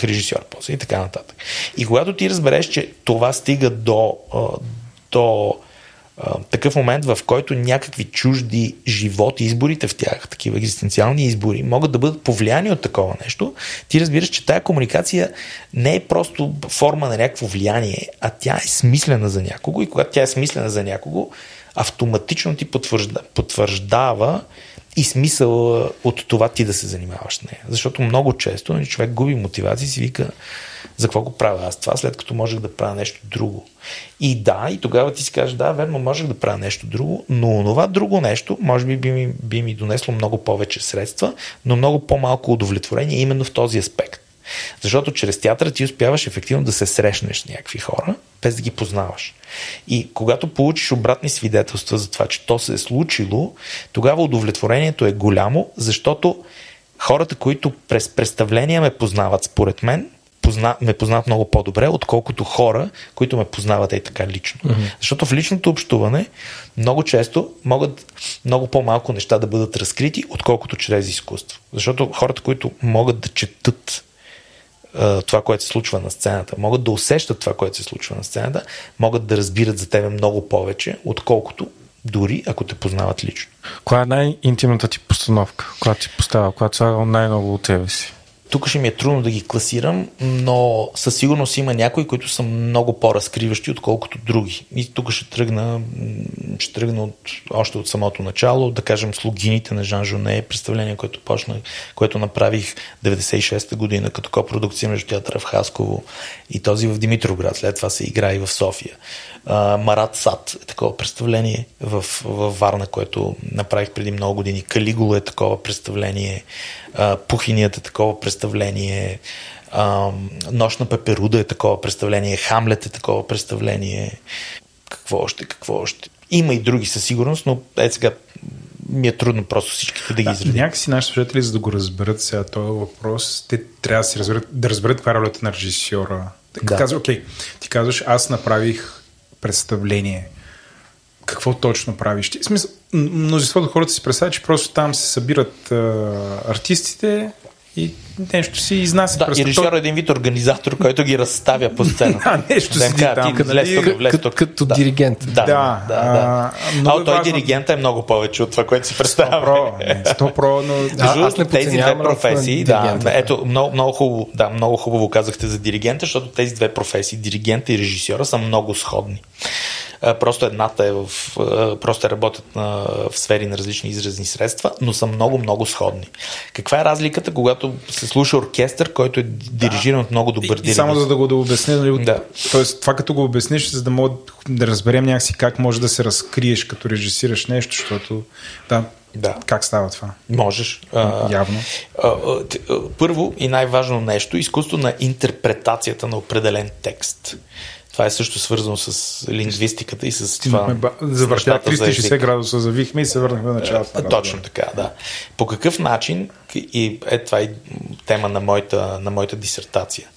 режисьор после и така нататък. И когато ти разбереш, че това стига до такъв момент, в който някакви чужди животи, изборите в тях, такива екзистенциални избори, могат да бъдат повлияни от такова нещо, ти разбираш, че тая комуникация не е просто форма на някакво влияние, а тя е смислена за някого и когато тя е смислена за някого, автоматично ти потвърждава и смисъл от това ти да се занимаваш с нея. Защото много често човек губи мотивация и си вика, за какво го правя аз това, след като можех да правя нещо друго. И да, и тогава ти си кажеш, да, верно, можех да правя нещо друго, но това друго нещо може би би ми донесло много повече средства, но много по-малко удовлетворение именно в този аспект. Защото чрез театъра ти успяваш ефективно да се срещнеш с някакви хора, без да ги познаваш. И когато получиш обратни свидетелства за това, че то се е случило, тогава удовлетворението е голямо, защото хората, които през представления ме познават, според мен, ме познават много по-добре, отколкото хора, които ме познават и така лично. Mm-hmm. Защото в личното общуване много често могат много по-малко неща да бъдат разкрити, отколкото чрез изкуство. Защото хората, които могат да четат това, което се случва на сцената, могат да усещат това, което се случва на сцената, могат да разбират за тебе много повече, отколкото дори ако те познават лично. Коя е най-интимната ти постановка, която ти поставя, която слагал най-много от тебе си? Тук ще ми е трудно да ги класирам, но със сигурност има някои, които са много по-разкриващи, отколкото други. И тук ще тръгна още от самото начало, да кажем Слугините на Жан Жоне е представление, което направих 96-та година, като копродукция между театъра в Хасково и този в Димитровград. След това се игра и в София. Марат Сад е такова представление в Варна, което направих преди много години. Калигула е такова представление. Пухинията е такова представление. Нощ на Пеперуда е такова представление. Хамлет е такова представление. Какво още? Има и други със сигурност, но сега ми е трудно просто всичките да ги изредим. Някакси нашите слушатели, за да го разберат сега този въпрос, те трябва да се разберат, да разберат каква е ролята на режисьора. Да. Казва, окей, ти казваш, аз направих представление. Какво точно правиш? В смисъл, множеството хората си представят, че просто там се събират артистите и нещо си изнася. Да, и режисьор е един вид организатор, който ги разставя по сцената. Нещо си там. Като диригент. Да. Но той диригент е много повече от това, което си представя. 100%, но тези две професии. Ето, много хубаво казахте за диригента, защото тези две професии, диригента и режисьора, са много сходни. Просто едната просто работят в сфери на различни изразни средства, но са много сходни. Каква е разликата, когато се слуша оркестър, който е дирижиран от много добър дирижер? Само за да го обясня, нали? Да. Тоест, това като го обясниш, за да мога да разберем някакси как може да се разкриеш, като режисираш нещо, защото как става това? Можеш. Явно. Първо и най-важно нещо, изкуство на интерпретацията на определен текст. Това е също свързано с лингвистиката и с това. Завъртях 360 градуса, завихме и се върнахме началото. Точно така, да. По какъв начин, и това е тема на моята дисертация,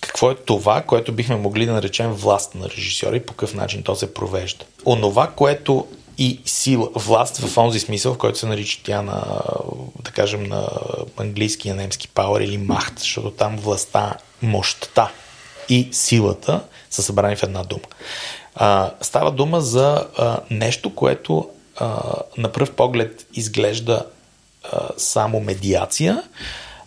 какво е това, което бихме могли да наречем власт на режисьора и по какъв начин то се провежда? Онова, което и сила, власт в онзи смисъл, в който се нарича тя на английски, на немски power или махт, защото там властта, мощта и силата са събрани в една дума. Става дума за нещо, което на пръв поглед изглежда само медиация,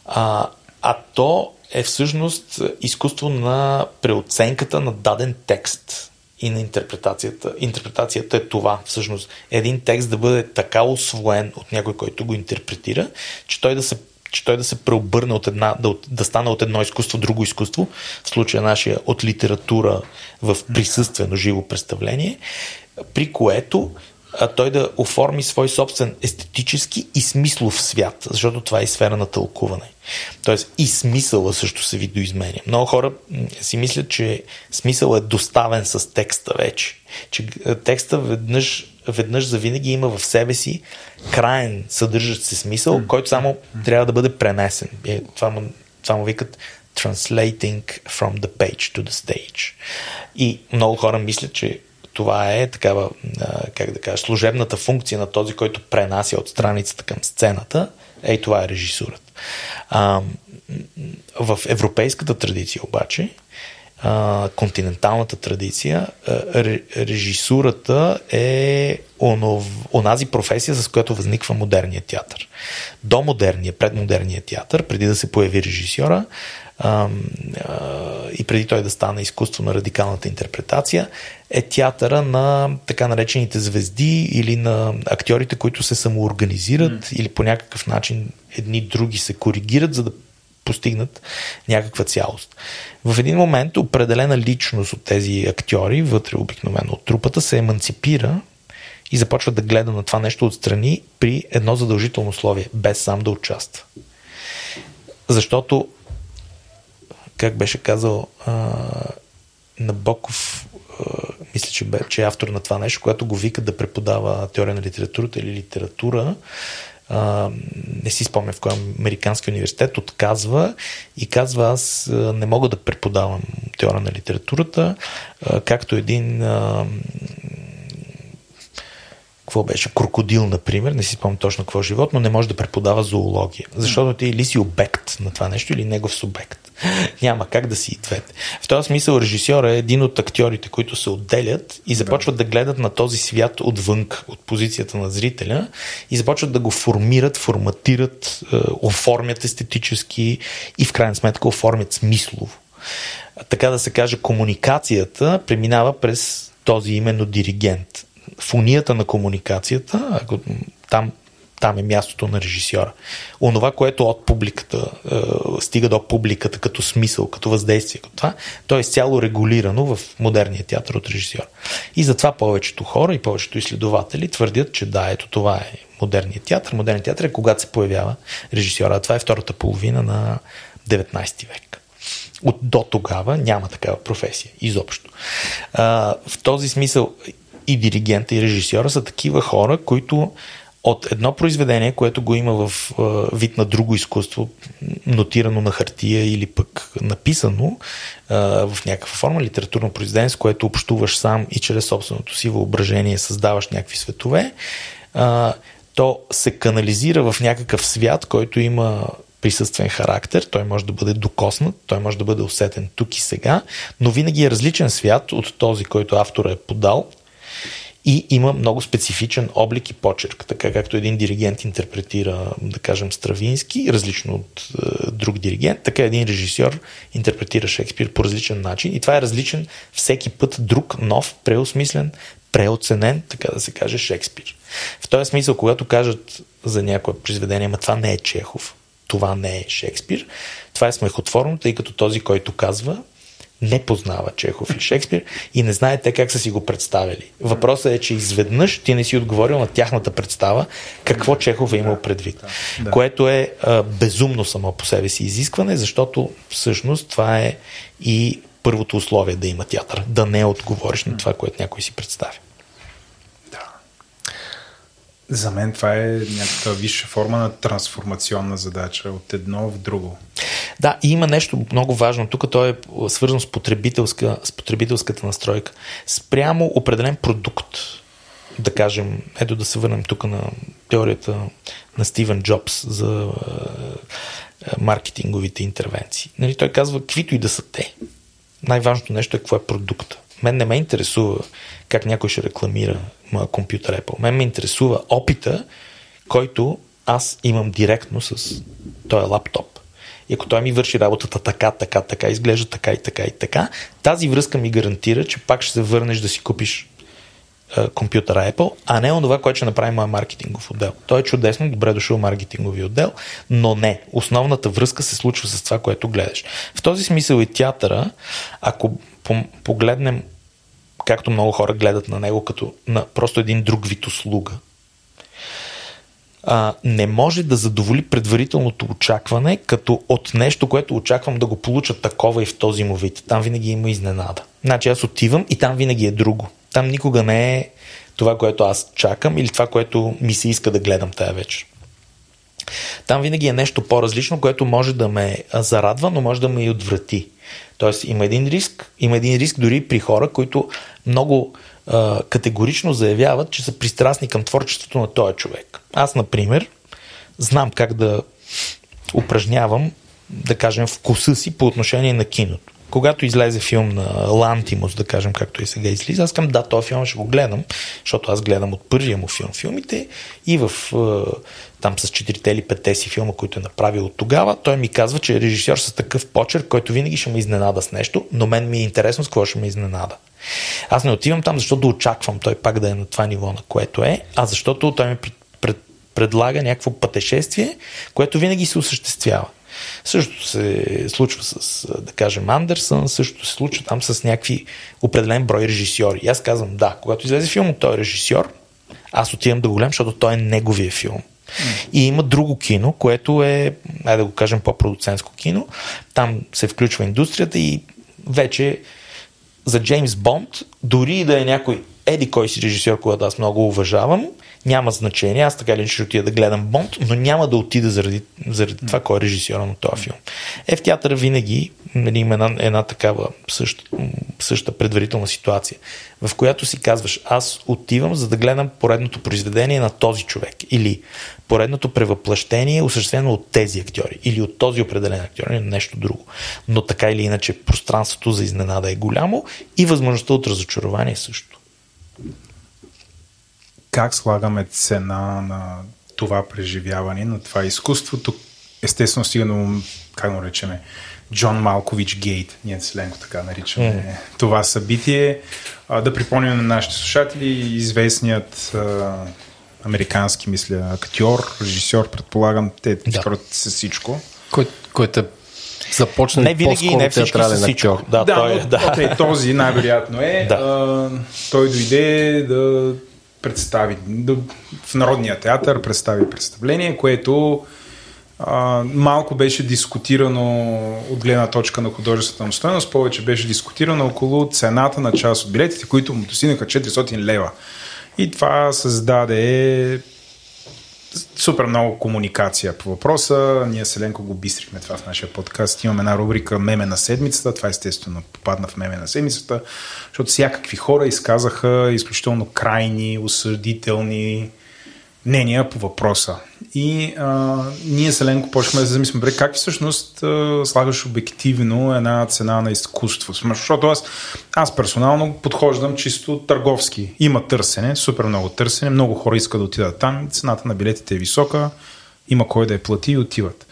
а то е всъщност изкуство на преоценката на даден текст и на интерпретацията. Интерпретацията е това, всъщност. Един текст да бъде така усвоен от някой, който го интерпретира, че той да се преобърне да стане от едно изкуство друго изкуство, в случая нашия от литература в присъствено живо представление, при което той да оформи свой собствен естетически и смислов свят, защото това е сфера на тълкуване. Тоест и смисъла също се видоизменя. Много хора си мислят, че смисъл е доставен с текста вече. Че текста веднъж завинаги има в себе си краен съдържащ се смисъл, който само трябва да бъде пренесен. Това му викат translating from the page to the stage. И много хора мислят, че това е такава, как да кажа, служебната функция на този, който пренася от страницата към сцената. Ей, това е режисурът. В европейската традиция обаче, континенталната традиция, режисурата е онази професия, с която възниква модерният театър. До модерния, предмодерния театър, преди да се появи режисьора, и преди той да стане изкуство на радикалната интерпретация, е театъра на така наречените звезди или на актьорите, които се самоорганизират или по някакъв начин едни други се коригират, за да постигнат някаква цялост. В един момент определена личност от тези актьори, вътре обикновено от трупата, се еманципира и започва да гледа на това нещо отстрани при едно задължително условие, без сам да участва. Защото, как беше казал Набоков, мисля, че е автор на това нещо, когато го вика да преподава теория на литературата или литература, не си спомня в кой американски университет, отказва и казва: аз не мога да преподавам теория на литературата, както един какво беше? Крокодил, например, не си спомня точно какво животно, не може да преподава зоология. Защото ти или си обект на това нещо, или негов субект. Няма как да си и двете. В този смисъл режисьора е един от актьорите, които се отделят и започват да гледат на този свят отвън, от позицията на зрителя, и започват да го формират, форматират, оформят естетически и в крайна сметка оформят смислово. Така да се каже, комуникацията преминава през този именно диригент. Фунията на комуникацията, там е мястото на режисьора. Онова, което от публиката стига до публиката като смисъл, като въздействие, като това, то е изцяло регулирано в модерния театър от режисьора. И затова повечето хора и повечето изследователи твърдят, че да, ето това е модерният театър. Модерният театър е когато се появява режисьора. А това е втората половина на 19 век. До тогава няма такава професия изобщо. В този смисъл и диригента, и режисьора са такива хора, които от едно произведение, което го има в вид на друго изкуство, нотирано на хартия или пък написано в някаква форма, литературно произведение, с което общуваш сам и чрез собственото си въображение създаваш някакви светове, то се канализира в някакъв свят, който има присъствен характер, той може да бъде докоснат, той може да бъде усетен тук и сега, но винаги е различен свят от този, който автора е подал, и има много специфичен облик и почерк, така както един диригент интерпретира, да кажем, Стравински, различно от друг диригент, така един режисьор интерпретира Шекспир по различен начин и това е различен всеки път, друг, нов, преосмислен, преоценен, така да се каже, Шекспир. В този смисъл, когато кажат за някое произведение, ма това не е Чехов, това не е Шекспир, това е смехотворно, тъй като този, който казва, не познава Чехов и Шекспир и не знае те как са си го представили. Въпросът е, че изведнъж ти не си отговорил на тяхната представа какво Чехов е имал предвид. Което е безумно само по себе си изискване, защото всъщност това е и първото условие да има театър. Да не отговориш на това, което някой си представи. Да. За мен това е някаква висша форма на трансформационна задача от едно в друго. Да, и има нещо много важно. Тук то е свързано с потребителската настройка. Спрямо определен продукт, да кажем, ето да се върнем тук на теорията на Стивен Джобс за маркетинговите интервенции. Нали, той казва, каквито и да са те. Най-важното нещо е какво е продукта. Мен не ме интересува как някой ще рекламира моя компютър Apple. Мен ме интересува опита, който аз имам директно с този лаптоп. И ако той ми върши работата така, изглежда така, тази връзка ми гарантира, че пак ще се върнеш да си купиш компютъра Apple, а не онова, което ще направи моя маркетингов отдел. Той е чудесно, добре дошъл маркетинговия отдел, но не. Основната връзка се случва с това, което гледаш. В този смисъл и театъра, ако погледнем както много хора гледат на него като на просто един друг вид услуга, не може да задоволи предварителното очакване, като от нещо, което очаквам да го получа такова и в този му вид. Там винаги има изненада. Значи аз отивам и там винаги е друго. Там никога не е това, което аз чакам или това, което ми се иска да гледам тая вечер. Там винаги е нещо по-различно, което може да ме зарадва, но може да ме и отврати. Тоест има един риск, дори при хора, които много категорично заявяват, че са пристрастни към творчеството на този човек. Аз, например, знам как да упражнявам, да кажем, вкуса си по отношение на киното. Когато излезе филм на Лантимус, да кажем, както и сега излиза, аз към този филм ще го гледам, защото аз гледам от първия му филм филмите и в там с 4 или 5 си филма, които е направил от тогава, той ми казва, че е режисьор с такъв почерк, който винаги ще ме изненада с нещо, но мен ми е интересно с какво ще ме изненада. Аз не отивам там, защото очаквам той пак да е на това ниво, на което е, а защото той ми предлага някакво пътешествие, което винаги се осъществява. Същото се случва с, да кажем, Андерсън, същото се случва там с някакви определен брой режисьори. И аз казвам, да, когато излезе филм от този режисьор, аз отивам да го гледам, защото той е неговия филм. И има друго кино, което е, да го кажем, по-продуцентско кино. Там се включва индустрията и вече за Джеймс Бонд, дори да е някой еди кой си режисьор, когато аз много уважавам, няма значение. Аз така ли ще отида да гледам Бонд, но няма да отида заради това, кой е режисьора на този филм. Е, в театъра винаги има една такава същата предварителна ситуация, в която си казваш, аз отивам за да гледам поредното произведение на този човек или поредното превъплъщение, осъществено от тези актьори или от този определен актьор или нещо друго. Но така или иначе пространството за изненада е голямо и възможността от разочарование също. Как слагаме цена на това преживяване, на това изкуство? Тук естествено стигаме, как го наречеме, Джон Малкович гейт, ние селенко така наричаме това събитие. Да припомним на нашите слушатели, известният американски, мисля, актьор, режисьор, предполагам, те хората с всичко. Което започна и по-скоро театрален актьор. Да, този най-вероятно е. Той дойде да представи в Народния театър, представи представление, което малко беше дискутирано от гледна точка на художествената стойност, повече беше дискутирано около цената на част от билетите, които му достигнаха 400 лева. И това създаде супер много комуникация по въпроса. Ние Селенко го бистрихме това в нашия подкаст. Имаме една рубрика "Меме на седмицата". Това естествено попадна в "Меме на седмицата", защото всякакви хора изказаха изключително крайни, осъдителни мнения по въпроса. И ние Селенко почнахме да се замислим как всъщност слагаш обективно една цена на изкуство. Защото аз персонално подхождам чисто търговски. Има търсене, супер много търсене, много хора искат да отидат там, цената на билетите е висока, има кой да я плати и отиват.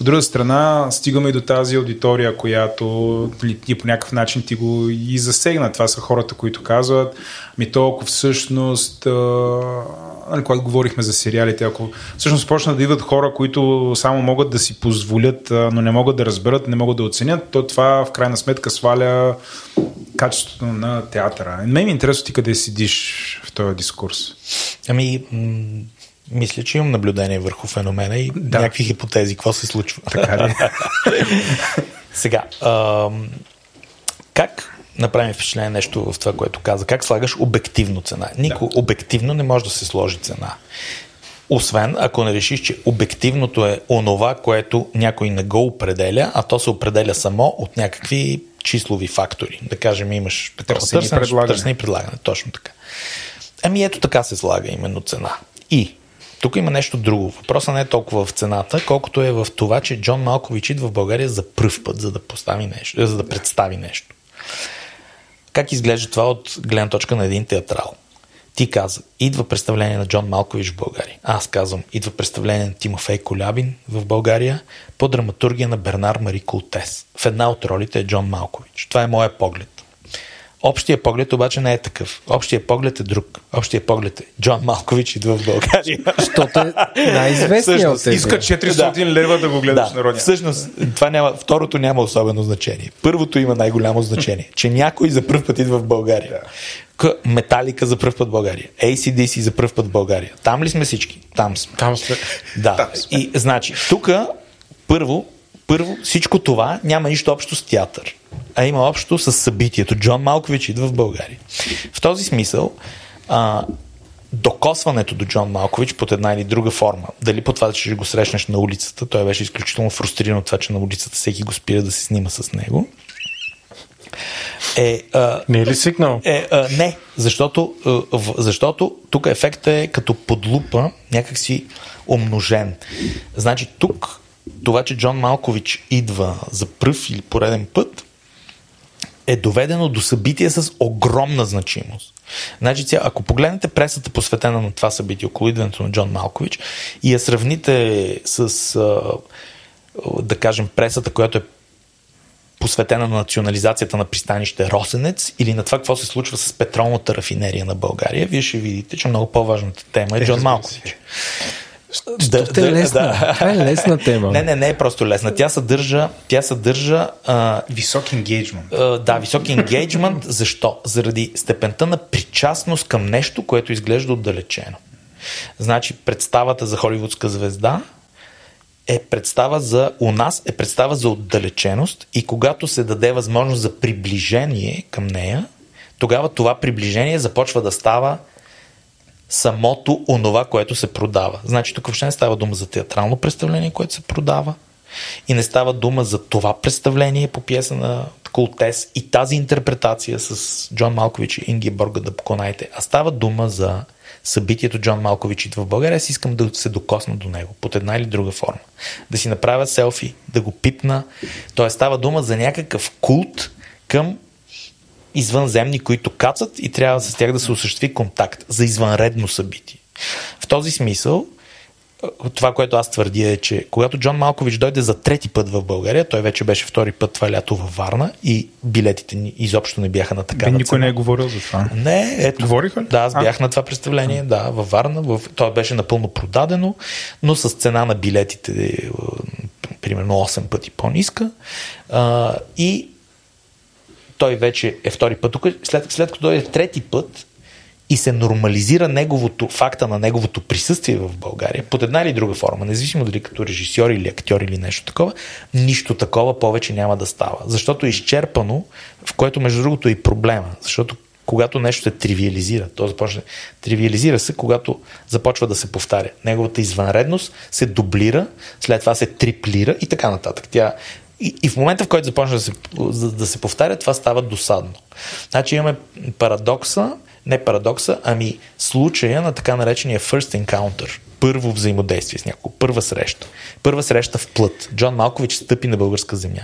От друга страна, стигаме и до тази аудитория, която по някакъв начин ти го и засегна. Това са хората, които казват, ми толкова всъщност, когато говорихме за сериалите, ако всъщност почнат да идват хора, които само могат да си позволят, но не могат да разберат, не могат да оценят, то това в крайна сметка сваля качеството на театъра. Мен ми е интересно ти къде седиш в този дискурс. Мисля, че имам наблюдение върху феномена и някакви хипотези, какво се случва. Така ли? Сега, как направим впечатление нещо в това, което каза? Как слагаш обективно цена? Никой обективно не може да се сложи цена. Освен, ако не решиш, че обективното е онова, което някой не го определя, а то се определя само от някакви числови фактори. Да кажем, имаш търсене и предлагане. Точно така. Ето така се слага именно цена. И тук има нещо друго. Въпросът не е толкова в цената, колкото е в това, че Джон Малкович идва в България за пръв път, за да представи нещо. Как изглежда това от гледна точка на един театрал? Ти каза, идва представление на Джон Малкович в България. Аз казвам, идва представление на Тимофей Колябин в България по драматургия на Бернар Мари Колтес. В една от ролите е Джон Малкович. Това е моя поглед. Общия поглед обаче не е такъв. Общия поглед е друг. Общия поглед е Джон Малкович идва в България. Защото е най-известният от тези. Иска 400 лева да го гледаш народния. Всъщност, това няма, второто няма особено значение. Първото има най-голямо значение. Че някой за пръв път идва в България. Металика за пръв път в България. ACDC за пръв път в България. Там ли сме всички? Там сме. Там сме. Да. Там сме. И значи, тук първо, всичко това няма нищо общо с театър, а има общо с събитието. Джон Малкович идва в България. В този смисъл, докосването до Джон Малкович под една или друга форма, дали по това, че ще го срещнеш на улицата, той беше изключително фрустриран от това, че на улицата всеки го спира да се снима с него. Не е ли сигнал? Не, защото тук ефектът е като подлупа някакси умножен. Значи тук това, че Джон Малкович идва за пръв или пореден път, е доведено до събитие с огромна значимост. Значи, ако погледнете пресата, посветена на това събитие около идването на Джон Малкович, и я сравните с, да кажем, пресата, която е посветена на национализацията на пристанище Росенец или на това, какво се случва с петролната рафинерия на България, вие ще видите, че много по-важната тема е Джон Малкович. Това е лесна тема. Не е просто лесна. Тя съдържа висок енгейджмент. Висок енгейджмент. Защо? Заради степента на причастност към нещо, което изглежда отдалечено. Значи, представата за холивудска звезда е представа за у нас, е представа за отдалеченост, и когато се даде възможност за приближение към нея, тогава това приближение започва да става самото онова, което се продава. Значи тук въобще не става дума за театрално представление, което се продава, и не става дума за това представление по пиеса на Колтес и тази интерпретация с Джон Малкович и Ингеборга да поконайте, а става дума за събитието Джон Малкович идва в България. Аз искам да се докосна до него под една или друга форма. Да си направя селфи, да го пипна. Тоест става дума за някакъв култ към извънземни, които кацат, и трябва с тях да се осъществи контакт за извънредно събитие. В този смисъл, това, което аз твърдя, е, че когато Джон Малкович дойде за трети път в България, той вече беше втори път това лято във Варна, и билетите ни изобщо не бяха на такава цена. Никой не е говорил за това. Не, ето. Говориха ли? Да, аз бях на това представление, да, във Варна. Това беше напълно продадено, но с цена на билетите примерно 8 пъти по-ниска. И той вече е втори път, след като дойде трети път и се нормализира факта на неговото присъствие в България, под една или друга форма, независимо дали като режисьор или актьор или нещо такова, нищо такова повече няма да става. Защото е изчерпано, в което между другото е и проблема. Защото когато нещо се тривиализира, тривиализира се, когато започва да се повтаря. Неговата извънредност се дублира, след това се триплира и така нататък. И в момента, в който започна да се повтаря, това става досадно. Значи имаме случая на така наречения first encounter, първо взаимодействие с някого, първа среща в плът. Джон Малкович стъпи на българска земя.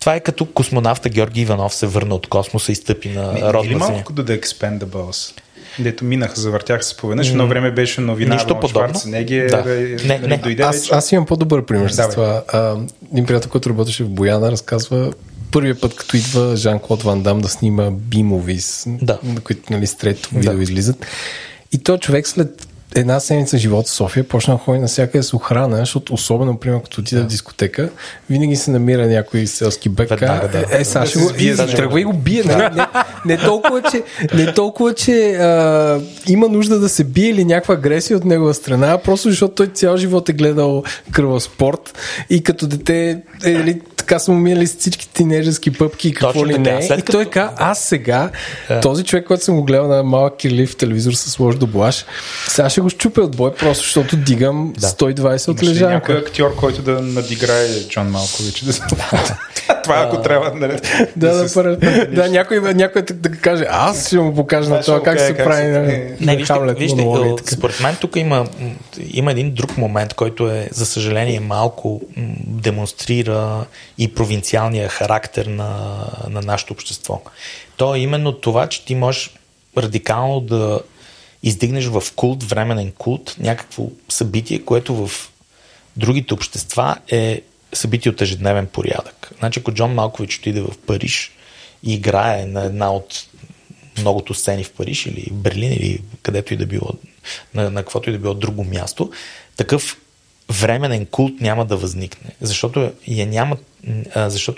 Това е като космонавта Георги Иванов се върна от космоса и стъпи на родна земя. Или малко да expendables, дето минаха, завъртях се поведнъж, едно време беше новина в Шварценегер. Да. Аз имам по-добър пример с това. Един приятел, който работеше в Бояна, разказва първия път, като идва Жан-Клод Ван Дам да снима B-movies, на които, нали, стрейт видео излизат. И той човек след една седмица живот в София почна да ходи навсякъде с охрана, защото особено, например, като отида в дискотека, винаги се намира някой селски бек. Сашо тръгва и го бие. Не толкова, че има нужда да се бие или някаква агресия от негова страна, просто защото той цял живот е гледал кръвоспорт и като дете така са му минали с всички тинейджерски пъпки и какво ли не. И той каза, аз сега, този човек, който съм го гледал на малък кирлив в телевизор с лош доблаж, сега ще го щупя от бой, просто защото дигам 120 от лежанка. Някой актьор, който да надиграе Джон Малкович. Това ако трябва да някой да каже, аз ще му покажа на това как се прави на Хамлет. Вижте, според мен тук има един друг момент, който е, за съжаление, малко демонстрира и провинциалния характер на нашето общество. То е именно това, че ти можеш радикално да издигнеш в култ, временен култ, някакво събитие, което в другите общества е събитие от ежедневен порядък. Значи, ако Джон Малкович отиде в Париж и играе на една от многото сцени в Париж или в Берлин или където и да било, на каквото и да било друго място, такъв временен култ няма да възникне. Защото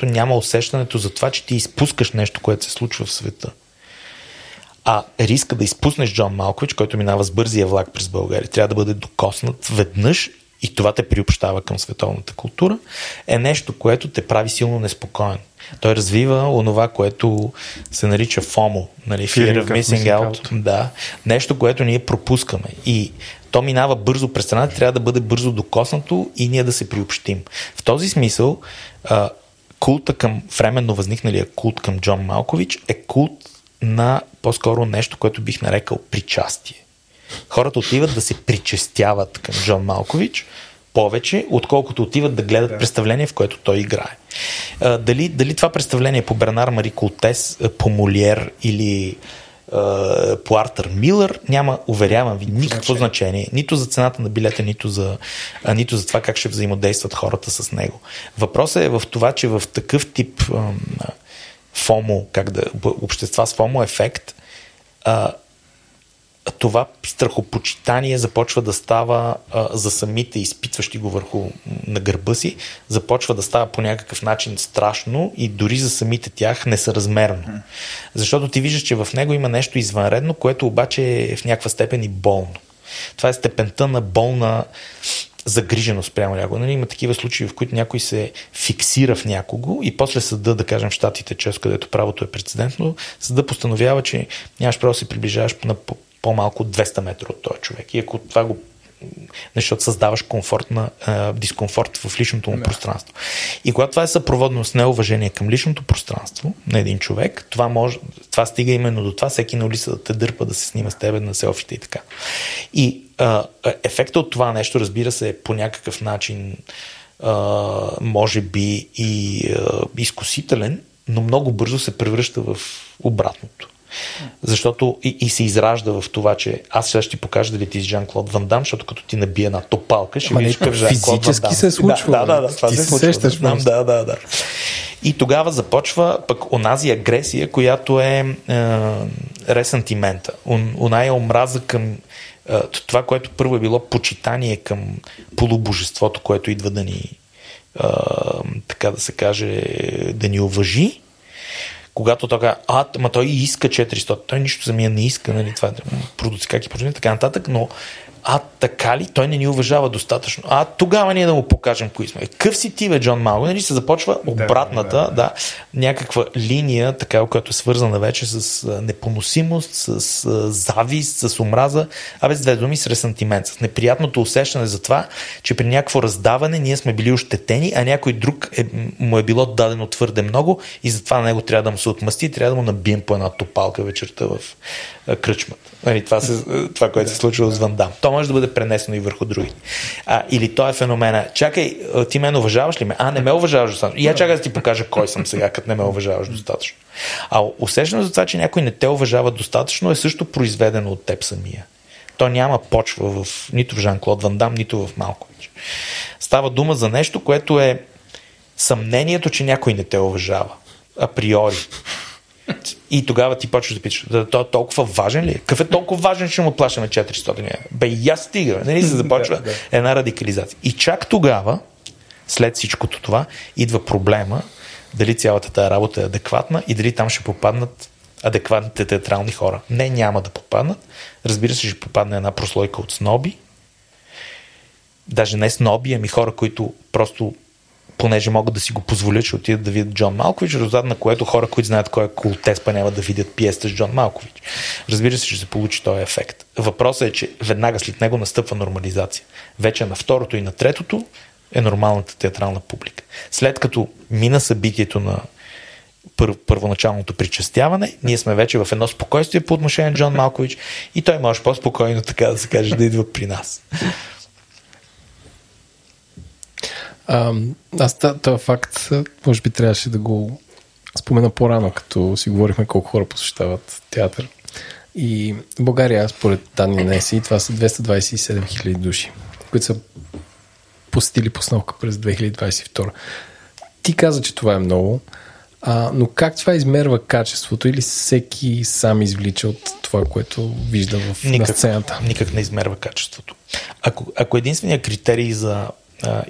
няма усещането за това, че ти изпускаш нещо, което се случва в света. А риска да изпуснеш Джон Малкович, който минава с бързия влак през България, трябва да бъде докоснат веднъж и това те приобщава към световната култура, е нещо, което те прави силно неспокоен. Той развива онова, което се нарича FOMO, нали? Fear of Missing Out. Да. Нещо, което ние пропускаме. И то минава бързо през страната, трябва да бъде бързо докоснато и ние да се приобщим. В този смисъл, култа към временно възникналия култ към Джон Малкович е култ на по-скоро нещо, което бих нарекал причастие. Хората отиват да се причестяват към Джон Малкович повече, отколкото отиват да гледат представление, в което той играе. Дали това представление по Бернар Мари Колтес, по Молиер или по Артър Милър, няма, уверявам ви, никакво значение. Нито за цената на билета, нито за това как ще взаимодействат хората с него. Въпросът е в това, че в такъв тип ФОМО, общества с ФОМО ефект, това страхопочитание започва да става за самите изпитващи го върху на гърба си, започва да става по някакъв начин страшно и дори за самите тях несъразмерно. Защото ти виждаш, че в него има нещо извънредно, което обаче е в някаква степен и болно. Това е степента на болна загриженост прямо някого. Нали, има такива случаи, в които някой се фиксира в някого и после съда, да кажем в щатите, често където правото е прецедентно, съда постановява, че нямаш право да се приближаваш на по-малко 200 метра от този човек. И ако това го... защото създаваш дискомфорт в личното му пространство. И когато това е съпроводно с неуважение към личното пространство на един човек, това стига именно до това, всеки на улица да те дърпа, да се снима с тебе на селфите и така. И ефектът от това нещо, разбира се, е по някакъв начин може би и изкусителен, но много бързо се превръща в обратното. Защото и се изражда в това, че аз сега ще ти покажа дали ти си Жан-Клод Ван Дам, защото като ти набие една топалка, ще видиш как Жан-Клод Ван Дам. Се случва. Да, това се случва. Да. И тогава започва пък онази агресия, която е ресентимента. Оная омраза към това, което първо е било почитание към полубожеството, което идва да ни, така да се каже, да ни уважи. Когато той казва, той иска 400, той нищо за мен не иска, нали, това е продуцикаки прожени, така нататък, но така ли, той не ни уважава достатъчно. Тогава ние да му покажем кои сме. Къв си ти, бе, Джон Малкович, нали, се започва обратната, някаква линия, такава, която е свързана вече с непоносимост, с завист, с омраза, без две думи, с ресантимент, с неприятното усещане за това, че при някакво раздаване ние сме били ощетени, а някой друг му е било дадено твърде много и затова на него трябва да му се отмъсти и трябва да му набием по една топалка вечерта в кръчмата. Нали, това, което се случва с Ван Дам. То може да бъде пренесено и върху другите. Или той е феномена. Чакай, ти мен уважаваш ли ме? Не ме уважаваш достатъчно. И чакай да ти покажа кой съм сега, като не ме уважаваш достатъчно. Усещане за това, че някой не те уважава достатъчно, е също произведено от теб самия. То няма почва нито в Жан-Клод Ван Дам, нито в Малкович. Става дума за нещо, което е съмнението, че някой не те уважава. Априори. И тогава ти почваш да питаш, той е толкова важен ли? Какъв е толкова важен, че му плащаме 400? Бе, я стига. Нали се започва една радикализация. И чак тогава, след всичкото това, идва проблема дали цялата тази работа е адекватна и дали там ще попаднат адекватните театрални хора. Няма да попаднат. Разбира се, ще попадне една прослойка от сноби. Даже не сноби, ами хора, които просто понеже могат да си го позволят, ще отидат да видят Джон Малкович, резултат на което хора, които знаят кой е Колтес, па няма да видят пиеста с Джон Малкович. Разбира се, ще се получи този ефект. Въпросът е, че веднага след него настъпва нормализация. Вече на второто и на третото е нормалната театрална публика. След като мина събитието на първоначалното причастяване, ние сме вече в едно спокойствие по отношение на Джон Малкович и той може по-спокойно, така да се каже, да идва при нас. Аз този факт може би трябваше да го спомена по-рано, като си говорихме колко хора посещават театър. И в България, според данни на ЕСИ, това са 227 000 души, които са посетили постановка през 2022. Ти каза, че това е много. Но как това измерва качеството или всеки сам извлича от това, което вижда в на сцената? Никак не измерва качеството. Ако единственият критерий за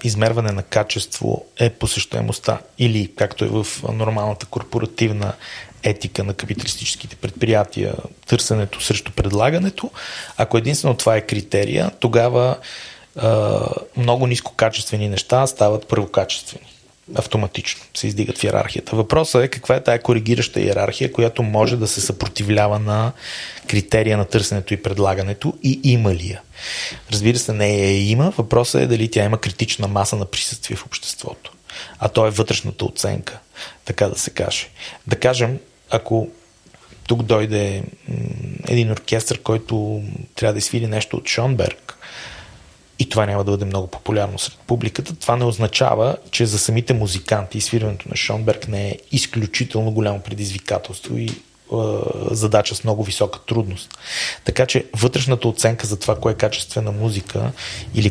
измерване на качество е посещаемостта или както е в нормалната корпоративна етика на капиталистическите предприятия, търсенето срещу предлагането, ако единствено това е критерия, тогава много нискокачествени неща стават първокачествени. Автоматично се издигат в йерархията. Въпросът е каква е тая коригираща йерархия, която може да се съпротивлява на критерия на търсенето и предлагането и има ли я. Разбира се, не я има. Въпросът е дали тя има критична маса на присъствие в обществото. А то е вътрешната оценка, така да се каже. Да кажем, ако тук дойде един оркестър, който трябва да свири нещо от Шонберг, и това няма да бъде много популярно сред публиката, това не означава, че за самите музиканти свирането на Шонберг не е изключително голямо предизвикателство и задача с много висока трудност. Така че вътрешната оценка за това, кое е качествена музика или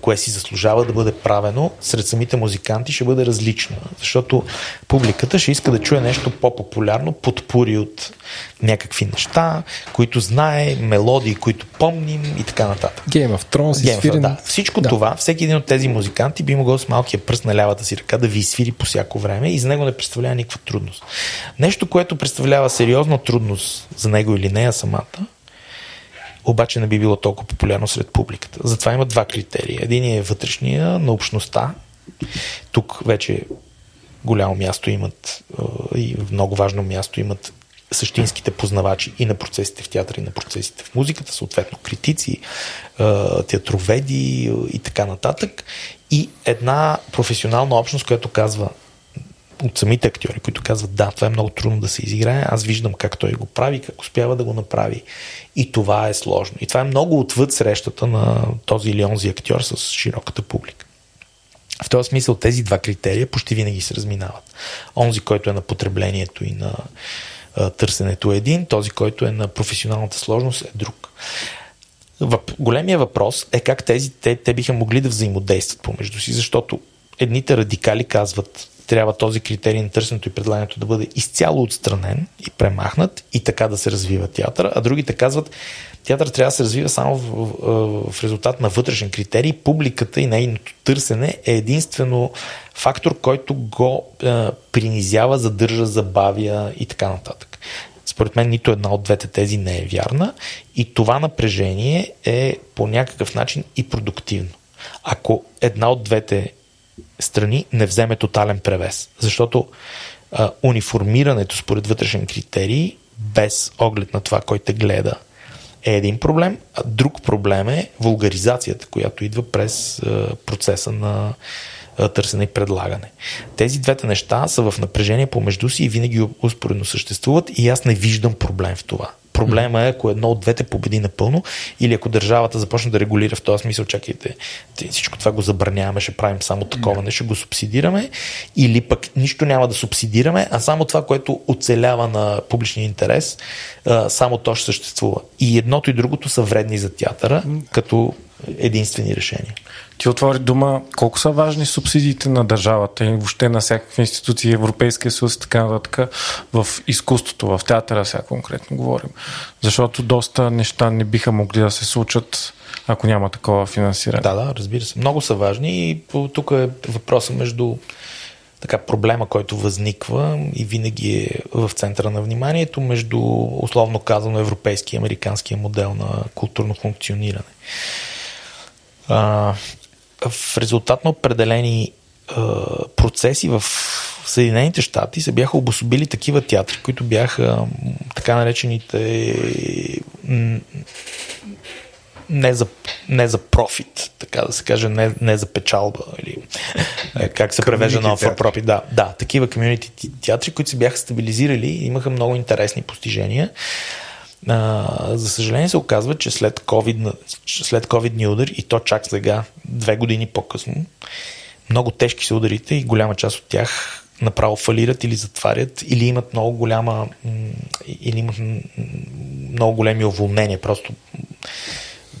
кое си заслужава да бъде правено, сред самите музиканти ще бъде различна, защото публиката ще иска да чуе нещо по-популярно, подпури от някакви неща, които знае, мелодии, които помним и така нататък. Game of Thrones, изфирен... да. Всичко да. Това, всеки един от тези музиканти би могъл с малкия пръст на лявата си ръка да ви изфири по всяко време и за него не представлява никаква трудност. Нещо, което представлява сериозна трудност за него или нея самата, обаче не би било толкова популярно сред публиката. Затова има два критерия. Един е вътрешния на общността. Тук вече голямо място имат и много важно място имат същинските познавачи и на процесите в театъра, и на процесите в музиката, съответно критици, театроведи и така нататък. И една професионална общност, която казва от самите актьори, които казват да, това е много трудно да се изиграе, аз виждам как той го прави, как успява да го направи и това е сложно. И това е много отвъд срещата на този или онзи актьор с широката публика. В този смисъл тези два критерия почти винаги се разминават. Онзи, който е на потреблението и на търсенето е един, този, който е на професионалната сложност е друг. Големия въпрос е как те биха могли да взаимодействат помежду си, защото едните радикали казват трябва този критерий на търсенето и предлагането да бъде изцяло отстранен и премахнат и така да се развива театър, а другите казват театър трябва да се развива само в резултат на вътрешен критерий, публиката и нейното търсене е единствено фактор, който го принизява, задържа, забавя и така нататък. Според мен нито една от двете тези не е вярна и това напрежение е по някакъв начин и продуктивно. Ако една от двете страни не вземе тотален превес. Защото униформирането според вътрешен критерий, без оглед на това, кой те гледа, е един проблем, а друг проблем е вулгаризацията, която идва през процеса на търсене и предлагане. Тези двете неща са в напрежение помежду си и винаги успоредно съществуват и аз не виждам проблем в това. Проблема е, ако едно от двете победи напълно или ако държавата започне да регулира в този смисъл, чакайте, всичко това го забраняваме, ще правим само такова, не ще го субсидираме или пък нищо няма да субсидираме, а само това, което оцелява на публичния интерес, само то ще съществува. И едното и другото са вредни за театъра, като единствени решения. Ти отвори дума, колко са важни субсидиите на държавата и въобще на всякакви институции, Европейския съюз и така нататък в изкуството, в театъра сега конкретно говорим. Защото доста неща не биха могли да се случат, ако няма такова финансиране. Да, разбира се. Много са важни и тук е въпросът между така проблема, който възниква и винаги е в центъра на вниманието между, условно казано, европейски и американския модел на културно функциониране. В резултат на определени процеси в Съединените щати се бяха обособили такива театри, които бяха така наречените не за профит, така да се каже, не за печалба или как се превежда на for profit. Да, такива комюнити театри, които се бяха стабилизирали и имаха много интересни постижения. За съжаление се оказва, че след ковидния удар и то чак сега, 2 години по-късно, много тежки са ударите и голяма част от тях направо фалират или затварят или имат много голяма или имат много големи уволнения, просто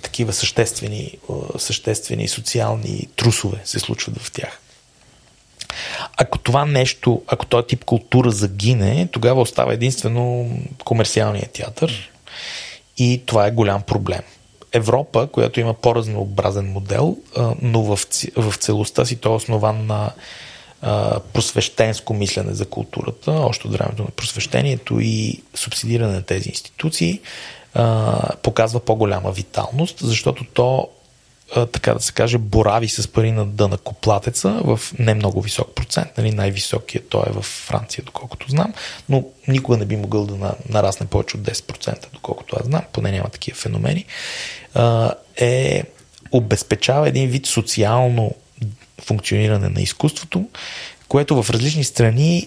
такива съществени социални трусове се случват в тях. Ако това нещо, ако този тип култура загине, тогава остава единствено комерциалният театър и това е голям проблем. Европа, която има по-разнообразен модел, но в целостта си той е основан на просвещенско мислене за културата, още от времето на просвещението и субсидиране на тези институции, показва по-голяма виталност, защото то, така да се каже, борави с пари на данъкоплатеца в не много висок процент. Нали, най-високият той е във Франция, доколкото знам, но никога не би могъл да нарасне повече от 10%, доколкото аз знам, поне няма такива феномени. Обезпечава един вид социално функциониране на изкуството, което в различни страни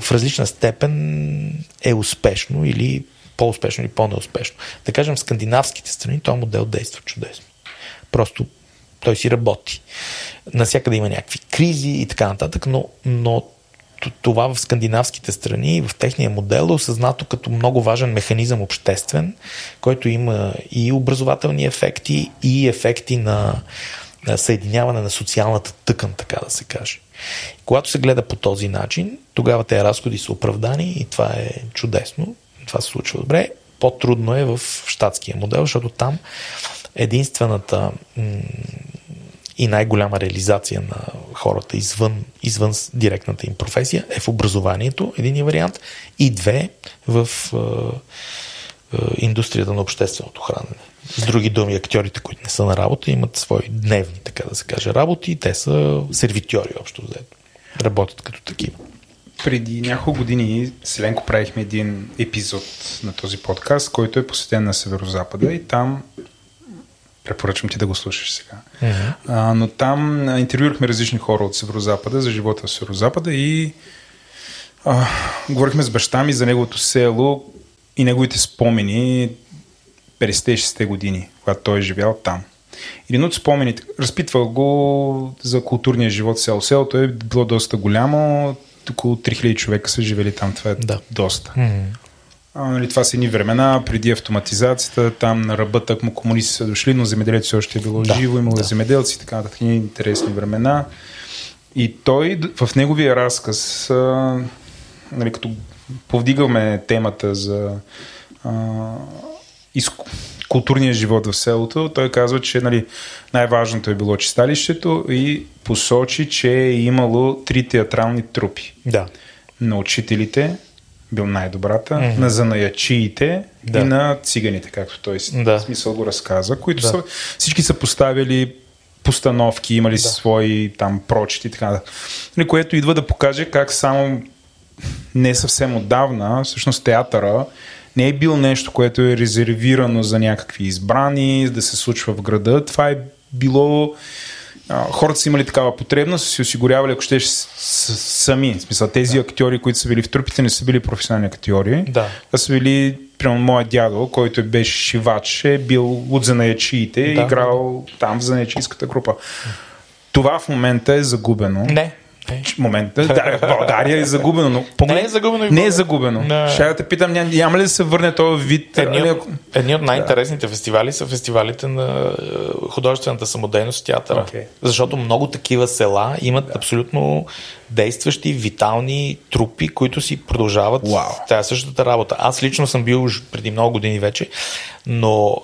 в различна степен е успешно или по-успешно или по-неуспешно. Да кажем, в скандинавските страни този модел действа чудесно. Просто той си работи. Насякъде има някакви кризи и така нататък, но това в скандинавските страни, в техния модел е осъзнато като много важен механизъм обществен, който има и образователни ефекти, и ефекти на съединяване на социалната тъкан, така да се каже. И когато се гледа по този начин, тогава тези разходи са оправдани и това е чудесно. Това се случва добре. По-трудно е в щатския модел, защото там единствената и най-голяма реализация на хората извън директната им професия е в образованието, един вариант, и две в индустрията на общественото хранене. С други думи, актьорите, които не са на работа, имат свои дневни, така да се каже, работи, и те са сервитьори общо взето. Работят като такива. Преди няколко години Селенко правихме един епизод на този подкаст, който е посветен на Северозапада, и там препоръчвам ти да го слушаш сега. Uh-huh. Но там интервюрахме различни хора от Северозапада за живота в Северозапада и говорихме с баща ми за неговото село и неговите спомени 50-60 години, когато той е живял там. Един от спомените, разпитвал го за културния живот в село. Селото е било доста голямо, около 3000 човека са живели там, това е доста. Mm-hmm. Това са едни времена, преди автоматизацията, там на ръба тъкмо комунисти са дошли, но земеделието все още е било живо, имало земеделци, така нататък, интересни времена. И той в неговия разказ, като повдигаме темата за културния живот в селото, той казва, че най-важното е било чисталището и посочи, че е имало 3 театрални трупи. Да. На учителите бил най-добрата, mm-hmm. на занаячиите и на циганите, както той смисъл го разказва, които всички са поставили постановки, имали свои там прочити и така. Което идва да покаже как само не съвсем отдавна, всъщност театъра не е бил нещо, което е резервирано за някакви избрани, да се случва в града. Това е било... Хората са имали такава потребност, са си осигурявали, ако щеш, сами. В смисъл, тези актьори, които са били в трупите, не са били професионални актьори. Да са били, примерно, моят дядо, който беше шивач, е бил от занаячиите и играл там в занаячийската група. Това в момента е загубено. България е загубено, но поглед, не е загубено. No. Ще да те питам, няма ли да се върне този вид? Едни от най-интересните фестивали са фестивалите на художествената самодейност в театъра. Okay. Защото много такива села имат абсолютно действащи, витални трупи, които си продължават тая същата работа. Аз лично съм бил преди много години вече, но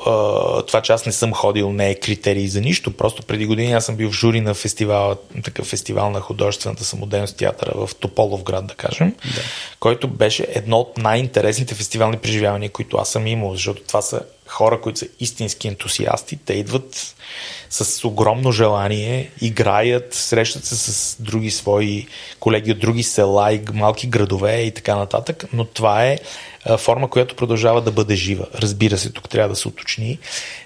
това, че аз не съм ходил, не е критерий за нищо. Просто преди години аз съм бил в жури на фестивал на художествената самодейност театъра в Тополовград, да кажем, който беше едно от най-интересните фестивални преживявания, които аз съм имал, защото това са хора, които са истински ентусиасти. Те идват с огромно желание, играят, срещат се с други свои колеги от други села и малки градове и така нататък, но това е форма, която продължава да бъде жива. Разбира се, тук трябва да се уточни,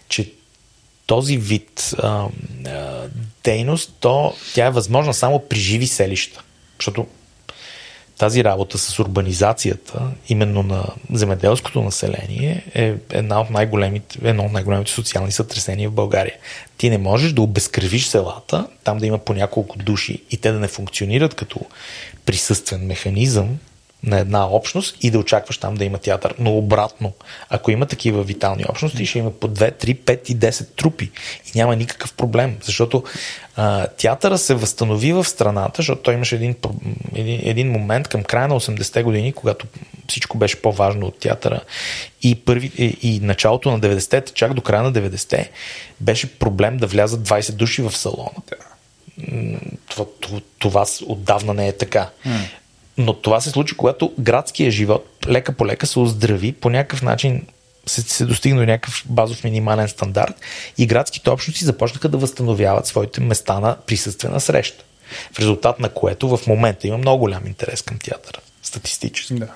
че този вид дейност, тя е възможна само при живи селища, защото тази работа с урбанизацията, именно на земеделското население, е едно от най-големите социални сътресения в България. Ти не можеш да обезкръвиш селата, там да има по няколко души и те да не функционират като присъствен механизъм, на една общност и да очакваш там да има театър. Но обратно, ако има такива витални общности, ще има по 2, 3, 5 и 10 трупи и няма никакъв проблем, защото театъра се възстанови в страната, защото той имаше един момент към края на 80-те години, когато всичко беше по-важно от театъра, и началото на 90-те, чак до края на 90-те беше проблем да влязат 20 души в салона. Това отдавна не е така. Но това се случи, когато градския живот лека по лека се оздрави, по някакъв начин се достигна до някакъв базов минимален стандарт и градските общности започнаха да възстановяват своите места на присъствена среща. В резултат на което в момента има много голям интерес към театъра. Статистически. Да.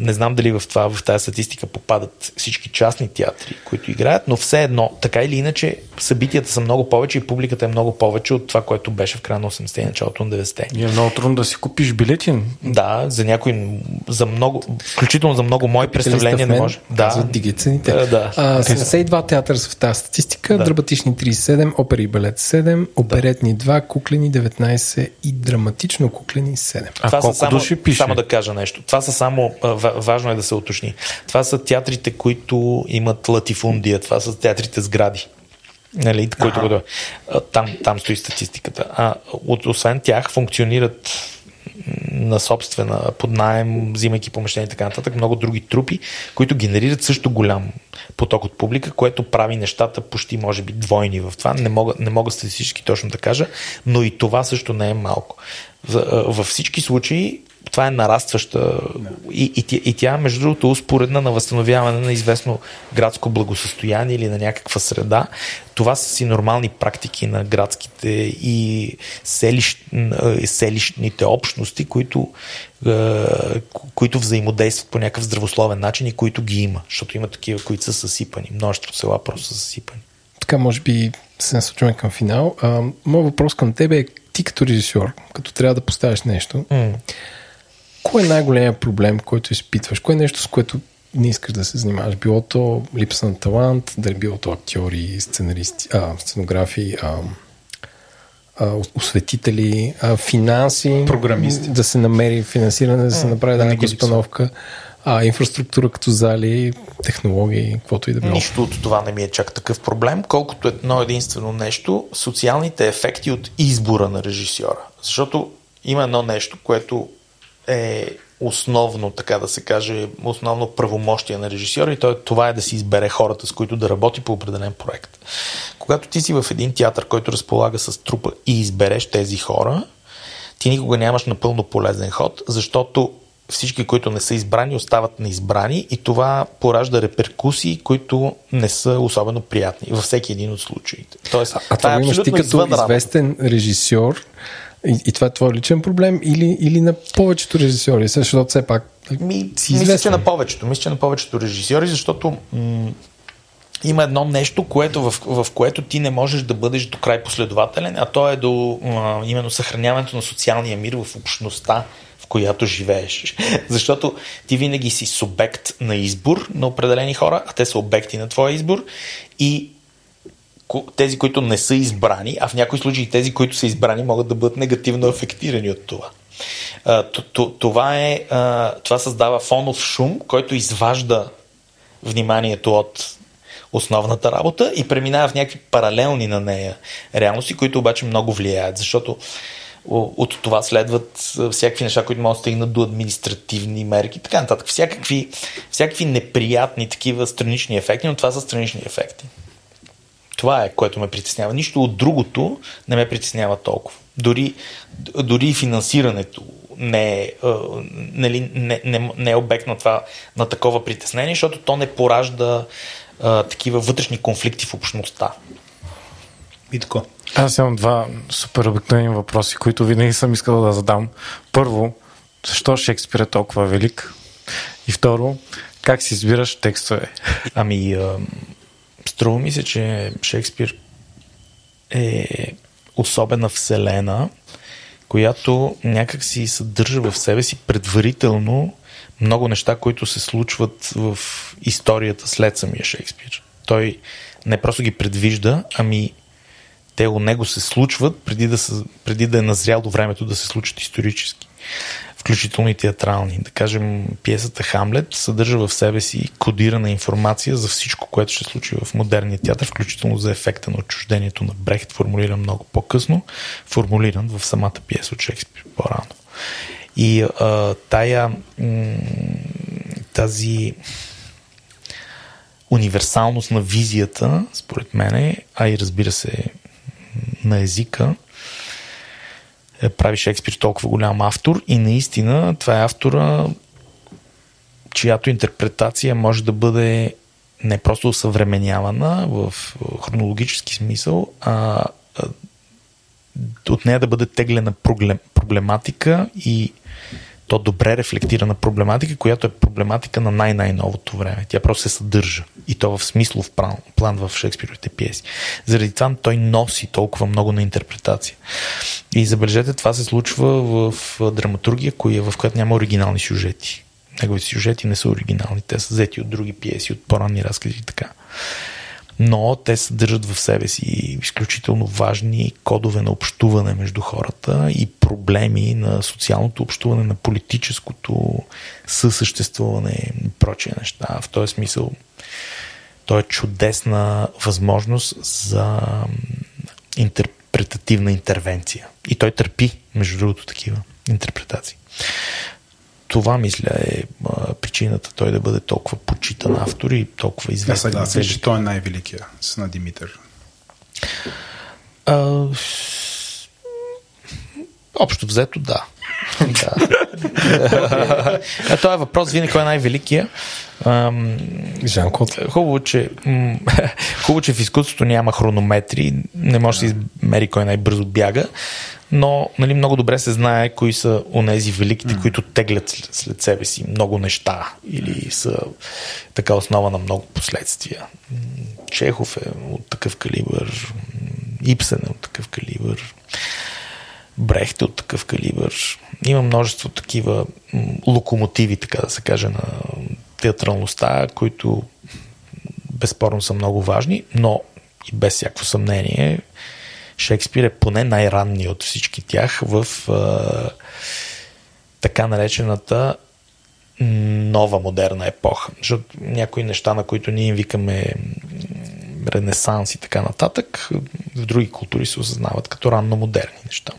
Не знам дали в тази статистика попадат всички частни театри, които играят, но все едно, така или иначе, събитията са много повече и публиката е много повече от това, което беше в края на 80-те и началото на 90-те. И е много трудно да си купиш билети. Да, включително за много мои представления не може. Да, за диги цените. 72 театъра са в тази статистика, да. Драматични 37, опери и балет 7, оперетни 2, куклени 19 и драматично куклени 7. А колко души пише? Само да кажа нещо. Това са само, важно е да се уточни. Това са театрите, които имат латифундия, това са театрите сгради. Нали, които там стои статистиката. Освен тях функционират на собствена, под наем, взимайки помещение и така нататък, много други трупи, които генерират също голям поток от публика, което прави нещата почти, може би, двойни в това. Не мога статистически точно да кажа, но и това също не е малко. Във всички случаи това е нарастваща и тя, между другото, успоредна на възстановяване на известно градско благосъстояние или на някаква среда. Това са си нормални практики на градските и селищните общности, които взаимодействат по някакъв здравословен начин и които ги има, защото има такива, които са съсипани. Множество села просто са съсипани. Така, може би се насочваме към финал. Моят въпрос към тебе е: ти като режисьор, като трябва да поставиш нещо, кой е най-големият проблем, който изпитваш? Кое е нещо, с което не искаш да се занимаваш? Било то липса на талант, дали било то актьори, сценаристи, сценографи, осветители, финанси, програмисти. Да се намери финансиране, да се направи дадена установка, инфраструктура като зали, технологии, каквото и да било. Нищо от това не ми е чак такъв проблем, колкото едно единствено нещо — социалните ефекти от избора на режисьора. Защото има едно нещо, което е основно, така да се каже, основно правомощие на режисьора, и това е да си избере хората, с които да работи по определен проект. Когато ти си в един театър, който разполага с трупа, и избереш тези хора, ти никога нямаш напълно полезен ход, защото всички, които не са избрани, остават неизбрани, и това поражда реперкусии, които не са особено приятни във всеки един от случаите. Тоест, това е абсолютно извън работа. Ти като известен режисьор, и това е твой личен проблем или на повечето режисьори? Защото все пак си известен. Мисля, че на повечето режисьори, защото има едно нещо, което, в което ти не можеш да бъдеш до край последователен, а то е до именно съхраняването на социалния мир в общността, в която живееш. Защото ти винаги си субект на избор на определени хора, а те са обекти на твоя избор, и тези, които не са избрани, а в някои случаи тези, които са избрани, могат да бъдат негативно афектирани от това. Това създава фонов шум, който изважда вниманието от основната работа и преминава в някакви паралелни на нея реалности, които обаче много влияят, защото от това следват всякакви неща, които могат да стигнат до административни мерки, така нататък. Всякакви неприятни такива странични ефекти, но това са странични ефекти. Това е, което ме притеснява. Нищо от другото не ме притеснява толкова. Дори финансирането не е обект на такова притеснение, защото то не поражда такива вътрешни конфликти в общността. И така. Аз имам два супер обикновени въпроси, които винаги съм искал да задам. Първо, защо Шекспир е толкова велик? И второ, как си избираш текстове? Струва ми се, че Шекспир е особена вселена, която някак си съдържа в себе си предварително много неща, които се случват в историята след самия Шекспир. Той не просто ги предвижда, те у него се случват преди да е назряло времето да се случат исторически. включително и театрални. Да кажем, пиесата Хамлет съдържа в себе си кодирана информация за всичко, което ще случи в модерния театър, включително за ефекта на отчуждението на Брехт, формулиран много по-късно, формулиран в самата пиеса от Шекспир по-рано. И тази универсалност на визията, според мене, а и разбира се на езика, прави Шекспир толкова голям автор и наистина това е автора, чиято интерпретация може да бъде не просто усъвременявана в хронологически смисъл, а от нея да бъде теглена проблематика и то добре рефлектирана проблематика, която е проблематика на най-най-новото време. Тя просто се съдържа. И то в смислов план в Шекспировите пиеси. Заради това той носи толкова много на интерпретация. И забележете, това се случва в драматургия, в която няма оригинални сюжети. Неговите сюжети не са оригинални. Те са взети от други пиеси, от по-ранни разкази и така. Но те съдържат в себе си изключително важни кодове на общуване между хората и проблеми на социалното общуване, на политическото съсъществуване и прочие неща. В този смисъл то е чудесна възможност за интерпретативна интервенция. И той търпи, между другото, такива интерпретации. Това, мисля, е причината той да бъде толкова почитан автор и толкова известен. Да, сега, че той е най-великия с на Димитър. Общо взето, да. Това е въпрос винаги кой е най-великия. Хубаво, че в изкуството няма хронометри, не може да се измери кой най-бързо бяга, но нали, много добре се знае кои са онези великите, които теглят след себе си много неща или са така основа на много последствия. Чехов е от такъв калибър, Ипсен е от такъв калибър, Брехт е от такъв калибър. Има множество такива локомотиви, така да се каже, на театралността, които безспорно са много важни, но и без всяко съмнение Шекспир е поне най-ранният от всички тях в така наречената нова модерна епоха. Защото някои неща, на които ние им викаме ренесанс и така нататък, в други култури се осъзнават като ранно модерни неща.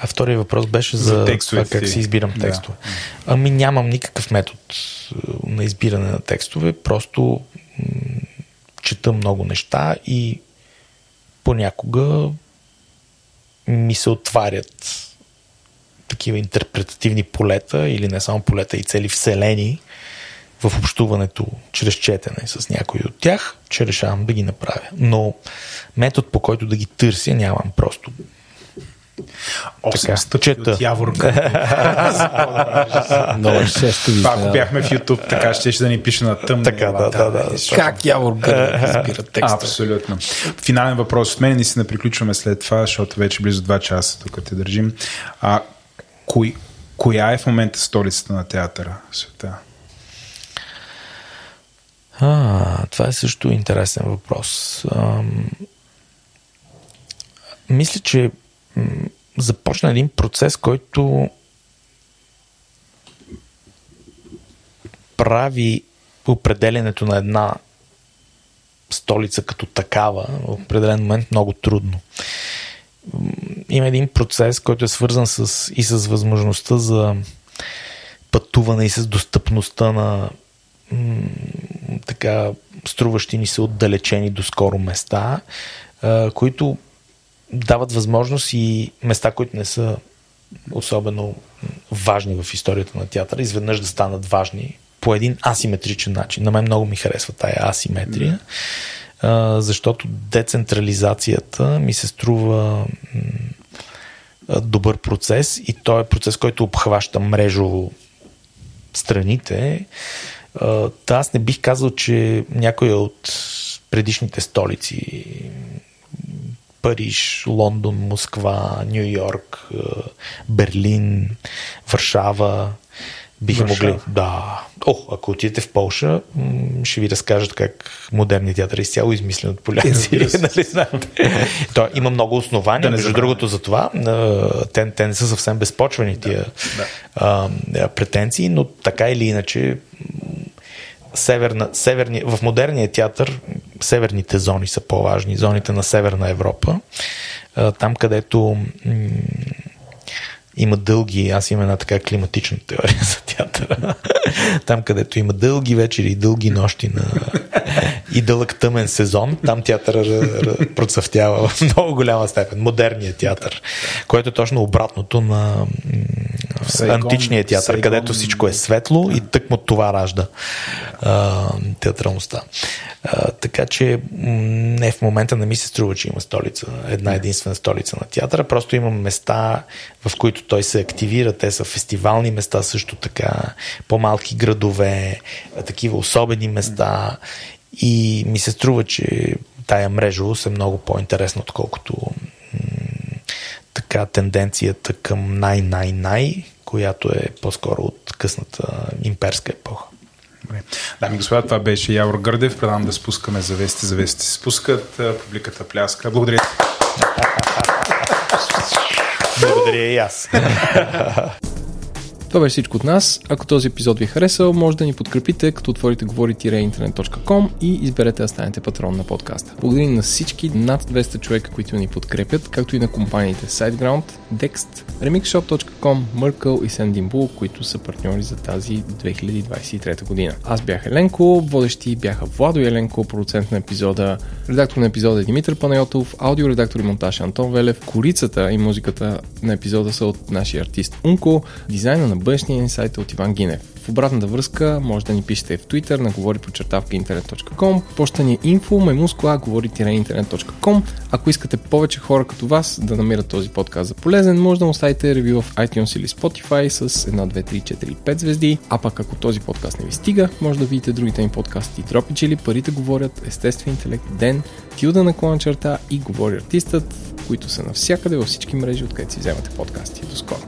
А втория въпрос беше за това как си избирам текстове. Да. Ами нямам никакъв метод на избиране на текстове, просто чета много неща и понякога ми се отварят такива интерпретативни полета или не само полета, и цели вселени в общуването чрез четене с някой от тях, че решавам да ги направя. Но метод, по който да ги търся, нямам просто. 8 стъпки от Явор Гърдев. Ако бяхме в YouTube, така ще да ни пише на тъмна. Как Явор Гърдев избира текста? Абсолютно. Финален въпрос от мен, не си наприключваме след това, защото вече близо 2 часа тук те държим. Коя е в момента столицата на театъра в света? Това е също интересен въпрос. Мисля, че започна един процес, който прави определенето на една столица като такава в определен момент много трудно. Има един процес, който е свързан с възможността за пътуване и с достъпността на така струващи ни се отдалечени доскоро места, които дават възможност и места, които не са особено важни в историята на театъра, изведнъж да станат важни по един асиметричен начин. На мен много ми харесва тая асиметрия, защото децентрализацията ми се струва добър процес и той е процес, който обхваща мрежово страните. Аз не бих казал, че някоя от предишните столици Париж, Лондон, Москва, Нью Йорк, Берлин, Варшава Биха могли. Да. Ако отидете в Полша, ще ви разкажат как модерният театър е изцяло измислен от поляци. Нали, знаете? То, има много основания. Да, между другото, за това те не са съвсем безпочвени тия претенции, но така или иначе в модерния театър северните зони са по-важни. Зоните на Северна Европа. Там, където има дълги, аз имам една така климатична теория за театъра. Там, където има дълги вечери и дълги нощи и дълъг тъмен сезон, там театъра процъфтява в много голяма степен. Модерният театър, който е точно обратното на античния театър, където всичко е светло и тъкмо това ражда театралността. Така че не в момента не ми се струва, че има столица, една единствена столица на театъра, просто има места, в които той се активира, те са фестивални места също така, по-малки градове, такива особени места и ми се струва, че тая мрежовост е много по-интересна, отколкото така тенденцията към най-най-най, която е по-скоро от късната имперска епоха. Дами и господа, това беше Явор Гърдев. Предавам да спускаме завести. Завести се спускат, публиката пляска. Благодаря. Благодаря и аз. Това беше всичко от нас. Ако този епизод ви е харесал, може да ни подкрепите, като отворите govori-internet.com и изберете да станете патрон на подкаста. Благодарим на всички над 200 човека, които ни подкрепят, както и на компаниите SiteGround, Dext, Remixshop.com, Merkle и Sendinbull, които са партньори за тази 2023 година. Аз бях Еленко, водещи бяха Владо и Еленко, продуцент на епизода, редактор на епизода Димитър Панайотов, аудиоредактор и монтаж Антон Велев, корицата и музиката на епизода са от нашия артист Унко, дизайна на бъдещния ни сайт от Иван Гинев. В обратната връзка може да ни пишете в Twitter на govori-internet.com, почта ни е info@govori-internet.com. Ако искате повече хора като вас да намират този подкаст за полезен, може да му оставите ревю в iTunes или Spotify с 1, 2, 3, 4, 5 звезди. А пък ако този подкаст не ви стига, може да видите другите ни подкасти Дропичели, Парите говорят, Естествен интелект, Ден, _, и Говори артистът, които са навсякъде във всички мрежи, откъдето си вземате подкасти. До скоро!